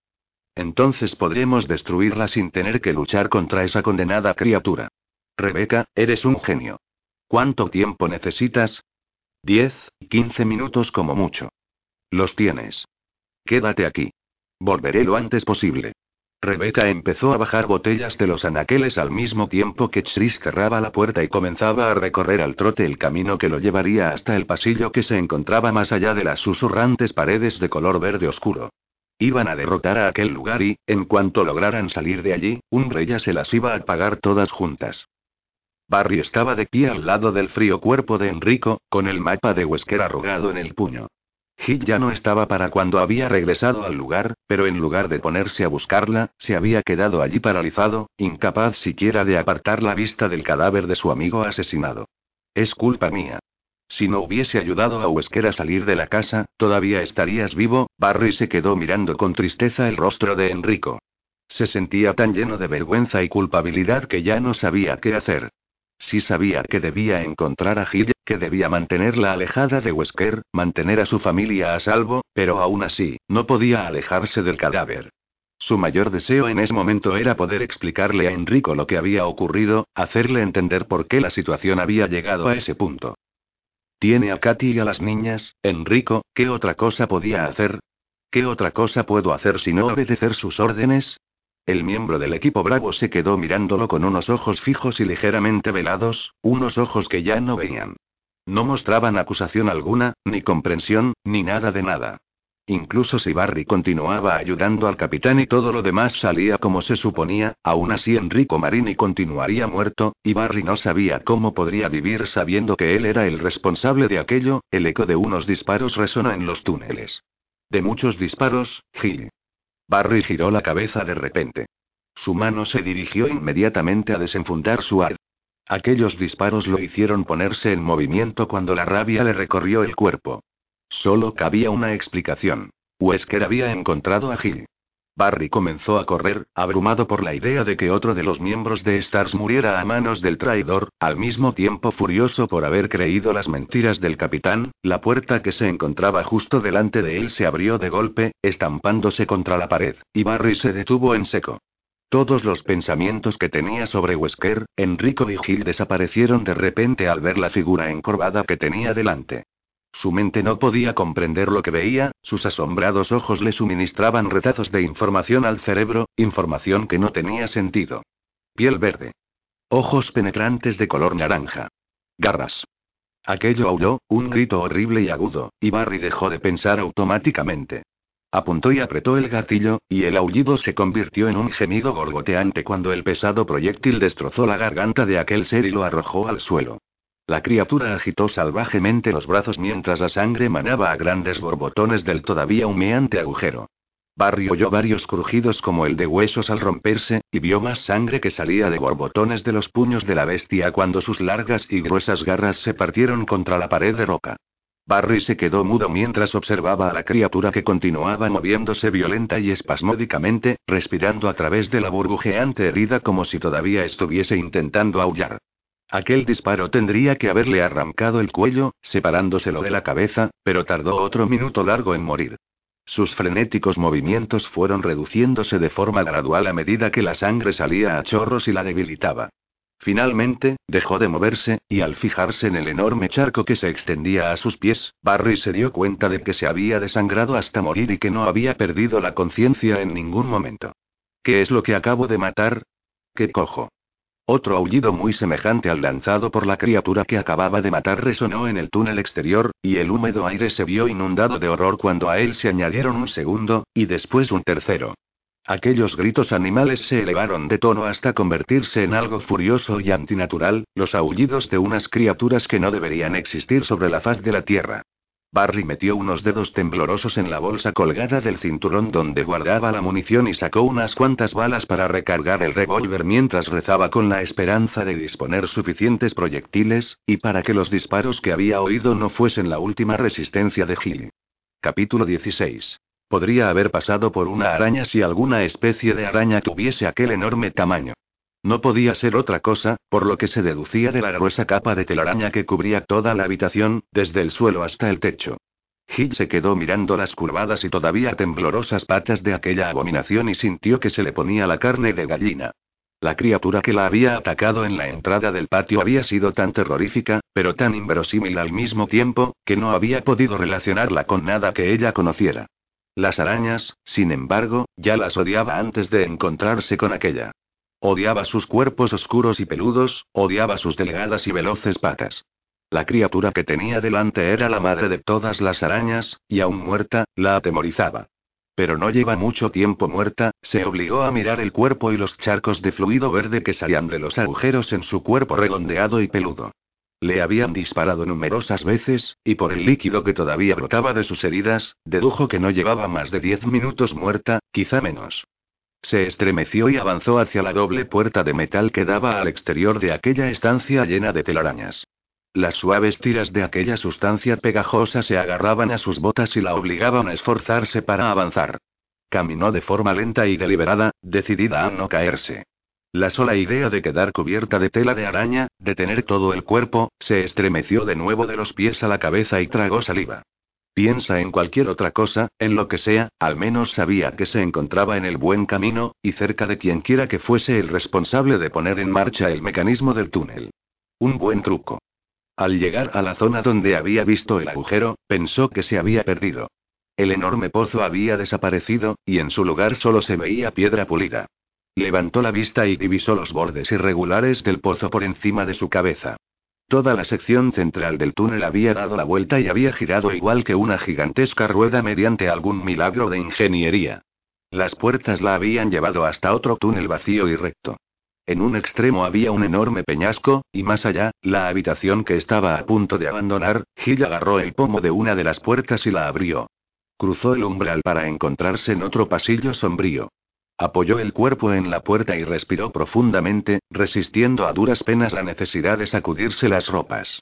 Entonces podremos destruirla sin tener que luchar contra esa condenada criatura. Rebecca, eres un genio. ¿Cuánto tiempo necesitas? Diez, quince minutos como mucho. Los tienes. Quédate aquí. Volveré lo antes posible. Rebecca empezó a bajar botellas de los anaqueles al mismo tiempo que Chris cerraba la puerta y comenzaba a recorrer al trote el camino que lo llevaría hasta el pasillo que se encontraba más allá de las susurrantes paredes de color verde oscuro. Iban a derrotar a aquel lugar y, en cuanto lograran salir de allí, Umbrella se las iba a pagar todas juntas. Barry estaba de pie al lado del frío cuerpo de Enrico, con el mapa de Wesker arrugado en el puño. Jill ya no estaba para cuando había regresado al lugar, pero en lugar de ponerse a buscarla, se había quedado allí paralizado, incapaz siquiera de apartar la vista del cadáver de su amigo asesinado. Es culpa mía. Si no hubiese ayudado a Wesker a salir de la casa, todavía estarías vivo. Barry se quedó mirando con tristeza el rostro de Enrico. Se sentía tan lleno de vergüenza y culpabilidad que ya no sabía qué hacer. Sí sabía que debía encontrar a Jill, que debía mantenerla alejada de Wesker, mantener a su familia a salvo, pero aún así, no podía alejarse del cadáver. Su mayor deseo en ese momento era poder explicarle a Enrico lo que había ocurrido, hacerle entender por qué la situación había llegado a ese punto. Tiene a Katy y a las niñas, Enrico, ¿qué otra cosa podía hacer? ¿Qué otra cosa puedo hacer si no obedecer sus órdenes? El miembro del equipo Bravo se quedó mirándolo con unos ojos fijos y ligeramente velados, unos ojos que ya no veían. No mostraban acusación alguna, ni comprensión, ni nada de nada. Incluso si Barry continuaba ayudando al capitán y todo lo demás salía como se suponía, aún así Enrico Marini continuaría muerto, y Barry no sabía cómo podría vivir sabiendo que él era el responsable de aquello. El eco de unos disparos resonó en los túneles. De muchos disparos, Jill. Barry giró la cabeza de repente. Su mano se dirigió inmediatamente a desenfundar su arma. Aquellos disparos lo hicieron ponerse en movimiento cuando la rabia le recorrió el cuerpo. Solo cabía una explicación. Wesker había encontrado a Jill. Barry comenzó a correr, abrumado por la idea de que otro de los miembros de Stars muriera a manos del traidor, al mismo tiempo furioso por haber creído las mentiras del capitán. La puerta que se encontraba justo delante de él se abrió de golpe, estampándose contra la pared, y Barry se detuvo en seco. Todos los pensamientos que tenía sobre Wesker, Enrico y Jill desaparecieron de repente al ver la figura encorvada que tenía delante. Su mente no podía comprender lo que veía, sus asombrados ojos le suministraban retazos de información al cerebro, información que no tenía sentido. Piel verde. Ojos penetrantes de color naranja. Garras. Aquello aulló, un grito horrible y agudo, y Barry dejó de pensar automáticamente. Apuntó y apretó el gatillo, y el aullido se convirtió en un gemido gorgoteante cuando el pesado proyectil destrozó la garganta de aquel ser y lo arrojó al suelo. La criatura agitó salvajemente los brazos mientras la sangre manaba a grandes borbotones del todavía humeante agujero. Barry oyó varios crujidos como el de huesos al romperse, y vio más sangre que salía de borbotones de los puños de la bestia cuando sus largas y gruesas garras se partieron contra la pared de roca. Barry se quedó mudo mientras observaba a la criatura que continuaba moviéndose violenta y espasmódicamente, respirando a través de la burbujeante herida como si todavía estuviese intentando aullar. Aquel disparo tendría que haberle arrancado el cuello, separándoselo de la cabeza, pero tardó otro minuto largo en morir. Sus frenéticos movimientos fueron reduciéndose de forma gradual a medida que la sangre salía a chorros y la debilitaba. Finalmente, dejó de moverse, y al fijarse en el enorme charco que se extendía a sus pies, Barry se dio cuenta de que se había desangrado hasta morir y que no había perdido la conciencia en ningún momento. ¿Qué es lo que acabo de matar? ¿Qué cojo? Otro aullido muy semejante al lanzado por la criatura que acababa de matar resonó en el túnel exterior, y el húmedo aire se vio inundado de horror cuando a él se añadieron un segundo, y después un tercero. Aquellos gritos animales se elevaron de tono hasta convertirse en algo furioso y antinatural, los aullidos de unas criaturas que no deberían existir sobre la faz de la tierra. Barry metió unos dedos temblorosos en la bolsa colgada del cinturón donde guardaba la munición y sacó unas cuantas balas para recargar el revólver mientras rezaba con la esperanza de disponer suficientes proyectiles, y para que los disparos que había oído no fuesen la última resistencia de Jill. Capítulo dieciséis. Podría haber pasado por una araña si alguna especie de araña tuviese aquel enorme tamaño. No podía ser otra cosa, por lo que se deducía de la gruesa capa de telaraña que cubría toda la habitación, desde el suelo hasta el techo. Jill se quedó mirando las curvadas y todavía temblorosas patas de aquella abominación y sintió que se le ponía la carne de gallina. La criatura que la había atacado en la entrada del patio había sido tan terrorífica, pero tan inverosímil al mismo tiempo, que no había podido relacionarla con nada que ella conociera. Las arañas, sin embargo, ya las odiaba antes de encontrarse con aquella. Odiaba sus cuerpos oscuros y peludos, odiaba sus delgadas y veloces patas. La criatura que tenía delante era la madre de todas las arañas, y aún muerta, la atemorizaba. Pero no lleva mucho tiempo muerta, se obligó a mirar el cuerpo y los charcos de fluido verde que salían de los agujeros en su cuerpo redondeado y peludo. Le habían disparado numerosas veces, y por el líquido que todavía brotaba de sus heridas, dedujo que no llevaba más de diez minutos muerta, quizá menos. Se estremeció y avanzó hacia la doble puerta de metal que daba al exterior de aquella estancia llena de telarañas. Las suaves tiras de aquella sustancia pegajosa se agarraban a sus botas y la obligaban a esforzarse para avanzar. Caminó de forma lenta y deliberada, decidida a no caerse. La sola idea de quedar cubierta de tela de araña, de tener todo el cuerpo, se estremeció de nuevo de los pies a la cabeza y tragó saliva. Piensa en cualquier otra cosa, en lo que sea, al menos sabía que se encontraba en el buen camino, y cerca de quienquiera que fuese el responsable de poner en marcha el mecanismo del túnel. Un buen truco. Al llegar a la zona donde había visto el agujero, pensó que se había perdido. El enorme pozo había desaparecido, y en su lugar solo se veía piedra pulida. Levantó la vista y divisó los bordes irregulares del pozo por encima de su cabeza. Toda la sección central del túnel había dado la vuelta y había girado igual que una gigantesca rueda mediante algún milagro de ingeniería. Las puertas la habían llevado hasta otro túnel vacío y recto. En un extremo había un enorme peñasco, y más allá, la habitación que estaba a punto de abandonar. Jill agarró el pomo de una de las puertas y la abrió. Cruzó el umbral para encontrarse en otro pasillo sombrío. Apoyó el cuerpo en la puerta y respiró profundamente, resistiendo a duras penas la necesidad de sacudirse las ropas.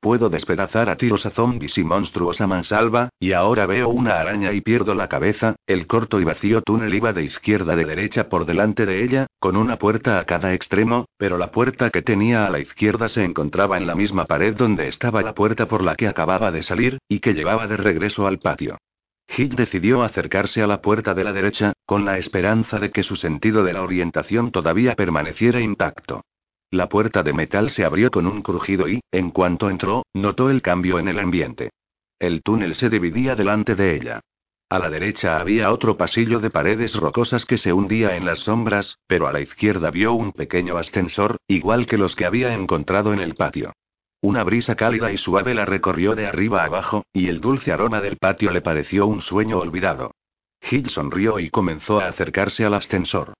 Puedo despedazar a tiros a zombies y monstruos a mansalva, y ahora veo una araña y pierdo la cabeza. El corto y vacío túnel iba de izquierda de derecha por delante de ella, con una puerta a cada extremo, pero la puerta que tenía a la izquierda se encontraba en la misma pared donde estaba la puerta por la que acababa de salir, y que llevaba de regreso al patio. Jill decidió acercarse a la puerta de la derecha, con la esperanza de que su sentido de la orientación todavía permaneciera intacto. La puerta de metal se abrió con un crujido y, en cuanto entró, notó el cambio en el ambiente. El túnel se dividía delante de ella. A la derecha había otro pasillo de paredes rocosas que se hundía en las sombras, pero a la izquierda vio un pequeño ascensor, igual que los que había encontrado en el patio. Una brisa cálida y suave la recorrió de arriba abajo, y el dulce aroma del patio le pareció un sueño olvidado. Jill sonrió y comenzó a acercarse al ascensor.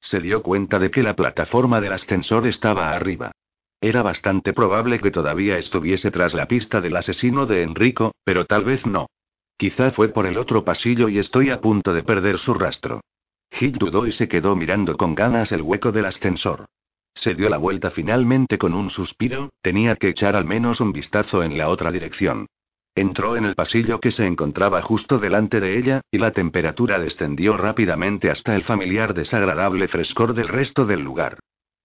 Se dio cuenta de que la plataforma del ascensor estaba arriba. Era bastante probable que todavía estuviese tras la pista del asesino de Enrico, pero tal vez no. Quizá fue por el otro pasillo y estoy a punto de perder su rastro. Jill dudó y se quedó mirando con ganas el hueco del ascensor. Se dio la vuelta finalmente con un suspiro, tenía que echar al menos un vistazo en la otra dirección. Entró en el pasillo que se encontraba justo delante de ella, y la temperatura descendió rápidamente hasta el familiar desagradable frescor del resto del lugar.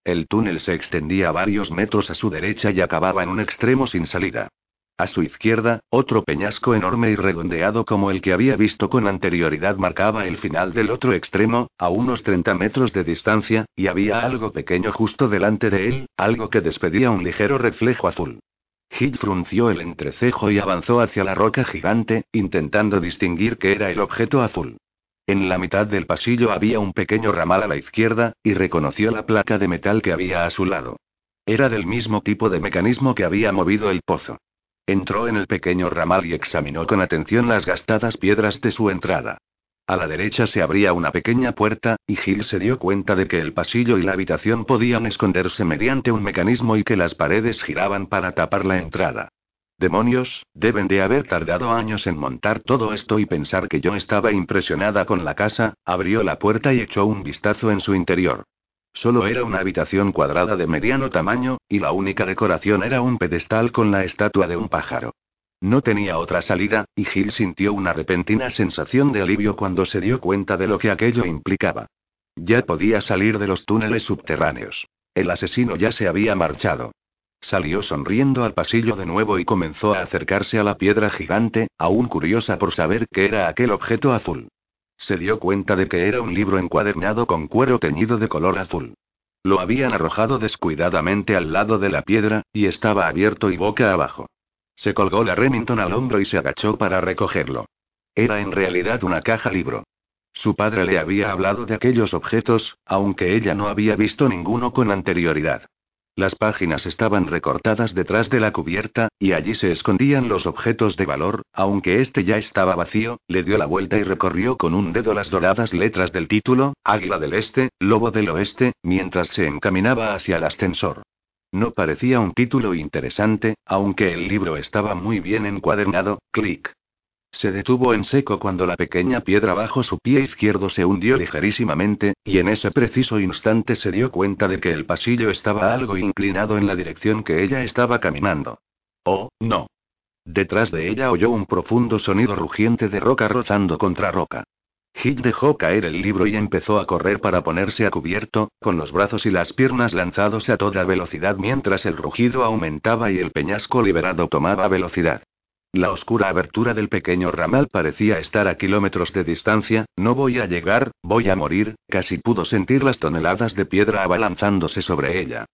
El túnel se extendía varios metros a su derecha y acababa en un extremo sin salida. A su izquierda, otro peñasco enorme y redondeado como el que había visto con anterioridad marcaba el final del otro extremo, a unos treinta metros de distancia, y había algo pequeño justo delante de él, algo que despedía un ligero reflejo azul. Jill frunció el entrecejo y avanzó hacia la roca gigante, intentando distinguir qué era el objeto azul. En la mitad del pasillo había un pequeño ramal a la izquierda, y reconoció la placa de metal que había a su lado. Era del mismo tipo de mecanismo que había movido el pozo. Entró en el pequeño ramal y examinó con atención las gastadas piedras de su entrada. A la derecha se abría una pequeña puerta, y Jill se dio cuenta de que el pasillo y la habitación podían esconderse mediante un mecanismo y que las paredes giraban para tapar la entrada. Demonios, deben de haber tardado años en montar todo esto y pensar que yo estaba impresionada con la casa. Abrió la puerta y echó un vistazo en su interior. Solo era una habitación cuadrada de mediano tamaño, y la única decoración era un pedestal con la estatua de un pájaro. No tenía otra salida, y Jill sintió una repentina sensación de alivio cuando se dio cuenta de lo que aquello implicaba. Ya podía salir de los túneles subterráneos. El asesino ya se había marchado. Salió sonriendo al pasillo de nuevo y comenzó a acercarse a la piedra gigante, aún curiosa por saber qué era aquel objeto azul. Se dio cuenta de que era un libro encuadernado con cuero teñido de color azul. Lo habían arrojado descuidadamente al lado de la piedra, y estaba abierto y boca abajo. Se colgó la Remington al hombro y se agachó para recogerlo. Era en realidad una caja libro. Su padre le había hablado de aquellos objetos, aunque ella no había visto ninguno con anterioridad. Las páginas estaban recortadas detrás de la cubierta, y allí se escondían los objetos de valor, aunque este ya estaba vacío. Le dio la vuelta y recorrió con un dedo las doradas letras del título, Águila del Este, Lobo del Oeste, mientras se encaminaba hacia el ascensor. No parecía un título interesante, aunque el libro estaba muy bien encuadernado. Clic. Se detuvo en seco cuando la pequeña piedra bajo su pie izquierdo se hundió ligerísimamente, y en ese preciso instante se dio cuenta de que el pasillo estaba algo inclinado en la dirección que ella estaba caminando. ¡Oh, no! Detrás de ella oyó un profundo sonido rugiente de roca rozando contra roca. Jill dejó caer el libro y empezó a correr para ponerse a cubierto, con los brazos y las piernas lanzados a toda velocidad mientras el rugido aumentaba y el peñasco liberado tomaba velocidad. La oscura abertura del pequeño ramal parecía estar a kilómetros de distancia. No voy a llegar, voy a morir. Casi pudo sentir las toneladas de piedra abalanzándose sobre ella.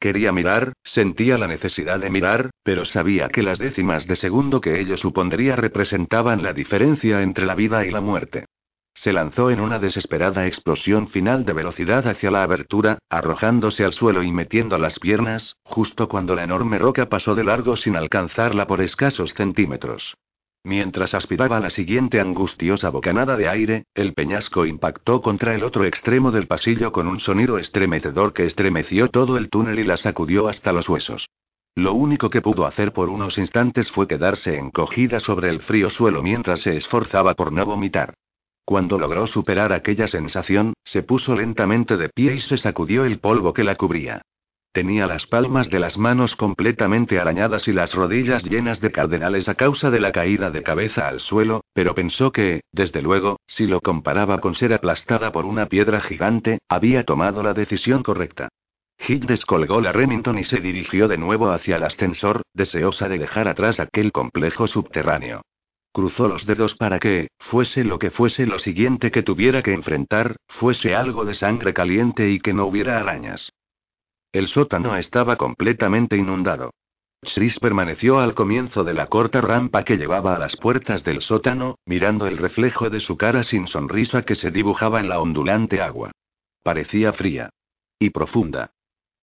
Quería mirar, sentía la necesidad de mirar, pero sabía que las décimas de segundo que ello supondría representaban la diferencia entre la vida y la muerte. Se lanzó en una desesperada explosión final de velocidad hacia la abertura, arrojándose al suelo y metiendo las piernas, justo cuando la enorme roca pasó de largo sin alcanzarla por escasos centímetros. Mientras aspiraba la siguiente angustiosa bocanada de aire, el peñasco impactó contra el otro extremo del pasillo con un sonido estremecedor que estremeció todo el túnel y la sacudió hasta los huesos. Lo único que pudo hacer por unos instantes fue quedarse encogida sobre el frío suelo mientras se esforzaba por no vomitar. Cuando logró superar aquella sensación, se puso lentamente de pie y se sacudió el polvo que la cubría. Tenía las palmas de las manos completamente arañadas y las rodillas llenas de cardenales a causa de la caída de cabeza al suelo, pero pensó que, desde luego, si lo comparaba con ser aplastada por una piedra gigante, había tomado la decisión correcta. Jill descolgó la Remington y se dirigió de nuevo hacia el ascensor, deseosa de dejar atrás aquel complejo subterráneo. Cruzó los dedos para que, fuese lo que fuese lo siguiente que tuviera que enfrentar, fuese algo de sangre caliente y que no hubiera arañas. El sótano estaba completamente inundado. Chris permaneció al comienzo de la corta rampa que llevaba a las puertas del sótano, mirando el reflejo de su cara sin sonrisa que se dibujaba en la ondulante agua. Parecía fría. Y profunda.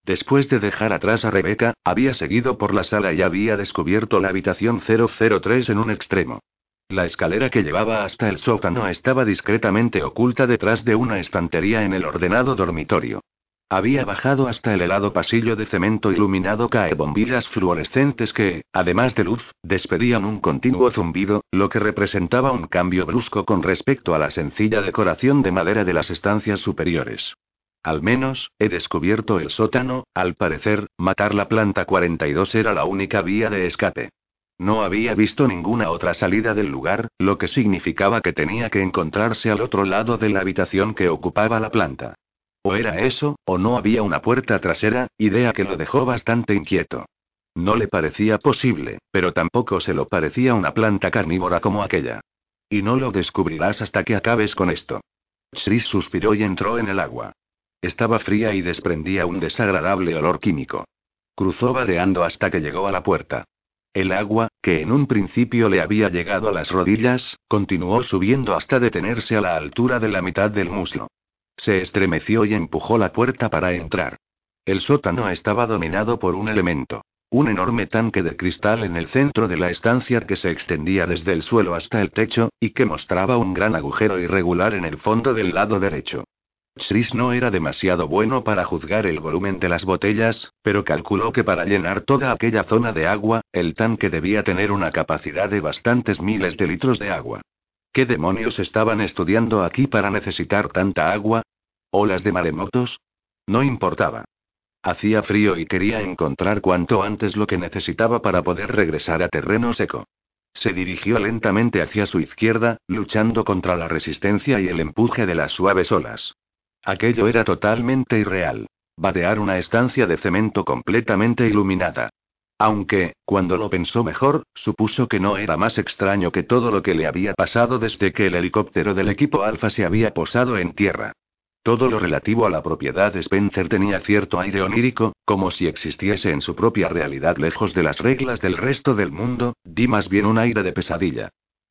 Después de dejar atrás a Rebecca, había seguido por la sala y había descubierto la habitación cero cero tres en un extremo. La escalera que llevaba hasta el sótano estaba discretamente oculta detrás de una estantería en el ordenado dormitorio. Había bajado hasta el helado pasillo de cemento iluminado cae bombillas fluorescentes que, además de luz, despedían un continuo zumbido, lo que representaba un cambio brusco con respecto a la sencilla decoración de madera de las estancias superiores. Al menos, he descubierto el sótano, al parecer, matar la planta cuarenta y dos era la única vía de escape. No había visto ninguna otra salida del lugar, lo que significaba que tenía que encontrarse al otro lado de la habitación que ocupaba la planta. O era eso, o no había una puerta trasera, idea que lo dejó bastante inquieto. No le parecía posible, pero tampoco se lo parecía una planta carnívora como aquella. Y no lo descubrirás hasta que acabes con esto. Chris suspiró y entró en el agua. Estaba fría y desprendía un desagradable olor químico. Cruzó vadeando hasta que llegó a la puerta. El agua, que en un principio le había llegado a las rodillas, continuó subiendo hasta detenerse a la altura de la mitad del muslo. Se estremeció y empujó la puerta para entrar. El sótano estaba dominado por un elemento. Un enorme tanque de cristal en el centro de la estancia que se extendía desde el suelo hasta el techo, y que mostraba un gran agujero irregular en el fondo del lado derecho. Chris no era demasiado bueno para juzgar el volumen de las botellas, pero calculó que para llenar toda aquella zona de agua, el tanque debía tener una capacidad de bastantes miles de litros de agua. ¿Qué demonios estaban estudiando aquí para necesitar tanta agua? ¿Olas de maremotos? No importaba. Hacía frío y quería encontrar cuanto antes lo que necesitaba para poder regresar a terreno seco. Se dirigió lentamente hacia su izquierda, luchando contra la resistencia y el empuje de las suaves olas. Aquello era totalmente irreal. Vadear una estancia de cemento completamente iluminada. Aunque, cuando lo pensó mejor, supuso que no era más extraño que todo lo que le había pasado desde que el helicóptero del equipo Alfa se había posado en tierra. Todo lo relativo a la propiedad de Spencer tenía cierto aire onírico, como si existiese en su propia realidad lejos de las reglas del resto del mundo, di más bien un aire de pesadilla.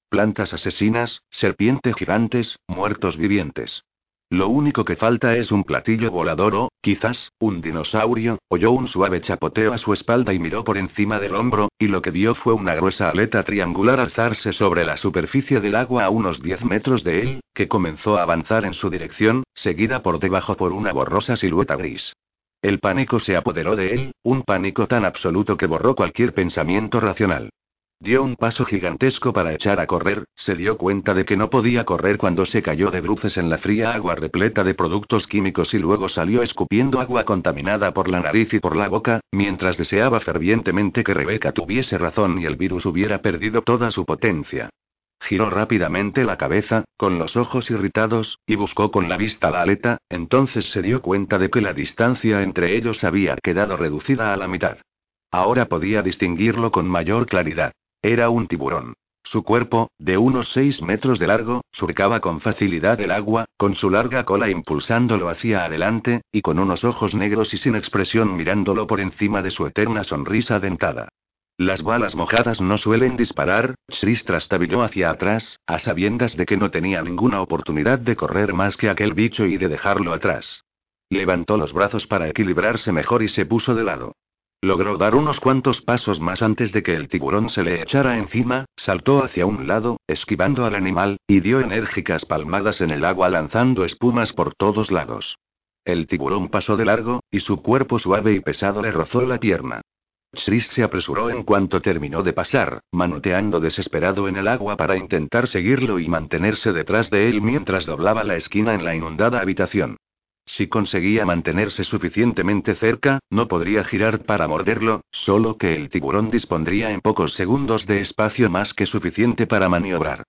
Plantas asesinas, serpientes gigantes, muertos vivientes. Lo único que falta es un platillo volador o, quizás, un dinosaurio. Oyó un suave chapoteo a su espalda y miró por encima del hombro, y lo que vio fue una gruesa aleta triangular alzarse sobre la superficie del agua a unos diez metros de él, que comenzó a avanzar en su dirección, seguida por debajo por una borrosa silueta gris. El pánico se apoderó de él, un pánico tan absoluto que borró cualquier pensamiento racional. Dio un paso gigantesco para echar a correr, se dio cuenta de que no podía correr cuando se cayó de bruces en la fría agua repleta de productos químicos y luego salió escupiendo agua contaminada por la nariz y por la boca, mientras deseaba fervientemente que Rebecca tuviese razón y el virus hubiera perdido toda su potencia. Giró rápidamente la cabeza, con los ojos irritados, y buscó con la vista la aleta, entonces se dio cuenta de que la distancia entre ellos había quedado reducida a la mitad. Ahora podía distinguirlo con mayor claridad. Era un tiburón. Su cuerpo, de unos seis metros de largo, surcaba con facilidad el agua, con su larga cola impulsándolo hacia adelante, y con unos ojos negros y sin expresión mirándolo por encima de su eterna sonrisa dentada. Las balas mojadas no suelen disparar. Chris trastabilló hacia atrás, a sabiendas de que no tenía ninguna oportunidad de correr más que aquel bicho y de dejarlo atrás. Levantó los brazos para equilibrarse mejor y se puso de lado. Logró dar unos cuantos pasos más antes de que el tiburón se le echara encima, saltó hacia un lado, esquivando al animal, y dio enérgicas palmadas en el agua lanzando espumas por todos lados. El tiburón pasó de largo, y su cuerpo suave y pesado le rozó la pierna. Chris se apresuró en cuanto terminó de pasar, manoteando desesperado en el agua para intentar seguirlo y mantenerse detrás de él mientras doblaba la esquina en la inundada habitación. Si conseguía mantenerse suficientemente cerca, no podría girar para morderlo, solo que el tiburón dispondría en pocos segundos de espacio más que suficiente para maniobrar.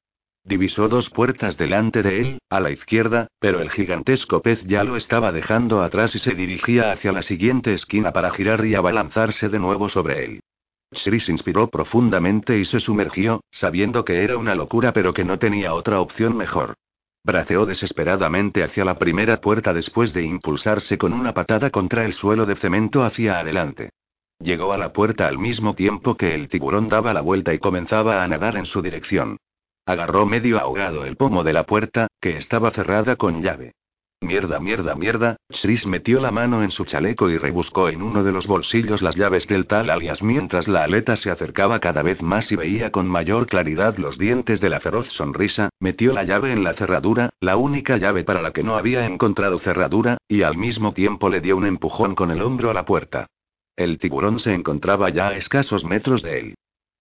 Divisó dos puertas delante de él, a la izquierda, pero el gigantesco pez ya lo estaba dejando atrás y se dirigía hacia la siguiente esquina para girar y abalanzarse de nuevo sobre él. Chris inspiró profundamente y se sumergió, sabiendo que era una locura pero que no tenía otra opción mejor. Braceó desesperadamente hacia la primera puerta después de impulsarse con una patada contra el suelo de cemento hacia adelante. Llegó a la puerta al mismo tiempo que el tiburón daba la vuelta y comenzaba a nadar en su dirección. Agarró medio ahogado el pomo de la puerta, que estaba cerrada con llave. Mierda, mierda, mierda. Chris metió la mano en su chaleco y rebuscó en uno de los bolsillos las llaves del tal alias mientras la aleta se acercaba cada vez más y veía con mayor claridad los dientes de la feroz sonrisa. Metió la llave en la cerradura, la única llave para la que no había encontrado cerradura, y al mismo tiempo le dio un empujón con el hombro a la puerta. El tiburón se encontraba ya a escasos metros de él.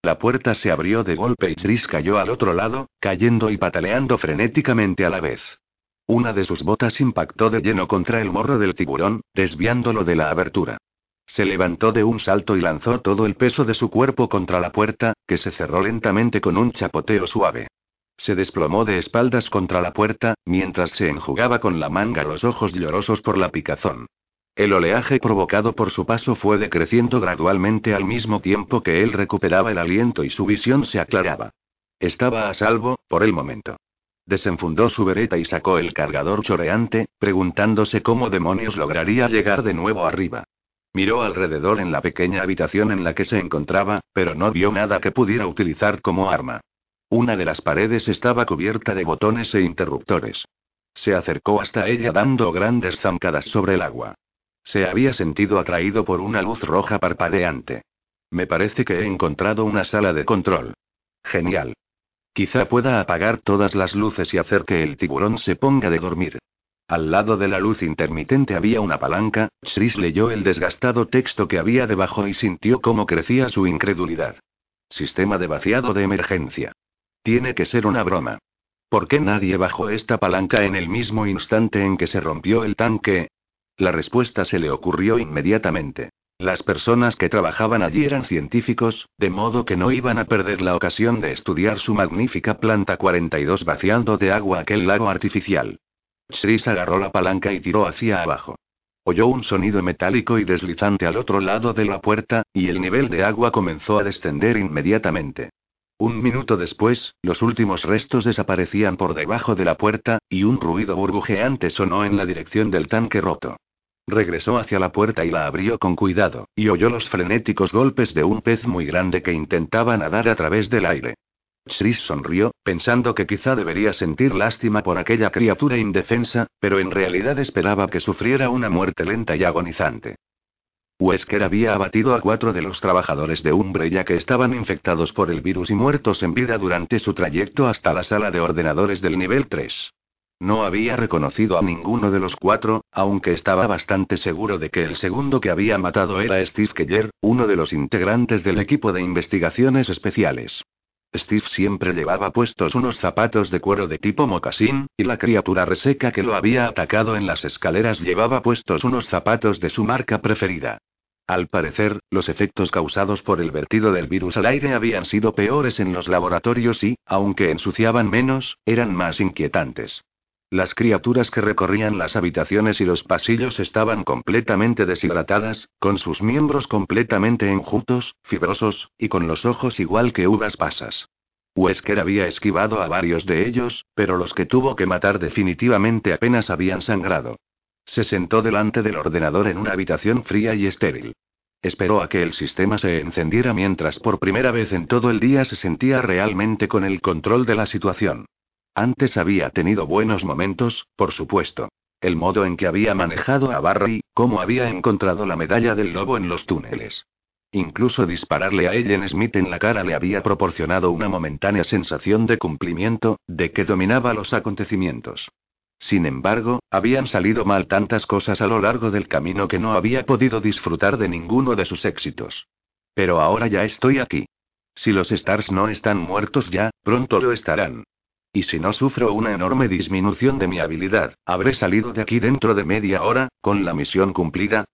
La puerta se abrió de golpe y Chris cayó al otro lado, cayendo y pataleando frenéticamente a la vez. Una de sus botas impactó de lleno contra el morro del tiburón, desviándolo de la abertura. Se levantó de un salto y lanzó todo el peso de su cuerpo contra la puerta, que se cerró lentamente con un chapoteo suave. Se desplomó de espaldas contra la puerta, mientras se enjugaba con la manga los ojos llorosos por la picazón. El oleaje provocado por su paso fue decreciendo gradualmente al mismo tiempo que él recuperaba el aliento y su visión se aclaraba. Estaba a salvo, por el momento. Desenfundó su bereta y sacó el cargador chorreante, preguntándose cómo demonios lograría llegar de nuevo arriba. Miró alrededor en la pequeña habitación en la que se encontraba, pero no vio nada que pudiera utilizar como arma. Una de las paredes estaba cubierta de botones e interruptores. Se acercó hasta ella dando grandes zancadas sobre el agua. Se había sentido atraído por una luz roja parpadeante. Me parece que he encontrado una sala de control. Genial. Quizá pueda apagar todas las luces y hacer que el tiburón se ponga de dormir. Al lado de la luz intermitente había una palanca. Chris leyó el desgastado texto que había debajo y sintió cómo crecía su incredulidad. Sistema de vaciado de emergencia. Tiene que ser una broma. ¿Por qué nadie bajó esta palanca en el mismo instante en que se rompió el tanque? La respuesta se le ocurrió inmediatamente. Las personas que trabajaban allí eran científicos, de modo que no iban a perder la ocasión de estudiar su magnífica planta cuarenta y dos vaciando de agua aquel lago artificial. Chris agarró la palanca y tiró hacia abajo. Oyó un sonido metálico y deslizante al otro lado de la puerta, y el nivel de agua comenzó a descender inmediatamente. Un minuto después, los últimos restos desaparecían por debajo de la puerta, y un ruido burbujeante sonó en la dirección del tanque roto. Regresó hacia la puerta y la abrió con cuidado, y oyó los frenéticos golpes de un pez muy grande que intentaba nadar a través del aire. Chris sonrió, pensando que quizá debería sentir lástima por aquella criatura indefensa, pero en realidad esperaba que sufriera una muerte lenta y agonizante. Wesker había abatido a cuatro de los trabajadores de Umbrella que estaban infectados por el virus y muertos en vida durante su trayecto hasta la sala de ordenadores del nivel tres. No había reconocido a ninguno de los cuatro, aunque estaba bastante seguro de que el segundo que había matado era Steve Keller, uno de los integrantes del equipo de investigaciones especiales. Steve siempre llevaba puestos unos zapatos de cuero de tipo mocasín, y la criatura reseca que lo había atacado en las escaleras llevaba puestos unos zapatos de su marca preferida. Al parecer, los efectos causados por el vertido del virus al aire habían sido peores en los laboratorios y, aunque ensuciaban menos, eran más inquietantes. Las criaturas que recorrían las habitaciones y los pasillos estaban completamente deshidratadas, con sus miembros completamente enjutos, fibrosos, y con los ojos igual que uvas pasas. Wesker había esquivado a varios de ellos, pero los que tuvo que matar definitivamente apenas habían sangrado. Se sentó delante del ordenador en una habitación fría y estéril. Esperó a que el sistema se encendiera mientras por primera vez en todo el día se sentía realmente con el control de la situación. Antes había tenido buenos momentos, por supuesto. El modo en que había manejado a Barry, cómo había encontrado la medalla del lobo en los túneles. Incluso dispararle a Ellen Smith en la cara le había proporcionado una momentánea sensación de cumplimiento, de que dominaba los acontecimientos. Sin embargo, habían salido mal tantas cosas a lo largo del camino que no había podido disfrutar de ninguno de sus éxitos. Pero ahora ya estoy aquí. Si los Stars no están muertos ya, pronto lo estarán. Y si no sufro una enorme disminución de mi habilidad, ¿habré salido de aquí dentro de media hora, con la misión cumplida?